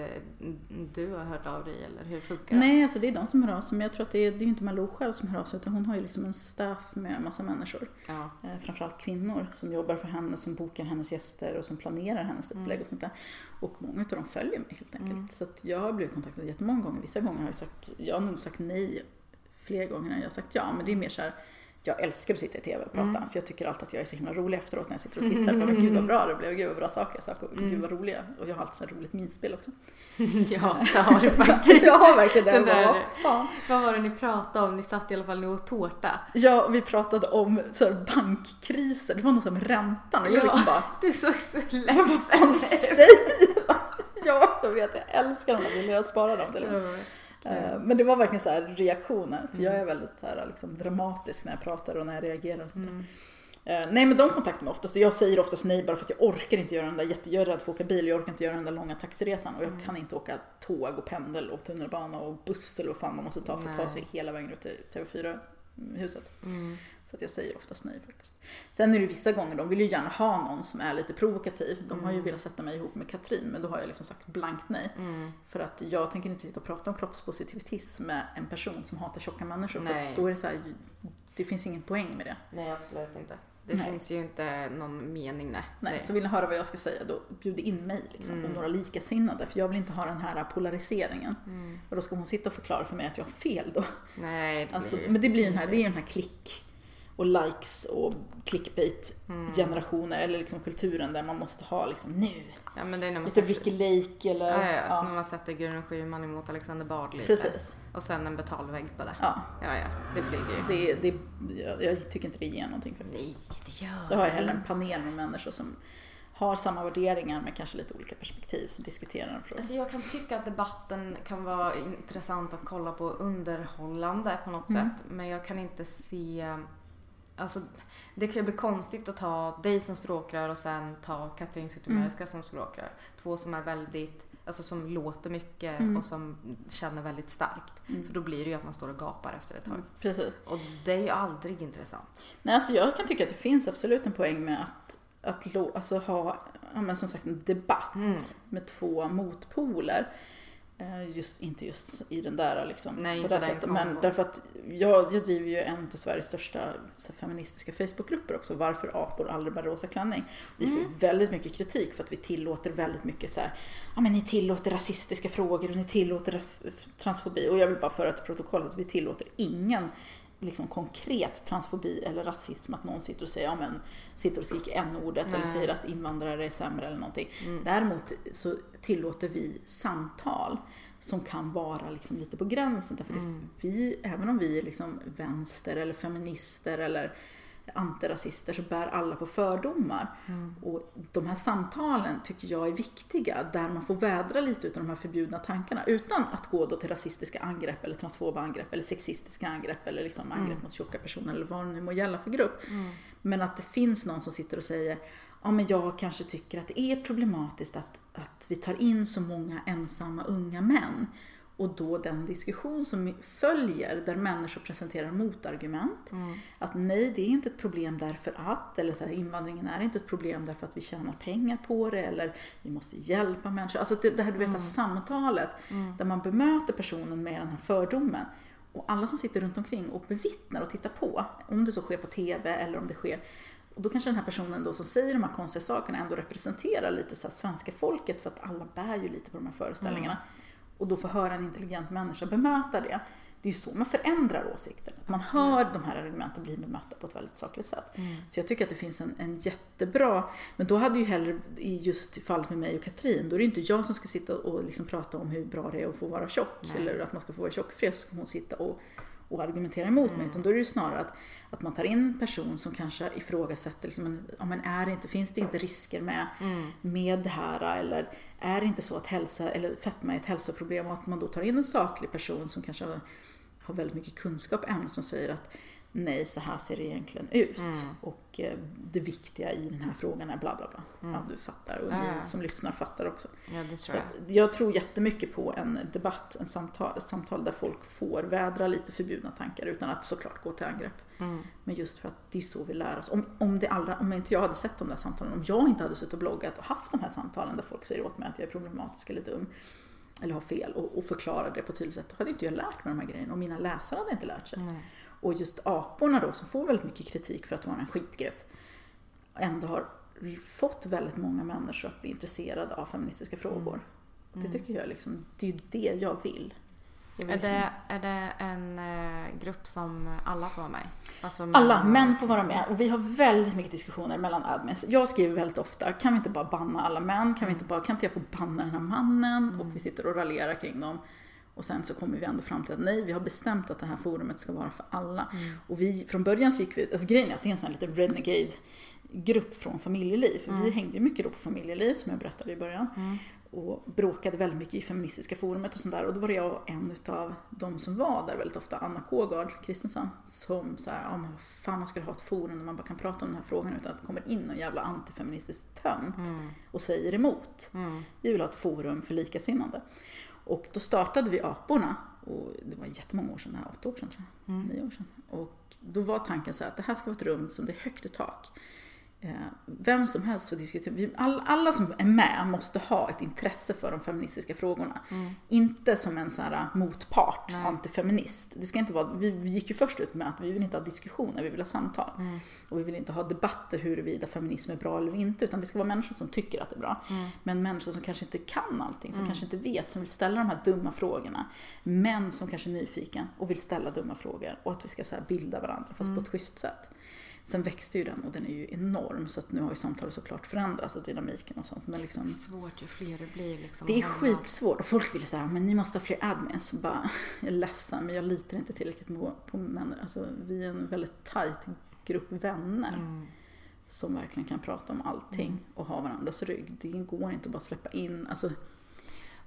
du har hört av dig, eller hur funkar det? Nej, alltså det är de som hör av sig, men jag tror att det är inte Malou själv som hör av sig, utan hon har ju liksom en staff med massa människor, framförallt kvinnor som jobbar för henne, som bokar hennes gäster och som planerar hennes upplägg och sånt där. Och många av dem följer mig helt enkelt. Så att jag har blivit kontaktad jättemånga gånger. Vissa gånger har jag har nog sagt nej fler gånger än jag har sagt ja, men det är mer så här. Jag älskar att sitta i tv och prata, för jag tycker alltid att jag är så himla rolig efteråt när jag sitter och tittar. Bara, gud vad bra det blev, gud vad bra saker jag sa, gud vad roliga. Och jag har alltid så roligt minspel också. Ja, det har du faktiskt. Jag har verkligen den där, vad var det ni pratade om? Ni satt i alla fall och tårta. Ja, och vi pratade om så här, bankkriser. Det var något som räntan. Och jag liksom bara, du såg så ledsen. Ja, jag vet, jag älskar dem. Jag vill spara dem till och med. Men det var verkligen så här reaktioner, för jag är väldigt så här, liksom, dramatisk när jag pratar och när jag reagerar och sånt där. Nej, men de kontaktar mig oftast, och jag säger oftast nej bara för att jag orkar inte göra den där jag är rädd för att åka bil, jag orkar inte göra den där långa taxiresan, och jag kan inte åka tåg och pendel och tunnelbana och buss eller vad fan man måste ta för att ta sig hela vägen ut till TV4-huset. Så att jag säger oftast nej faktiskt. Sen är det vissa gånger, de vill ju gärna ha någon som är lite provokativ. De har ju velat sätta mig ihop med Katrin, men då har jag liksom sagt blankt nej. För att jag tänker inte sitta och prata om kroppspositivitism med en person som hatar tjocka människor. För då är det så här, det finns ingen poäng med det. Nej, absolut inte. Det finns ju inte någon mening. Nej, så vill ni höra vad jag ska säga, då bjud in mig liksom, och några likasinnade. För jag vill inte ha den här polariseringen. Och då ska hon sitta och förklara för mig att jag har fel då. Nej, det alltså, men det blir den här klick och likes och clickbait-generationer eller liksom kulturen där man måste ha liksom nu. Ja, men det är när man lite Wikileaks eller... Ja. När man sätter Gun och Skyman emot Alexander Bard lite. Precis. Och sen en betalvägg på det. Ja, det flyger ju. Jag tycker inte det ger någonting faktiskt. Nej, det gör det. Då har jag hellre en panel med människor som har samma värderingar men kanske lite olika perspektiv som diskuterar. Alltså jag kan tycka att debatten kan vara intressant att kolla på, underhållande på något sätt. Men jag kan inte se... Alltså, det kan ju bli konstigt att ta dig som språkrör och sen ta Katrin Zytomierska som språkrör. 2 som är väldigt, alltså som låter mycket och som känner väldigt starkt. För då blir det ju att man står och gapar efter ett tag. Precis. Och det är ju aldrig intressant. Nej, alltså jag kan tycka att det finns absolut en poäng med att ha, som sagt, en debatt med 2 motpoler. Just, inte just i den där liksom, nej, på det sättet. Men därför att jag driver ju en av Sveriges största feministiska Facebookgrupper också, varför apor aldrig bär rosa klänning. Vi får väldigt mycket kritik för att vi tillåter väldigt mycket så här, ja men ni tillåter rasistiska frågor och ni tillåter transfobi, och jag vill bara föra till protokollet att vi tillåter ingen liksom konkret transfobi eller rasism, att någon sitter och säger, ja men sitter och skriker n-ordet eller säger att invandrare är sämre eller någonting. Däremot så tillåter vi samtal som kan vara liksom lite på gränsen, därför att vi, även om vi är liksom vänster eller feminister eller antirasister, så bär alla på fördomar. Och de här samtalen tycker jag är viktiga, där man får vädra lite utan de här förbjudna tankarna, utan att gå då till rasistiska angrepp eller transfoba angrepp eller sexistiska angrepp eller liksom angrepp mot tjocka personer eller vad det nu må gälla för grupp. Men att det finns någon som sitter och säger, ja men jag kanske tycker att det är problematiskt att vi tar in så många ensamma unga män. Och då den diskussion som följer, där människor presenterar motargument. Att nej, det är inte ett problem därför att, eller så här, invandringen är inte ett problem därför att vi tjänar pengar på det, eller vi måste hjälpa människor. Alltså det här, du vet, här samtalet där man bemöter personen med den här fördomen. Och alla som sitter runt omkring och bevittnar och tittar på, om det så sker på tv eller om det sker. Och då kanske den här personen då som säger de här konstiga sakerna ändå representerar lite så här svenska folket, för att alla bär ju lite på de här föreställningarna. Och då får höra en intelligent människa bemöta det. Det är ju så man förändrar åsikter. Att man hör de här argumenten bli bemötta på ett väldigt sakligt sätt. Så jag tycker att det finns en jättebra... Men då hade ju hellre, i just fallet med mig och Katrin, då är det inte jag som ska sitta och liksom prata om hur bra det är att få vara tjock. Nej. Eller att man ska få vara tjockfri, så ska hon sitta och argumentera emot mig. Utan då är det ju snarare att man tar in en person som kanske ifrågasätter liksom, om man är inte, finns det inte risker med det här, eller är det inte så att hälsa eller fetma är ett hälsoproblem, och att man då tar in en saklig person som kanske har väldigt mycket kunskap ämnet, som säger att nej, så här ser det egentligen ut och det viktiga i den här frågan är bla bla bla. Ja, du fattar, och ni som lyssnar fattar också. Ja, det tror jag. Jag tror jättemycket på en debatt, en samtal där folk får vädra lite förbjudna tankar utan att såklart gå till angrepp. Men just för att det är så vi lär oss. Om inte jag hade sett de där samtalen, om jag inte hade suttit och bloggat och haft de här samtalen där folk säger åt mig att jag är problematisk eller dum eller har fel och förklarar det på tydligt sätt, då hade inte jag lärt mig de här grejerna, och mina läsare hade inte lärt sig. Och just aporna då, som får väldigt mycket kritik för att vara en skitgrupp, ändå har fått väldigt många människor att bli intresserade av feministiska frågor. Det tycker jag liksom, det är ju det jag vill. Är det en grupp som alla får vara med? Alltså alla män får vara med, och vi har väldigt mycket diskussioner mellan admins. Jag skriver väldigt ofta, kan vi inte bara banna alla män? Kan inte jag få banna den här mannen? Och vi sitter och raljerar kring dem. Och sen så kommer vi ändå fram till att nej, vi har bestämt att det här forumet ska vara för alla. Och vi, från början så gick vi, alltså grejen är att det är en sån här liten renegade-grupp från Familjeliv. Vi hängde ju mycket då på Familjeliv, som jag berättade i början. Och bråkade väldigt mycket i feministiska forumet och sånt där. Och då var jag en av de som var där väldigt ofta, Anna Kågard Kristensen, som så här, vad fan, man skulle ha ett forum där man bara kan prata om den här frågan utan att det kommer in en jävla antifeministisk tönt och säger emot. Vi vill ha ett forum för likasinnande. Och då startade vi aporna, och det var jättemånga år sedan, det här 8 år sedan tror jag, 9 år sedan. Och då var tanken så här, att det här ska vara ett rum som det är högt i tak. Vem som helst får diskutera. Alla som är med måste ha ett intresse för de feministiska frågorna. Inte som en så här motpart, antifeminist. Det ska inte vara, vi gick ju först ut med att vi vill inte ha diskussioner, vi vill ha samtal. Och vi vill inte ha debatter huruvida feminism är bra eller inte, utan det ska vara människor som tycker att det är bra. Men människor som kanske inte kan allting, som kanske inte vet, som vill ställa de här dumma frågorna. Men som kanske är nyfiken och vill ställa dumma frågor, och att vi ska så här bilda varandra, fast på ett schysst sätt. Sen växte ju den, och den är ju enorm, så att nu har ju samtalet såklart förändrats och dynamiken och sånt. Men liksom, det är svårt ju fler det blir. Liksom, det är skitsvårt, och folk vill säga, men ni måste ha fler admins. Bara, jag är ledsen, men jag litar inte tillräckligt på människor. Alltså, vi är en väldigt tajt grupp vänner som verkligen kan prata om allting och ha varandras rygg. Det går inte att bara släppa in. Alltså.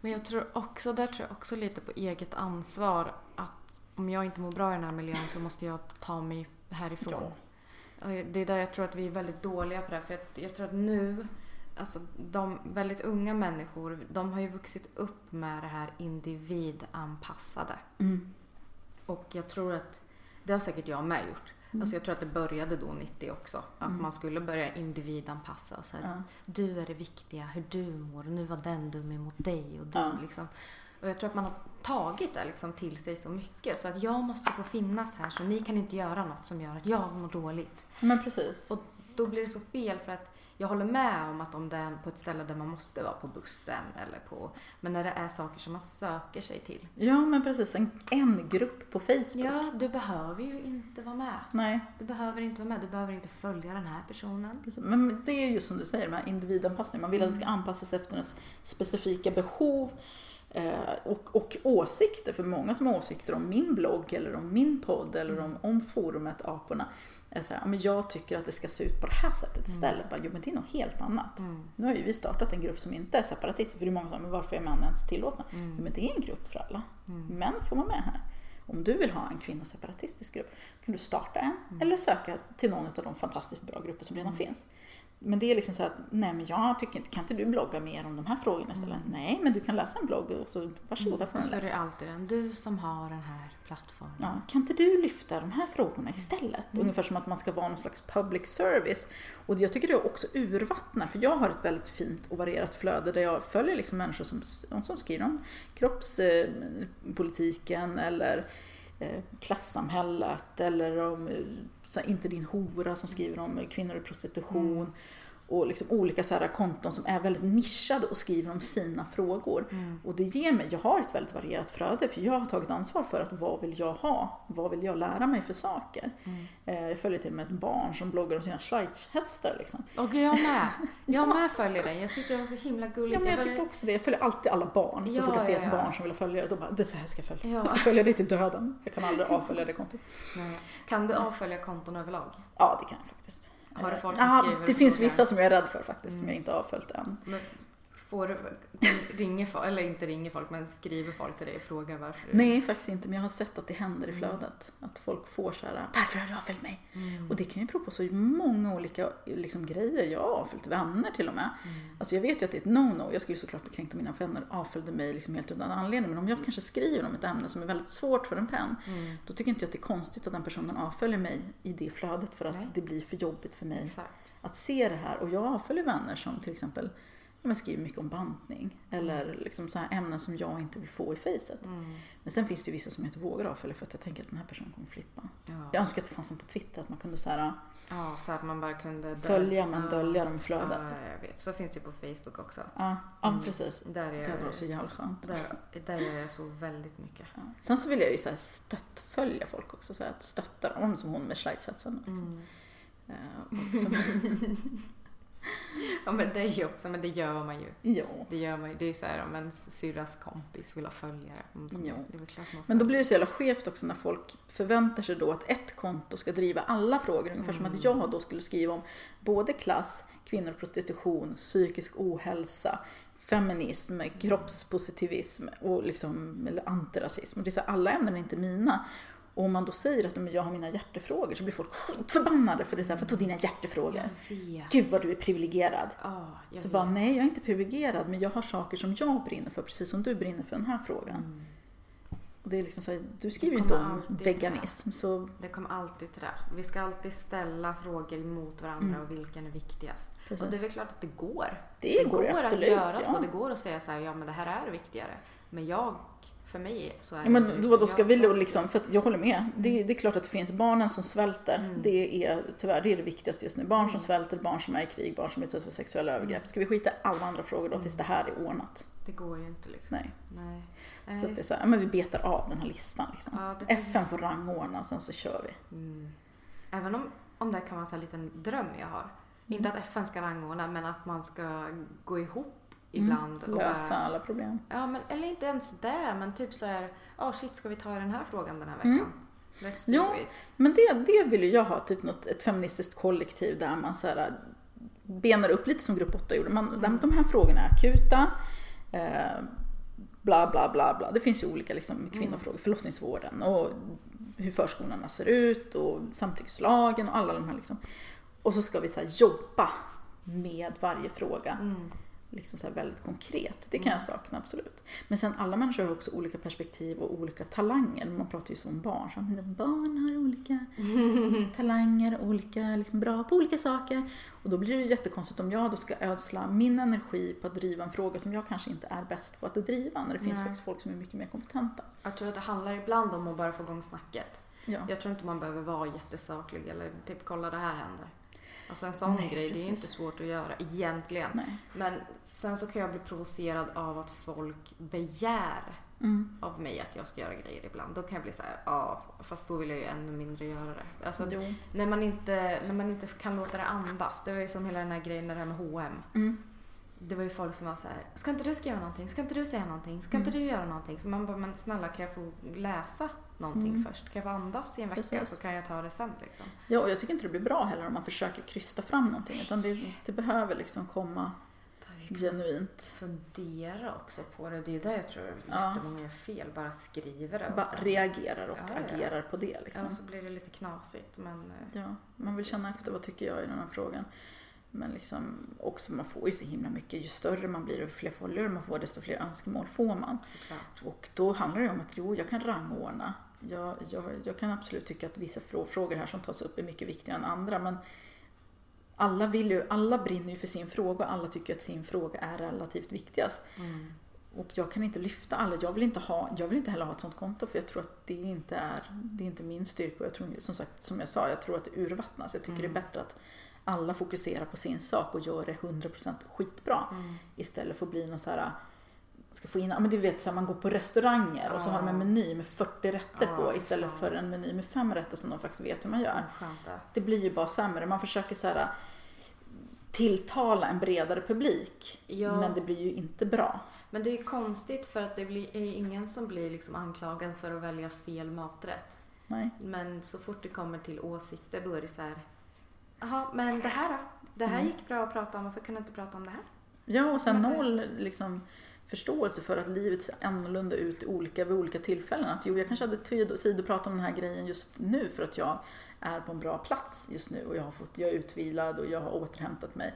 Men jag tror också, där tror jag också lite på eget ansvar, att om jag inte mår bra i den här miljön så måste jag ta mig härifrån. Ja. Det är där jag tror att vi är väldigt dåliga på det här, för jag tror att nu, alltså de väldigt unga människor, de har ju vuxit upp med det här individanpassade. Och jag tror att det har säkert jag med gjort. Alltså jag tror att det började då 90 också, att man skulle börja individanpassa så här, du är det viktiga, hur du mår, nu var den dum emot dig och du liksom. Och jag tror att man har tagit det liksom till sig så mycket. Så att jag måste få finnas här. Så ni kan inte göra något som gör att jag mår dåligt. Men precis. Och då blir det så fel, för att jag håller med om att om det är på ett ställe där man måste vara på bussen eller på... Men när det är saker som man söker sig till. Ja, men precis. En grupp på Facebook. Ja, du behöver ju inte vara med. Nej. Du behöver inte vara med. Du behöver inte följa den här personen. Precis. Men det är ju som du säger, med individanpassning. Man vill att det ska anpassas efter ens specifika behov. Och åsikter, för många som har åsikter om min blogg eller om min podd eller om forumet Aporna är så här, men jag tycker att det ska se ut på det här sättet istället. Bara, jo, men det är något helt annat. Nu har ju vi startat en grupp som inte är separatist, för det är många som, men varför är män ens tillåtna? Jo, men det är en grupp för alla. Män får vara med här. Om du vill ha en kvinnoseparatistisk grupp kan du starta en eller söka till någon av de fantastiskt bra grupper som redan finns. Men det är liksom så att, nej men jag tycker inte, kan inte du blogga mer om de här frågorna istället? Nej, men du kan läsa en blogg och så, varsågod. Och så är det alltid den, du som har den här plattformen. Ja, kan inte du lyfta de här frågorna istället? Ungefär som att man ska vara någon slags public service. Och jag tycker det också urvattnar, för jag har ett väldigt fint och varierat flöde där jag följer liksom människor som skriver om kroppspolitiken eller klassamhället, eller om så här, inte din hora, som skriver om kvinnor i prostitution och liksom olika så här konton som är väldigt nischade och skriver om sina frågor. Och det ger mig, jag har ett väldigt varierat flöde, för jag har tagit ansvar för att vad vill jag ha? Vad vill jag lära mig för saker? Jag följer till och med ett barn som bloggar om sina schweizerhästar liksom. Och jag med följer den. Jag tyckte det var så himla gulligt. Ja, jag tyckte också det. Jag följer alltid alla barn. Så fort jag ser ett barn som vill följa det, då bara, det så här ska jag följa. Ja. Jag ska följa det till döden. Jag kan aldrig avfölja det kontot. Nej. Kan du avfölja konton överlag? Ja, det kan jag faktiskt. Har du folk som skriver? Det finns vissa som jag är rädd för faktiskt, som jag inte har följt än. Men ringer folk, eller inte ringer folk, men skriver folk till dig och frågar varför? Nej, faktiskt inte, men jag har sett att det händer i flödet. Att folk får så här, varför har du avföljt mig? Och det kan ju bero på så många olika liksom, grejer. Jag har avföljt vänner till och med. Alltså jag vet ju att det är ett no-no. Jag skulle såklart bli kränkt om mina vänner avföljde mig liksom helt utan anledning. Men om jag kanske skriver om ett ämne som är väldigt svårt för en pen, då tycker inte jag att det är konstigt att den personen avföljer mig i det flödet, för att det blir för jobbigt för mig att se det här. Och jag avföljer vänner som till exempel, jag skriver mycket om bantning eller liksom så här ämnen som jag inte vill få i facet. Men sen finns det ju vissa som jag inte vågar avfölja, för att jag tänker att den här personen kommer flippa. Ja. Jag önskar att det fanns en på Twitter, att man kunde så här, så att man bara kunde följa men dölja dem i flödet. Ja, jag vet. Så finns det på Facebook också. Ja, precis. Där är det så jävla skönt. Där gör jag så väldigt mycket. Ja. Sen så vill jag ju så här stöttfölja folk också, så här, att stötta dem, som hon med schweizerhästen liksom. Ja, men det är ju också, men det gör man ju. Ja. Det gör man ju. Det är ju så här, om ens syrras kompis vill ha följare. Ja. Det är klart man, men då blir det så jävla skevt också när folk förväntar sig då att ett konto ska driva alla frågor. Ungefär som att jag då skulle skriva om både klass, kvinnor, prostitution, psykisk ohälsa, feminism, kroppspositivism och liksom, eller antirasism. Och det är så här, alla ämnen är inte mina. Och om man då säger att jag har mina hjärtefrågor, så blir folk skitförbannade, för det är så här, för att ta dina hjärtefrågor. Gud vad du är privilegierad. Så bara, nej, jag är inte privilegierad, men jag har saker som jag brinner för, precis som du brinner för den här frågan. Och det är liksom så här, du skriver ju inte om veganism. Så... Det kommer alltid till det. Vi ska alltid ställa frågor mot varandra och vilken är viktigast. Precis. Och det är väl klart att det går. Det går absolut, att göra så. Det går att säga så här, ja men det här är viktigare. Men jag... För mig så är det... Men då ska vi liksom, för att jag håller med. Det är klart att det finns barnen som svälter. Det är tyvärr det viktigaste just nu. Barn som svälter, barn som är i krig, barn som utsätts för sexuella övergrepp. Ska vi skita alla andra frågor då tills det här är ordnat? Det går ju inte liksom. Nej. Så att det är så här, men vi betar av den här listan liksom. FN får rangordna, sen så kör vi. Även om det kan vara en sån här liten dröm jag har. Inte att FN ska rangordna, men att man ska gå ihop ibland och lösa alla problem. Ja, men eller inte ens det, men typ så här, ska vi ta den här frågan den här veckan? Men det vill ju jag ha, typ något, ett feministiskt kollektiv där man så här benar upp lite som grupp 8 gjorde. De här frågorna är akuta. Bla bla bla bla. Det finns ju olika liksom kvinnofrågor, förlossningsvården och hur förskolorna ser ut och samtyckslagen och alla de här liksom. Och så ska vi så här jobba med varje fråga. liksom så här väldigt konkret. Det kan jag sakna, absolut. Men sen alla människor har också olika perspektiv och olika talanger. Man pratar ju så om barn. Så barn har olika talanger, olika liksom bra på olika saker. Och då blir det jättekonstigt om jag då ska ödsla min energi på att driva en fråga som jag kanske inte är bäst på att driva. När det finns faktiskt folk som är mycket mer kompetenta. Jag tror att det handlar ibland om att bara få igång snacket. Ja. Jag tror inte man behöver vara jättesaklig eller typ kolla det här händer. Alltså en sån grej, precis. Det är inte svårt att göra egentligen. Nej. Men sen så kan jag bli provocerad av att folk begär av mig att jag ska göra grejer ibland. Då kan jag bli så här, ja, fast då vill jag ju ännu mindre göra det. Alltså när man inte kan låta det andas. Det var ju som hela den här grejen, det här med H&M. Mm. Det var ju folk som var så här, ska inte du skriva någonting? Ska inte du säga någonting? Ska inte du göra någonting? Så man bara, men snälla, kan jag få läsa någonting först? Kan jag få andas i en vecka? Precis. Så kan jag ta det sen liksom. Ja, och jag tycker inte det blir bra heller om man försöker krysta fram någonting. Utan det behöver liksom komma genuint. Fundera också på det. Det är där jag tror jättemånga gör fel. Bara skriver det. Och bara reagerar och agerar på det liksom. Ja, så blir det lite knasigt. Men, ja, man vill känna efter, vad tycker jag i den här frågan? Men liksom också, man får ju så himla mycket, ju större man blir och fler följare man får, desto fler önskemål får man. Såklart. Och då handlar det om att jag kan rangordna. Jag kan absolut tycka att vissa frågor här som tas upp är mycket viktigare än andra, men alla brinner ju för sin fråga, alla tycker att sin fråga är relativt viktigast. Och jag kan inte lyfta alla. Jag vill inte heller ha ett sånt konto, för jag tror att det är inte min styrka. Jag tror, som sagt, som jag sa, jag tror att det urvattnas. Jag tycker det är bättre att alla fokuserar på sin sak och gör det 100% skitbra. Istället för att bli någon så här, ska få in, men du vet, så här, man går på restauranger och så har de en meny med 40 rätter på istället för en meny med 5 rätter som de faktiskt vet hur man gör. Det blir ju bara sämre. Man försöker så här tilltala en bredare publik, men det blir ju inte bra. Men det är ju konstigt, för att det är ingen som blir liksom anklagad för att välja fel maträtt. Nej. Men så fort det kommer till åsikter, då är det så här, jaha, men det här då? Det här gick bra att prata om, varför kan du inte prata om det här? Ja, och sen noll liksom förståelse för att livet ser annorlunda ut vid olika tillfällen. Att jag kanske hade tid att prata om den här grejen just nu för att jag är på en bra plats just nu och jag är utvilad och jag har återhämtat mig.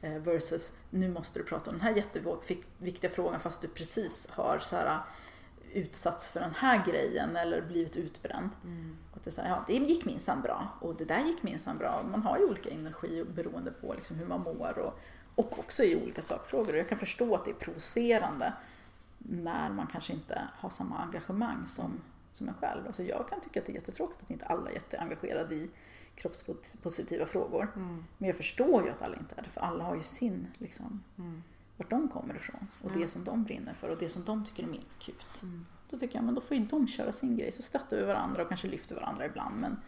Versus, nu måste du prata om den här jätteviktiga frågan fast du precis har så här utsatts för den här grejen eller blivit utbränd. Och det, så här, det gick minsann bra och det där gick minsann bra. Man har ju olika energi beroende på liksom hur man mår och också i olika sakfrågor. Och jag kan förstå att det är provocerande när man kanske inte har samma engagemang som jag själv. Alltså jag kan tycka att det är jättetråkigt att inte alla är jätteengagerade i kroppspositiva frågor. Men jag förstår ju att alla inte är det, för alla har ju sin liksom... vart de kommer ifrån och det som de brinner för och det som de tycker är mer akut. Då tycker jag, men då får ju de köra sin grej, så stöttar vi varandra och kanske lyfter varandra ibland, men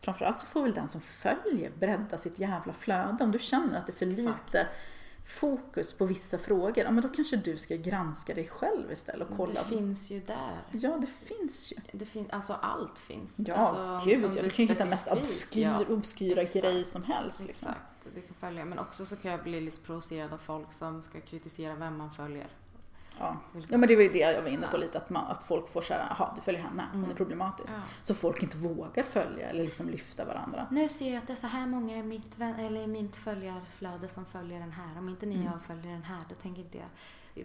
framförallt så får väl den som följer bredda sitt jävla flöde. Om du känner att det är för lite fokus på vissa frågor, men då kanske du ska granska dig själv istället och kolla. Det finns ju där. Ja, det finns ju. Alltså allt finns. Ja, alltså, gud, du kan ju hitta mest obskyra grejer som helst. Liksom. Exakt, du kan följa. Men också så kan jag bli lite provocerad av folk som ska kritisera vem man följer. Ja, men det var ju det jag var inne på lite, att folk får såhär, jaha, du följer henne, hon är problematisk, så folk inte vågar följa eller liksom lyfta varandra. Nu ser jag att det är så här många i mitt följarflöde som följer den här, om inte ni jag följer den här, då tänker inte jag,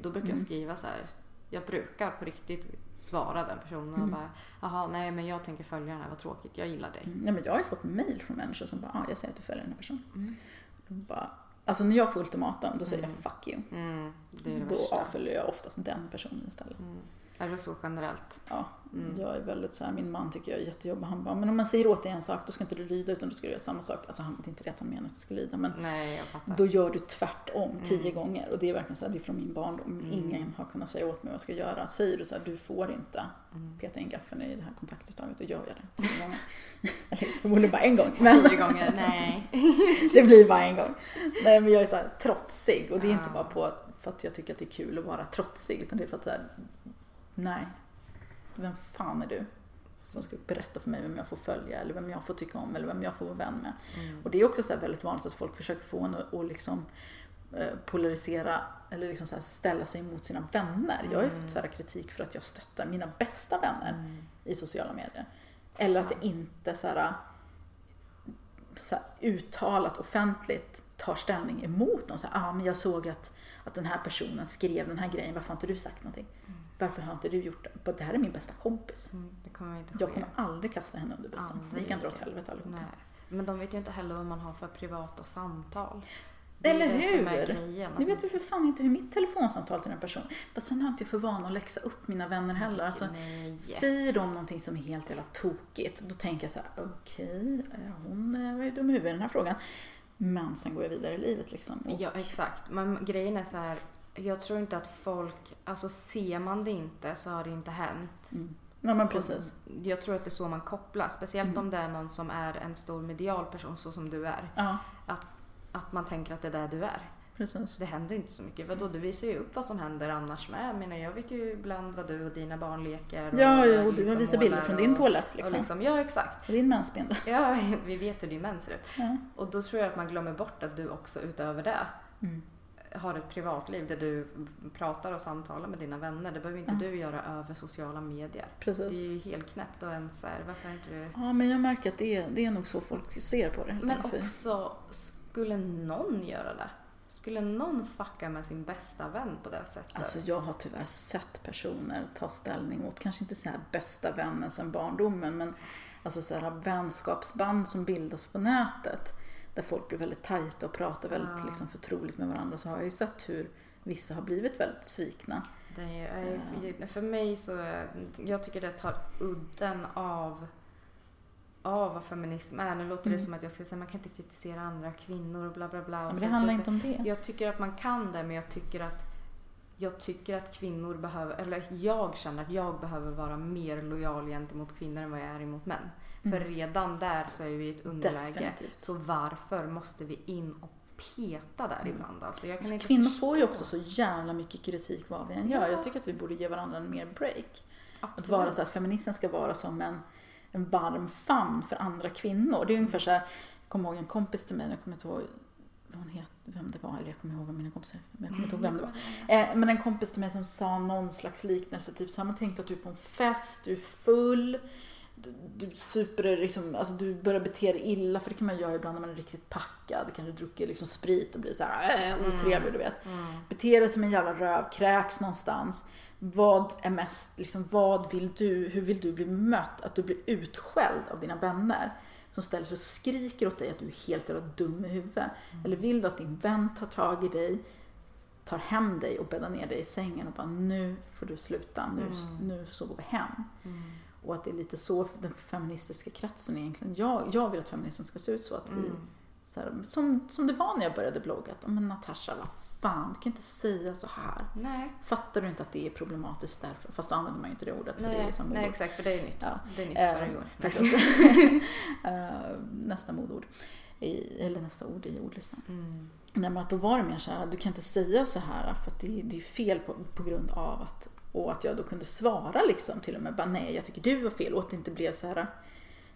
då brukar jag skriva så här. Jag brukar på riktigt svara den personen och bara, jaha, nej, men jag tänker följa den här, vad tråkigt, jag gillar dig. Nej, men jag har ju fått mejl från människor som bara, jag säger att du följer den här personen. Bara, alltså när jag får ultimatum, då säger jag fuck you. Det är det, då avföljer jag oftast den personen istället. Är det så generellt? Ja, jag är väldigt så här, min man tycker jag är jättejobbig. Han bara, men om man säger åt dig en sak, då ska inte du lyda, utan då ska du göra samma sak. Alltså han vet inte rätt, han menar att du ska lyda. Men nej, jag fattar. Då gör du tvärtom 10 gånger. Och det är verkligen så här, det är från min barndom. Ingen har kunnat säga åt mig vad jag ska göra. Säger du så här, du får inte peta in gaffeln i det här kontaktuttaget, då gör jag det 10 gånger. Eller förmodligen bara en gång. 10 gånger, nej. Det blir bara en gång. Nej, men jag är så här trotsig. Och det är inte bara på för att jag tycker att det är kul att vara trotsig, utan det är för att så här, nej, vem fan är du som ska berätta för mig vem jag får följa eller vem jag får tycka om eller vem jag får vara vän med. Och det är också så här väldigt vanligt att folk försöker få en att liksom polarisera eller liksom så här ställa sig emot sina vänner. Jag har ju fått så här kritik för att jag stöttar mina bästa vänner i sociala medier. Eller att jag inte så här uttalat offentligt tar ställning emot dem. Så här, men jag såg att den här personen skrev den här grejen. Varför har inte du sagt någonting? Varför har inte du gjort det? Det här är min bästa kompis. Det kommer inte ske. Jag kommer aldrig kasta henne under bussen. Ni kan dra åt helvete allihopa. Nej. Men de vet ju inte heller vad man har för privata samtal. Eller hur? Nu vet du för fan inte hur mitt telefonsamtal till den personen. Men sen har jag inte för van att läxa upp mina vänner heller. Alltså, säger de någonting som är helt jävla tokigt, då tänker jag så här, okej, hon var ju dum i huvudet i den här frågan. Men sen går jag vidare i livet liksom. Och... ja, exakt. Men grejen är så här, jag tror inte att folk, alltså ser man det inte så har det inte hänt. Mm. Ja, men precis. Jag tror att det är så man kopplar. Speciellt om det är någon som är en stor medial person så som du är. Ja. Att man tänker att det är där du är. Precis. Det händer inte så mycket. Vadå, du visar ju upp vad som händer annars med. Jag vet ju ibland vad du och dina barn leker. Ja, och du liksom visar bilder från din toalett. Liksom. Ja, exakt. Din mensbind. Ja, vi vet hur din mens är. Ja. Och då tror jag att man glömmer bort att du också utöver det har ett privatliv där du pratar och samtalar med dina vänner. Det behöver inte du göra över sociala medier. Precis. Det är ju helt knäppt och ens här. Varför inte du... Ja, men jag märker att det är nog så folk ser på det. Men också... skulle någon göra det? Skulle någon fucka med sin bästa vän på det sättet? Alltså jag har tyvärr sett personer ta ställning åt, kanske inte så här bästa vännen sedan barndomen, men alltså så här vänskapsband som bildas på nätet där folk blir väldigt tajta och pratar väldigt liksom, förtroligt med varandra, så har jag ju sett hur vissa har blivit väldigt svikna. För mig så, jag tycker det tar udden av vad feminism är. Nu låter det som att jag ska säga man kan inte kritisera andra kvinnor och bla bla bla. Men det handlar inte om det. Jag tycker att man kan det, men jag tycker att kvinnor behöver, eller jag känner att jag behöver vara mer lojal gentemot kvinnor än vad jag är emot män. För redan där så är vi i ett underläge. Definitivt. Så varför måste vi in och peta där ibland? Alltså jag kan inte kvinnor förstå. Får ju också så jävla mycket kritik vad vi än gör. Jag tycker att vi borde ge varandra en mer break. Absolut. Att vara så att feministen ska vara som en varm famn för andra kvinnor. Det är ungefär så här, jag kommer ihåg en kompis till mig, jag kommer inte ihåg vad hon heter, vem det var, eller jag kommer ihåg vad mina kompisar, men jag kommer inte ihåg vem det var. Men en kompis till mig som sa någon slags liknelse, typ så här, man tänkte att du är på en fest, du är full, du super liksom, alltså du börjar bete dig illa, för det kan man göra ibland när man är riktigt packad, kan du dricka liksom sprit och bli så här otrevlig, du vet. Bete dig som en jävla röv, kräks någonstans. Vad är mest, liksom, hur vill du bli mött? Att du blir utskälld av dina vänner som ställer sig och skriker åt dig att du är helt jävla dum i huvudet. Eller vill du att din vän tar tag i dig, tar hem dig och bäddar ner dig i sängen och bara, nu får du sluta, nu så går vi hem. Och att det är lite så den feministiska kretsen egentligen. Jag vill att feministen ska se ut så att vi, så här, som det var när jag började blogga, att men Natasha, fan, du kan inte säga så här. Nej. Fattar du inte att det är problematiskt därför? Fast då använder man ju inte det ordet. För det är liksom nej, exakt, för det är nytt. Ja. Det är nytt förra år. Nästa modord. Eller nästa ord i ordlistan. Nej, men att då var det mer så här, du kan inte säga så här för att det är fel på grund av att, och att jag då kunde svara liksom till och med, bara nej, jag tycker du var fel, och att det inte blev så här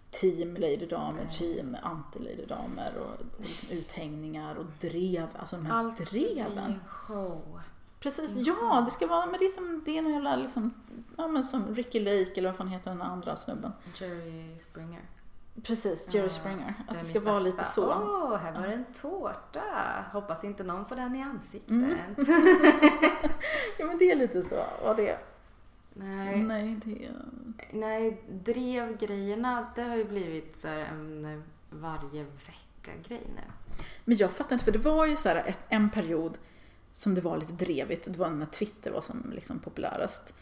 team Lady Dahmer, team anti-Lady Dahmer och liksom uthängningar och drev, alltså de här allt dreven. Show. Precis, ja, det ska vara, men det är som det är hela liksom, ja men som Ricky Lake eller vad fan heter den andra snubben? Jerry Springer. Precis, Jerry Springer. Att det ska vara lite så. Här var det en tårta. Hoppas inte någon får den i ansiktet. Ja, men det är lite så. Och det drevgrejerna, det har ju blivit så här en varje vecka grej nu. Men jag fattar inte, för det var ju så här en period som det var lite drevigt. Det var när Twitter var som liksom populärast.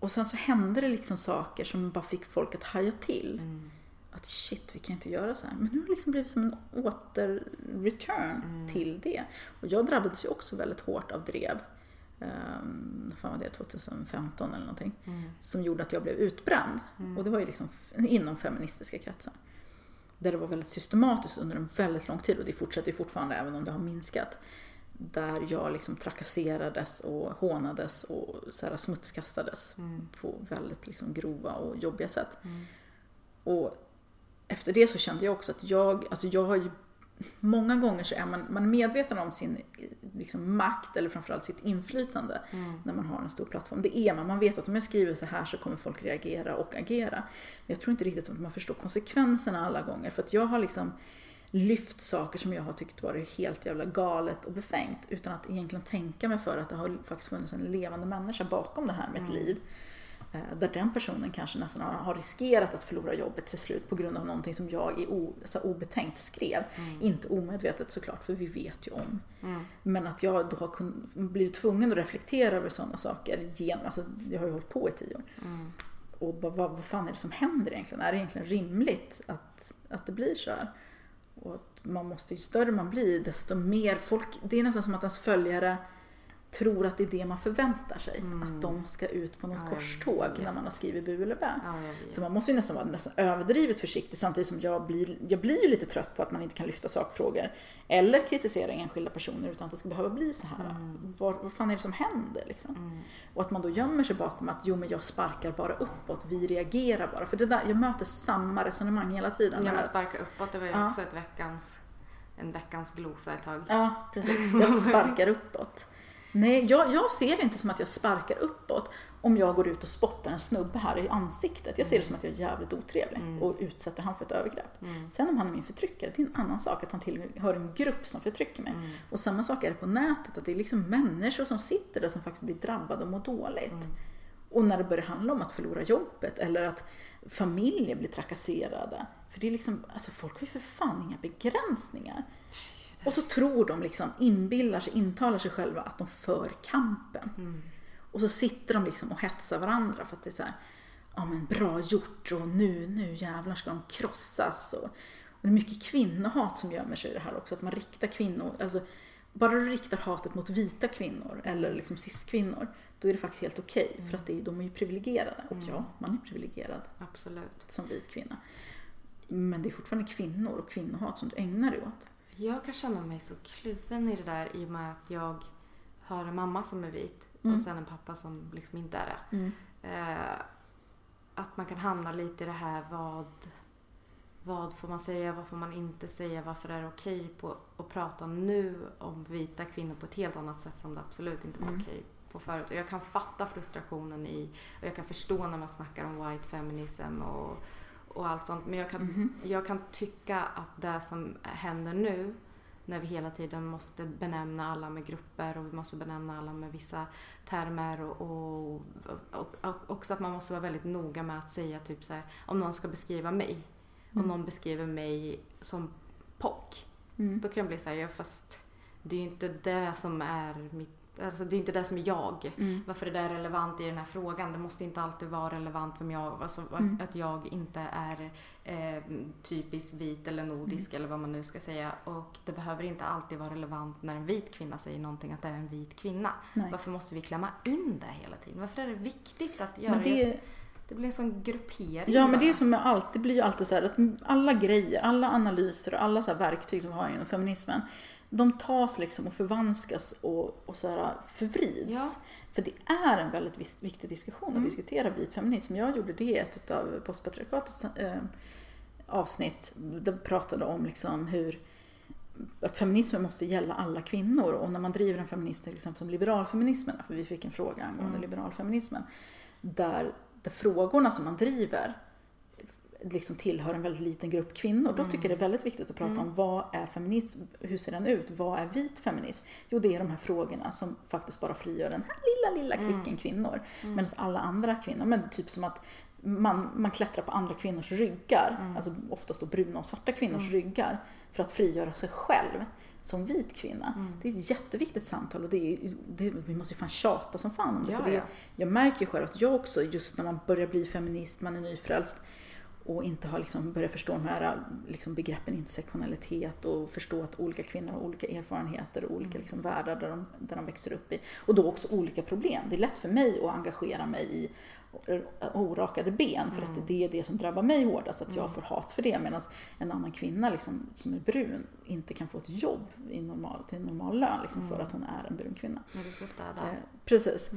Och sen så hände det liksom saker som bara fick folk att haja till. Att shit, vi kan inte göra så här. Men nu har det liksom blivit som en åter-return till det. Och jag drabbades ju också väldigt hårt av drev. Fan var det 2015 eller någonting, som gjorde att jag blev utbränd, och det var ju liksom inom feministiska kretsar där det var väldigt systematiskt under en väldigt lång tid, och det fortsätter ju fortfarande även om det har minskat, där jag liksom trakasserades och hånades och så här smutskastades på väldigt liksom grova och jobbiga sätt. Och efter det så kände jag också att jag har ju många gånger så är man medveten om sin liksom makt, eller framförallt sitt inflytande när man har en stor plattform. Det är man vet att om jag skriver så här så kommer folk reagera och agera. Men jag tror inte riktigt att man förstår konsekvenserna alla gånger, för att jag har liksom lyft saker som jag har tyckt varit helt jävla galet och befängt utan att egentligen tänka mig för att det har faktiskt funnits en levande människa bakom det här med ett liv där den personen kanske nästan har riskerat att förlora jobbet till slut på grund av någonting som jag i obetänkt skrev. Inte omedvetet såklart, för vi vet ju om. Men att jag då har blivit tvungen att reflektera över sådana saker genom, alltså jag har ju hållit på i 10 år. Och vad fan är det som händer egentligen? Är det egentligen rimligt att det blir så här? Och att man måste, ju större man blir desto mer folk, det är nästan som att ens följare tror att det är det man förväntar sig. Att de ska ut på något korståg när man har skrivit bu eller bä. Så man måste ju nästan vara nästan överdrivet försiktig, samtidigt som jag blir ju lite trött på att man inte kan lyfta sakfrågor eller kritisera enskilda personer utan att det ska behöva bli så här. Vad fan är det som händer liksom? Och att man då gömmer sig bakom att jo men jag sparkar bara uppåt, vi reagerar bara. För det där, jag möter samma resonemang hela tiden. Ja, men sparka uppåt, det var ju också en veckans glosa ett tag. Ja, precis. Jag sparkar uppåt. Nej, jag ser det inte som att jag sparkar uppåt om jag går ut och spottar en snubbe här i ansiktet. Jag ser det som att jag är jävligt otrevlig och utsätter han för ett övergrepp. Sen om han är min förtryckare, det är en annan sak att han tillhör en grupp som förtrycker mig. Och samma sak är det på nätet, att det är liksom människor som sitter där som faktiskt blir drabbade och mår dåligt. Och när det börjar handla om att förlora jobbet eller att familjer blir trakasserade. För det är liksom, alltså folk har ju för fan inga begränsningar. Och så tror de liksom, inbillar sig, intalar sig själva att de för kampen. Och så sitter de liksom och hetsar varandra för att det är så här, ja men bra gjort och nu jävlar ska de krossas. Och det är mycket kvinnohat som gömmer sig i det här också, att man riktar kvinnor, alltså bara du riktar hatet mot vita kvinnor eller liksom cis-kvinnor, då är det faktiskt helt okej, för att de är ju privilegierade. Och ja, man är privilegierad. Absolut. Som vit kvinna. Men det är fortfarande kvinnor och kvinnohat som du ägnar dig åt. Jag kan känna mig så kluven i det där, i och med att jag har en mamma som är vit och sen en pappa som liksom inte är det. Att man kan hamna lite i det här, vad får man säga, vad får man inte säga, varför är det okej på att prata nu om vita kvinnor på ett helt annat sätt som det absolut inte var okej på förut. Och jag kan fatta frustrationen och jag kan förstå när man snackar om white feminism och allt sånt. Men jag kan tycka att det som händer nu, när vi hela tiden måste benämna alla med grupper och vi måste benämna alla med vissa termer och också att man måste vara väldigt noga med att säga typ så här, om någon ska beskriva mig, om någon beskriver mig som pock, då kan jag bli så här, fast det är ju inte det som är mitt. Alltså det är inte det som är jag. Varför är det relevant i den här frågan? Det måste inte alltid vara relevant för mig, alltså att jag inte är typiskt vit eller nordisk eller vad man nu ska säga. Och det behöver inte alltid vara relevant när en vit kvinna säger någonting, att det är en vit kvinna. Nej. Varför måste vi klämma in det hela tiden? Varför är det viktigt att göra det? Det blir en sån gruppering. Ja, men det är som med allt. Det blir ju alltid så här att alla grejer, alla analyser och alla så här verktyg som vi har inom feminismen, de tas liksom och förvanskas och så här förvrids. Ja. För det är en väldigt viktig diskussion att diskutera vit feminism. Jag gjorde det i ett av Postpatriarkatets avsnitt. De pratade om liksom hur att feminismen måste gälla alla kvinnor. Och när man driver en feminism till exempel som liberalfeminismen, för vi fick en fråga angående liberalfeminismen, där frågorna som man driver liksom tillhör en väldigt liten grupp kvinnor, då tycker jag det är väldigt viktigt att prata om vad är feminism, hur ser den ut, vad är vit feminism? Jo, det är de här frågorna som faktiskt bara frigör den här lilla klicken kvinnor, medan alla andra kvinnor, men typ som att man klättrar på andra kvinnors ryggar, alltså oftast då bruna och svarta kvinnors ryggar, för att frigöra sig själv som vit kvinna. Det är ett jätteviktigt samtal och vi måste ju fan tjata som fan om det, för det. Jag märker ju själv att jag också, just när man börjar bli feminist, man är nyfrälst och inte har liksom börjat förstå de här liksom begreppen intersektionalitet och förstå att olika kvinnor har olika erfarenheter och olika liksom världar där de växer upp i. Och då också olika problem. Det är lätt för mig att engagera mig i orakade ben, för att det är det som drabbar mig hårdast, att jag får hat för det, medan en annan kvinna liksom, som är brun, inte kan få ett jobb till en normal lön liksom, för att hon är en brun kvinna. Men du får städa. Precis.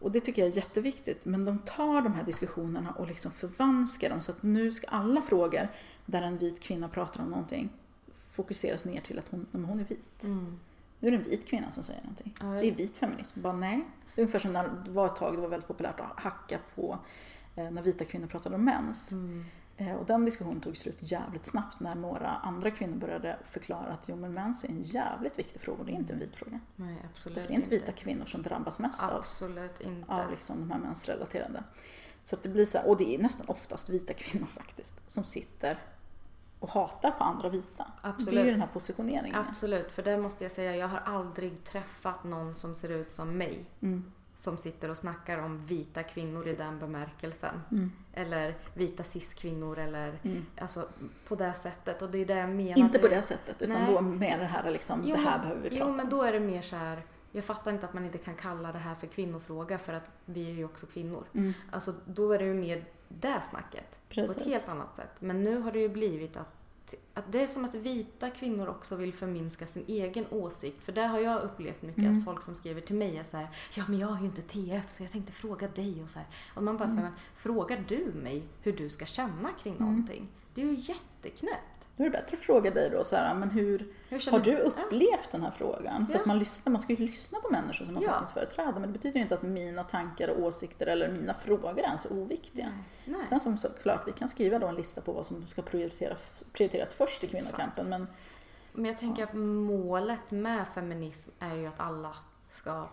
Och det tycker jag är jätteviktigt. Men de tar de här diskussionerna och liksom förvanskar dem. Så att nu ska alla frågor där en vit kvinna pratar om någonting fokuseras ner till att hon är vit. Nu är det en vit kvinna som säger någonting. Ja, det är vit feminism. Bara nej. Det är ungefär som när det var ett tag, det var väldigt populärt att hacka på när vita kvinnor pratade om mens. Och den diskussionen tog slut jävligt snabbt när några andra kvinnor började förklara att mens är en jävligt viktig fråga. Det är inte en vit fråga. Nej, absolut inte. Det är inte vita kvinnor som drabbas mest av liksom de här mensrelaterade. Så att det blir så här, och det är nästan oftast vita kvinnor faktiskt som sitter och hatar på andra vita. Absolut. Det är ju den här positioneringen. Absolut, för det måste jag säga, jag har aldrig träffat någon som ser ut som mig. Mm. Som sitter och snackar om vita kvinnor i den bemärkelsen. Mm. Eller vita cis-kvinnor. Eller, alltså, på det sättet. Och det är det jag menar. Inte på det sättet, utan nej. Då med det här, liksom, jo, det här behöver vi prata om. Jo, men då är det mer så här... Jag fattar inte att man inte kan kalla det här för kvinnofråga. För att vi är ju också kvinnor. Mm. Alltså, då är det ju mer det snacket. Precis. På ett helt annat sätt. Men nu har det ju blivit att det är som att vita kvinnor också vill förminska sin egen åsikt. För det har jag upplevt mycket, att folk som skriver till mig är så här: ja, men jag har ju inte TF så jag tänkte fråga dig och så här. Och man bara säger, frågar du mig hur du ska känna kring någonting? Det är ju jätteknäppt. Då är det bättre att fråga dig då så här, men hur har du upplevt den här frågan? Så att man ska ju lyssna på människor som man faktiskt företräder. Men det betyder ju inte att mina tankar och åsikter eller mina frågor är ens oviktiga. Nej. Sen som såklart, vi kan skriva då en lista på vad som ska prioriteras först i kvinnokampen. Men jag tänker att målet med feminism är ju att alla ska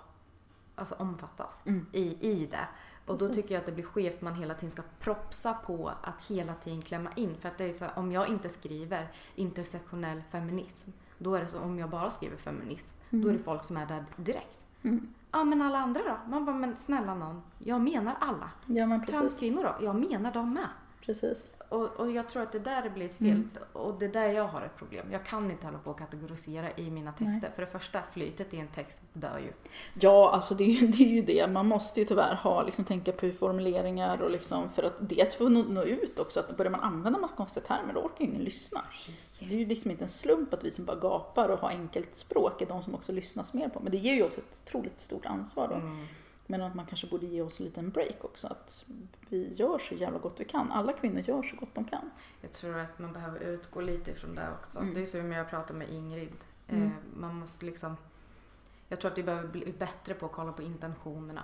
alltså omfattas i det. Och då tycker jag att det blir skevt, man hela tiden ska propsa på att hela tiden klämma in. För att det är så, om jag inte skriver intersektionell feminism, då är det så, om jag bara skriver feminism, då är det folk som är där direkt. Mm. Ja, men alla andra då? Man bara, men snälla någon, jag menar alla. Ja, men transkvinnor då? Jag menar dem med. Precis. Och jag tror att det där blir ett fel. Och det där jag har ett problem. Jag kan inte hålla på att kategorisera i mina texter. Nej. För det första, flytet i en text dör ju. Ja, alltså det är ju det. Man måste ju tyvärr liksom, tänka på formuleringar. Och liksom, för att dels får nå ut också. Att börjar man använda massa konstiga termer, då orkar ju ingen lyssna. Så det är ju liksom inte en slump att vi som bara gapar och har enkelt språk är de som också lyssnas mer på. Men det ger ju också ett otroligt stort ansvar då. Mm. Men att man kanske borde ge oss en liten break också. Att vi gör så jävla gott vi kan. Alla kvinnor gör så gott de kan. Jag tror att man behöver utgå lite ifrån det också. Det är som jag pratar med Ingrid. Man måste liksom... Jag tror att vi behöver bli bättre på att kolla på intentionerna.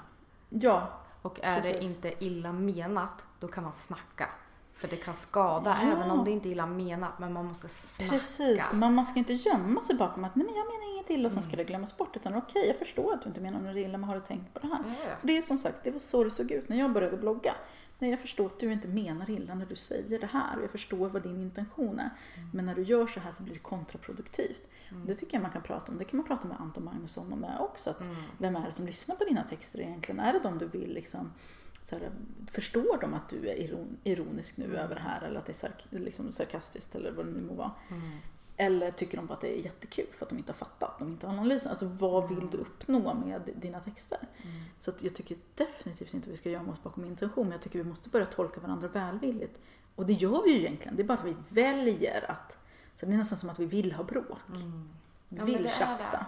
Ja. Och är precis. Det inte illa menat, då kan man snacka. För det kan skada, även om det inte är illa menat. Men man måste snacka. Precis, man ska inte gömma sig bakom att nej, men jag menar inget illa och sen ska det glömmas bort. Utan okej, jag förstår att du inte menar något illa, men har du tänkt på det här? Ja. Och det är som sagt, det var så det såg ut när jag började blogga. Nej, jag förstår att du inte menar illa när du säger det här. Och jag förstår vad din intention är. Men när du gör så här så blir det kontraproduktivt. Det tycker jag man kan prata om. Det kan man prata med Anton Magnusson om också. Att vem är det som lyssnar på dina texter egentligen? Är det de du vill liksom... Så här, förstår de att du är ironisk nu över det här, eller att det är liksom sarkastiskt eller vad det nu må vara, eller tycker de bara att det är jättekul för att de inte har fattat, de inte har analysen, alltså vad vill du uppnå med dina texter? Så att jag tycker definitivt inte vi ska gömma oss bakom intention, men jag tycker vi måste börja tolka varandra välvilligt, och det gör vi ju egentligen, det är bara att vi väljer att, så det är nästan som att vi vill ha bråk, vi vill tjafsa.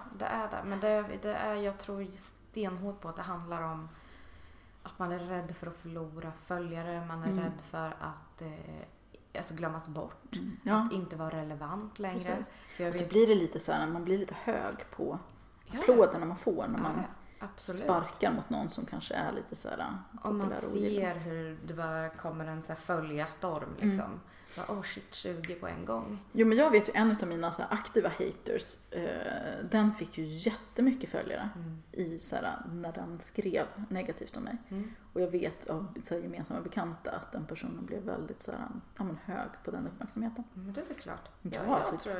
Men det är jag tror stenhårt på att det handlar om att man är rädd för att förlora följare. Man är rädd för att alltså glömmas bort. Att inte vara relevant längre. Och så blir det lite så här, man blir lite hög på applåderna man får när man sparkar mot någon som kanske är lite så här. Om man ser hur det bara kommer en så här följarstorm liksom. Bara, shit, 20 på en gång. Jo, men jag vet ju en av mina så här aktiva haters, den fick ju jättemycket följare i så här, när den skrev negativt om mig. Och jag vet av så här, gemensamma bekanta att den personen blev väldigt så här, hög på den uppmärksamheten. Men det är väl klart.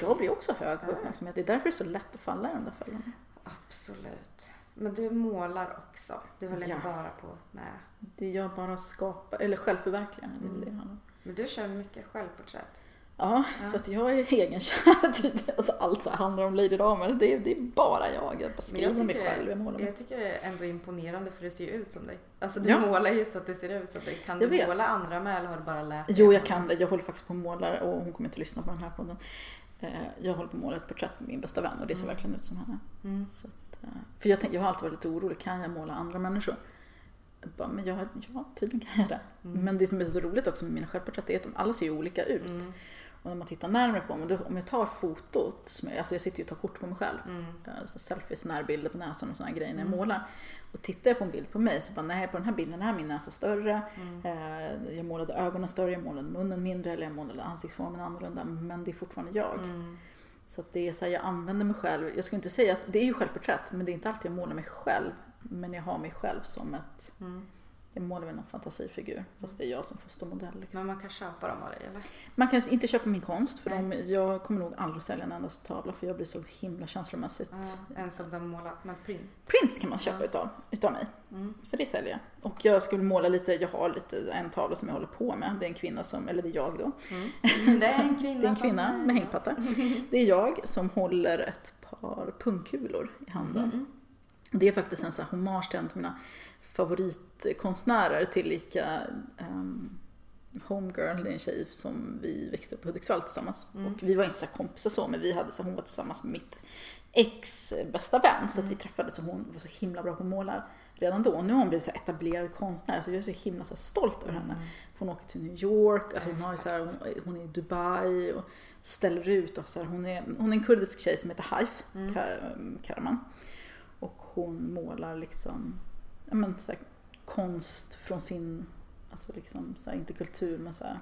Jag blir också hög på uppmärksamhet. Det är därför det är så lätt att falla i den där fällan. Absolut. Men du målar också. Du håller inte bara på med... Det jag bara skapar, eller självförverkligande. Men du kör mycket självporträtt. Ja, för att jag är egenkär. Alltså allt så handlar om Lady Dahmer. Det är bara jag. Jag bara skriver mig själv. Jag tycker det är ändå imponerande, för det ser ju ut som dig. Alltså du målar ju så att det ser ut som dig. Kan du måla andra med, eller har du bara lärt dig? Jo, jag kan det. Jag håller faktiskt på att måla, och hon kommer inte lyssna på den här podden. Jag håller på att måla ett porträtt med min bästa vän, och det ser verkligen ut som henne. Så att, för jag har alltid varit lite orolig. Kan jag måla andra människor? Men ja, tydligen kan jag det. Men det som är så roligt också med mina självporträtt är att de alla ser olika ut. Och när man tittar närmare på mig, om jag tar fotot, som jag, alltså jag sitter ju och tar kort på mig själv, alltså selfies, närbilder på näsan och såna grejer när jag målar. Och tittar jag på en bild på mig så bara, nej, på den här bilden är min näsa större, jag målade ögonen större, jag målade munnen mindre, eller jag målade ansiktsformen annorlunda, men det är fortfarande jag. Så att det är så här, jag använder mig själv. Jag skulle inte säga att det är ju självporträtt, men det är inte alltid jag målar mig själv, men jag har mig själv som ett... Jag målar väl någon fantasifigur, fast det är jag som får stå modell. Liksom. Men man kan köpa dem av dig, eller? Man kan inte köpa min konst, för jag kommer nog aldrig sälja en endast tavla, för jag blir så himla känslomässigt. En som de målar med print. Prints kan man köpa utav mig, för det säljer jag. Och jag skulle måla lite, jag har lite en tavla som jag håller på med. Det är en kvinna som, eller det är jag då. Det är en kvinna, med hängpattar. Det är jag som håller ett par pungkulor i handen. Det är faktiskt en sån här hommage till en av mina favoritkonstnärer, tillika Homegirl, det är en tjej som vi växte upp på Hudiksvall tillsammans. Och vi var inte så kompisar så, men vi hade så, hon var tillsammans med mitt ex bästa vän, så att vi träffades, och hon var så himla bra på att måla redan då. Och nu har hon blivit så etablerad konstnär, så jag är så himla så stolt över henne. Hon åker till New York, alltså hon har ju så här, hon är i Dubai och ställer ut, och så här, hon är en kurdisk tjej som heter Haif Karaman, och hon målar liksom, ja, men så här, konst från sin, alltså liksom så här, inte kultur, men så här,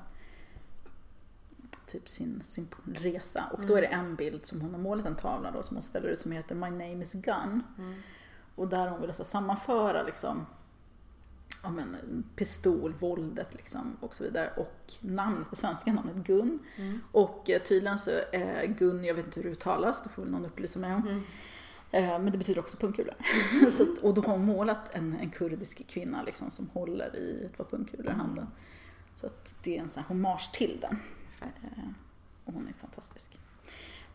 typ sin resa. Och då är det en bild som hon har målat, en tavla då, som hon ställer ut, som heter My Name is Gun. Och där hon vill så här, sammanföra liksom, ja, men pistolvåldet liksom, och så vidare. Och namnet, det svenska namnet Gun. Och tydligen så är Gun, jag vet inte hur det uttalas, det får väl någon upplysa mig om. Men det betyder också pungkulor. Och då har hon målat en kurdisk kvinna liksom, som håller i ett par pungkulor i handen. Så att det är en sån här hommage till den. Och hon är fantastisk.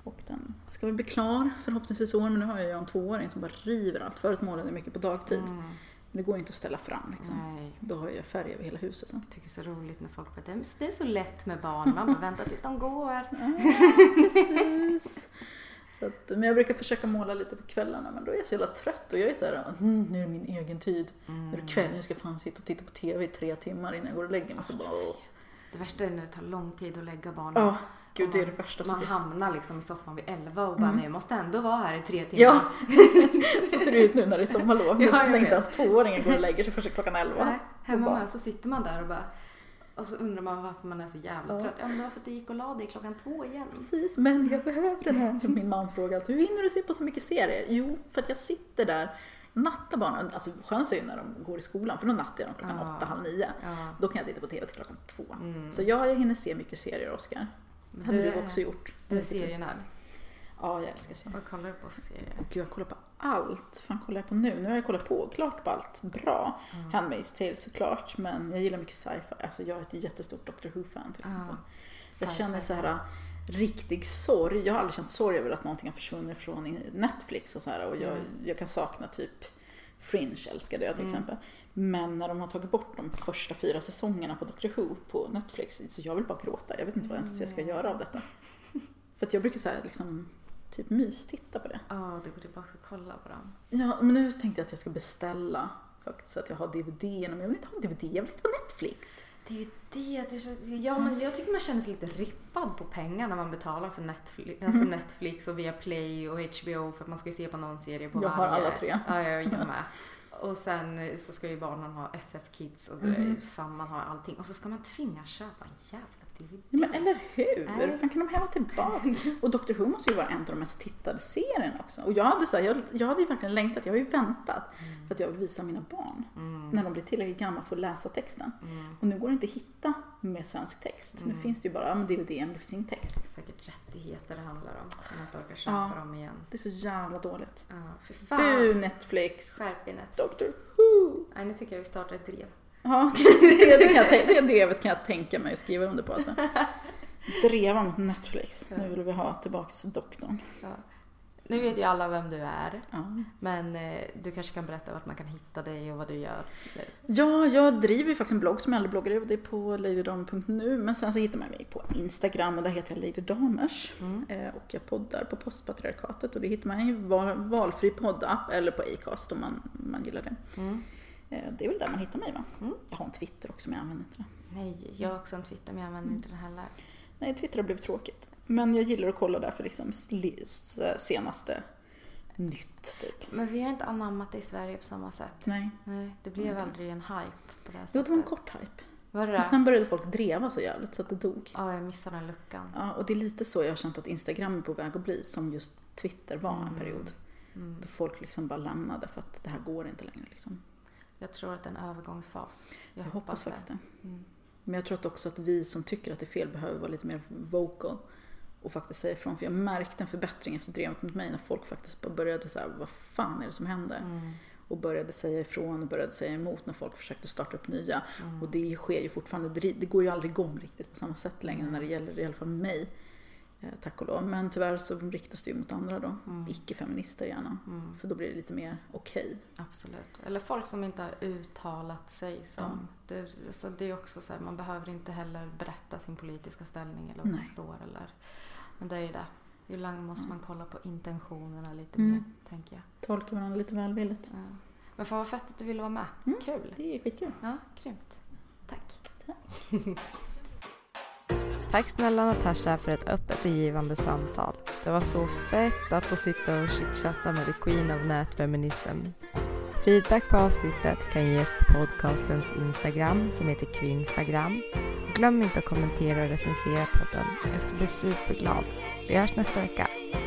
Och den ska väl bli klar förhoppningsvis år, men nu har jag ju en 2-åring som bara river allt. Förut målade jag mycket på dagtid. Men det går ju inte att ställa fram liksom. Nej. Då har jag färg över hela huset. Så. Jag tycker det är så roligt när folk bara, det är så lätt med barn, man bara väntar tills de går. Precis. Så att, men jag brukar försöka måla lite på kvällarna, men då är jag så jävla trött, och jag är så här, nu är det min egen tid, nu är det kväll, nu ska jag fan sitta och titta på tv i 3 timmar innan jag går och lägger mig. Och så bara, det värsta är när det tar lång tid att lägga barnen. Ja, gud, det är det värsta. Man hamnar liksom i soffan vid 11 och bara, nej, jag måste ändå vara här i 3 timmar. Ja, så ser det ut nu när det är sommarlov. Ja, jag inte ens 2-åringen går och lägger sig först klockan 11. Nej, hemma och bara, så sitter man där och bara... Och så undrar man varför man är så jävla trött. Ja, men det var för att du gick och la dig 2:00 igen. Precis, men jag behöver det här. Min man frågar alltid, hur hinner du se på så mycket serier? Jo, för att jag sitter där, nattar barnen. Alltså skönt är ju när de går i skolan, för då nattar de 8:30. Då kan jag titta på tv till 2:00. Så jag hinner se mycket serier, Oskar. Det hade du också gjort. Du är serienär. Ja, jag älskar serier. Vad kollar du på för serier? Och jag kollar på allt. Fan, kollar jag på nu? Nu har jag kollat på klart på allt bra. Handmaid's Tale såklart, men jag gillar mycket sci-fi. Alltså jag är ett jättestort Dr. Who-fan till exempel. Jag känner så här riktig sorg. Jag har aldrig känt sorg över att någonting har försvunnit från Netflix och så här, och jag kan sakna typ Fringe, älskade jag till exempel. Men när de har tagit bort de första 4 säsongerna på Dr. Who på Netflix, så jag vill bara gråta. Jag vet inte vad ens jag ska göra av detta. För att jag brukar så här liksom typ titta på det. Ja, det går tillbaka och kolla på dem. Ja, men nu tänkte jag att jag ska beställa faktiskt, så att jag har DVD, men jag vill inte ha DVD, jag vill titta på Netflix. Men jag tycker man känner sig lite rippad på pengar när man betalar för Netflix, alltså Netflix och Viaplay och HBO, för att man ska ju se på någon serie på varje. Jag har alla 3. Ja, jag gör med. Och sen så ska ju barnen ha SF Kids och fan, man har allting. Och så ska man tvinga köpa en jävla DVD. Ja, men eller hur? Fan, kan de hälla tillbaka? Och Dr. Who måste ju vara en av de mest tittade serierna också. Och jag hade ju verkligen längtat. Jag har ju väntat för att jag vill visa mina barn. När de blir tillräckligt gamla för att läsa texten. Och nu går det inte att hitta med svensk text. Nu finns det ju bara DVD, men det finns ingen text. Det är säkert rättigheter det handlar om. Om man inte orkar köpa dem igen. Det är så jävla dåligt. Du, Netflix. Skärp i Netflix. Dr. Who. Nej, nu tycker jag vi startar ett drev. Ja, det drevet kan jag tänka mig att skriva under på. Alltså. Dreva mot Netflix. Nu vill vi ha tillbaka doktorn. Ja. Nu vet ju alla vem du är. Ja. Men du kanske kan berätta vart man kan hitta dig och vad du gör. Ja, jag driver ju faktiskt en blogg som jag aldrig bloggar ut. Det är på ladydahmer.nu. Men sen så hittar man mig på Instagram, och där heter jag Lady Dahmers. Och jag poddar på Postpatriarkatet. Och det hittar man i valfri poddapp eller på Acast om man gillar det. Det är väl där man hittar mig, va? Jag har en Twitter också, men jag använder inte den. Nej, jag har också en Twitter, men jag använder inte den heller. Nej, Twitter blev tråkigt. Men jag gillar att kolla där för liksom senaste nytt typ. Men vi har inte anammat det i Sverige på samma sätt. Nej, det blev aldrig en hype på det här sättet. Jo, det var en kort hype. Var det? Och sen började folk dreva så jävligt så att det dog. Ja, jag missade den luckan. Ja, och det är lite så jag har känt att Instagram är på väg att bli som just Twitter var en period. Mm. Då folk liksom bara lämnade för att det här går inte längre liksom. Jag tror att det är en övergångsfas. Jag hoppas faktiskt det. Mm. Men jag tror också att vi som tycker att det är fel behöver vara lite mer vocal och faktiskt säga ifrån. För jag märkte en förbättring efter drevet mot mig när folk faktiskt började så här, vad fan är det som händer? Mm. Och började säga ifrån och började säga emot när folk försökte starta upp nya. Mm. Och det sker ju fortfarande, det går ju aldrig igång riktigt på samma sätt längre när det gäller i alla fall mig. Tack och lov. Men tyvärr så riktas det ju mot andra då. Icke-feminister gärna. Mm. För då blir det lite mer okej. Absolut. Eller folk som inte har uttalat sig som. Mm. Det är också så här, man behöver inte heller berätta sin politiska ställning eller vad man står eller. Men det är ju det. Ju länge måste man kolla på intentionerna lite mer, tänker jag. Tolka varandra lite välvilligt. Ja. Men fan vad fett att du ville vara med. Kul. Det är skitkul. Ja, grymt. Tack. Tack snälla Natasha för ett öppet och givande samtal. Det var så fett att få sitta och chitchatta med the queen of nätfeminism. Feedback på avsnittet kan ges på podcastens Instagram som heter Kvinnstagram. Glöm inte att kommentera och recensera podden. Jag skulle bli superglad. Vi hörs nästa vecka.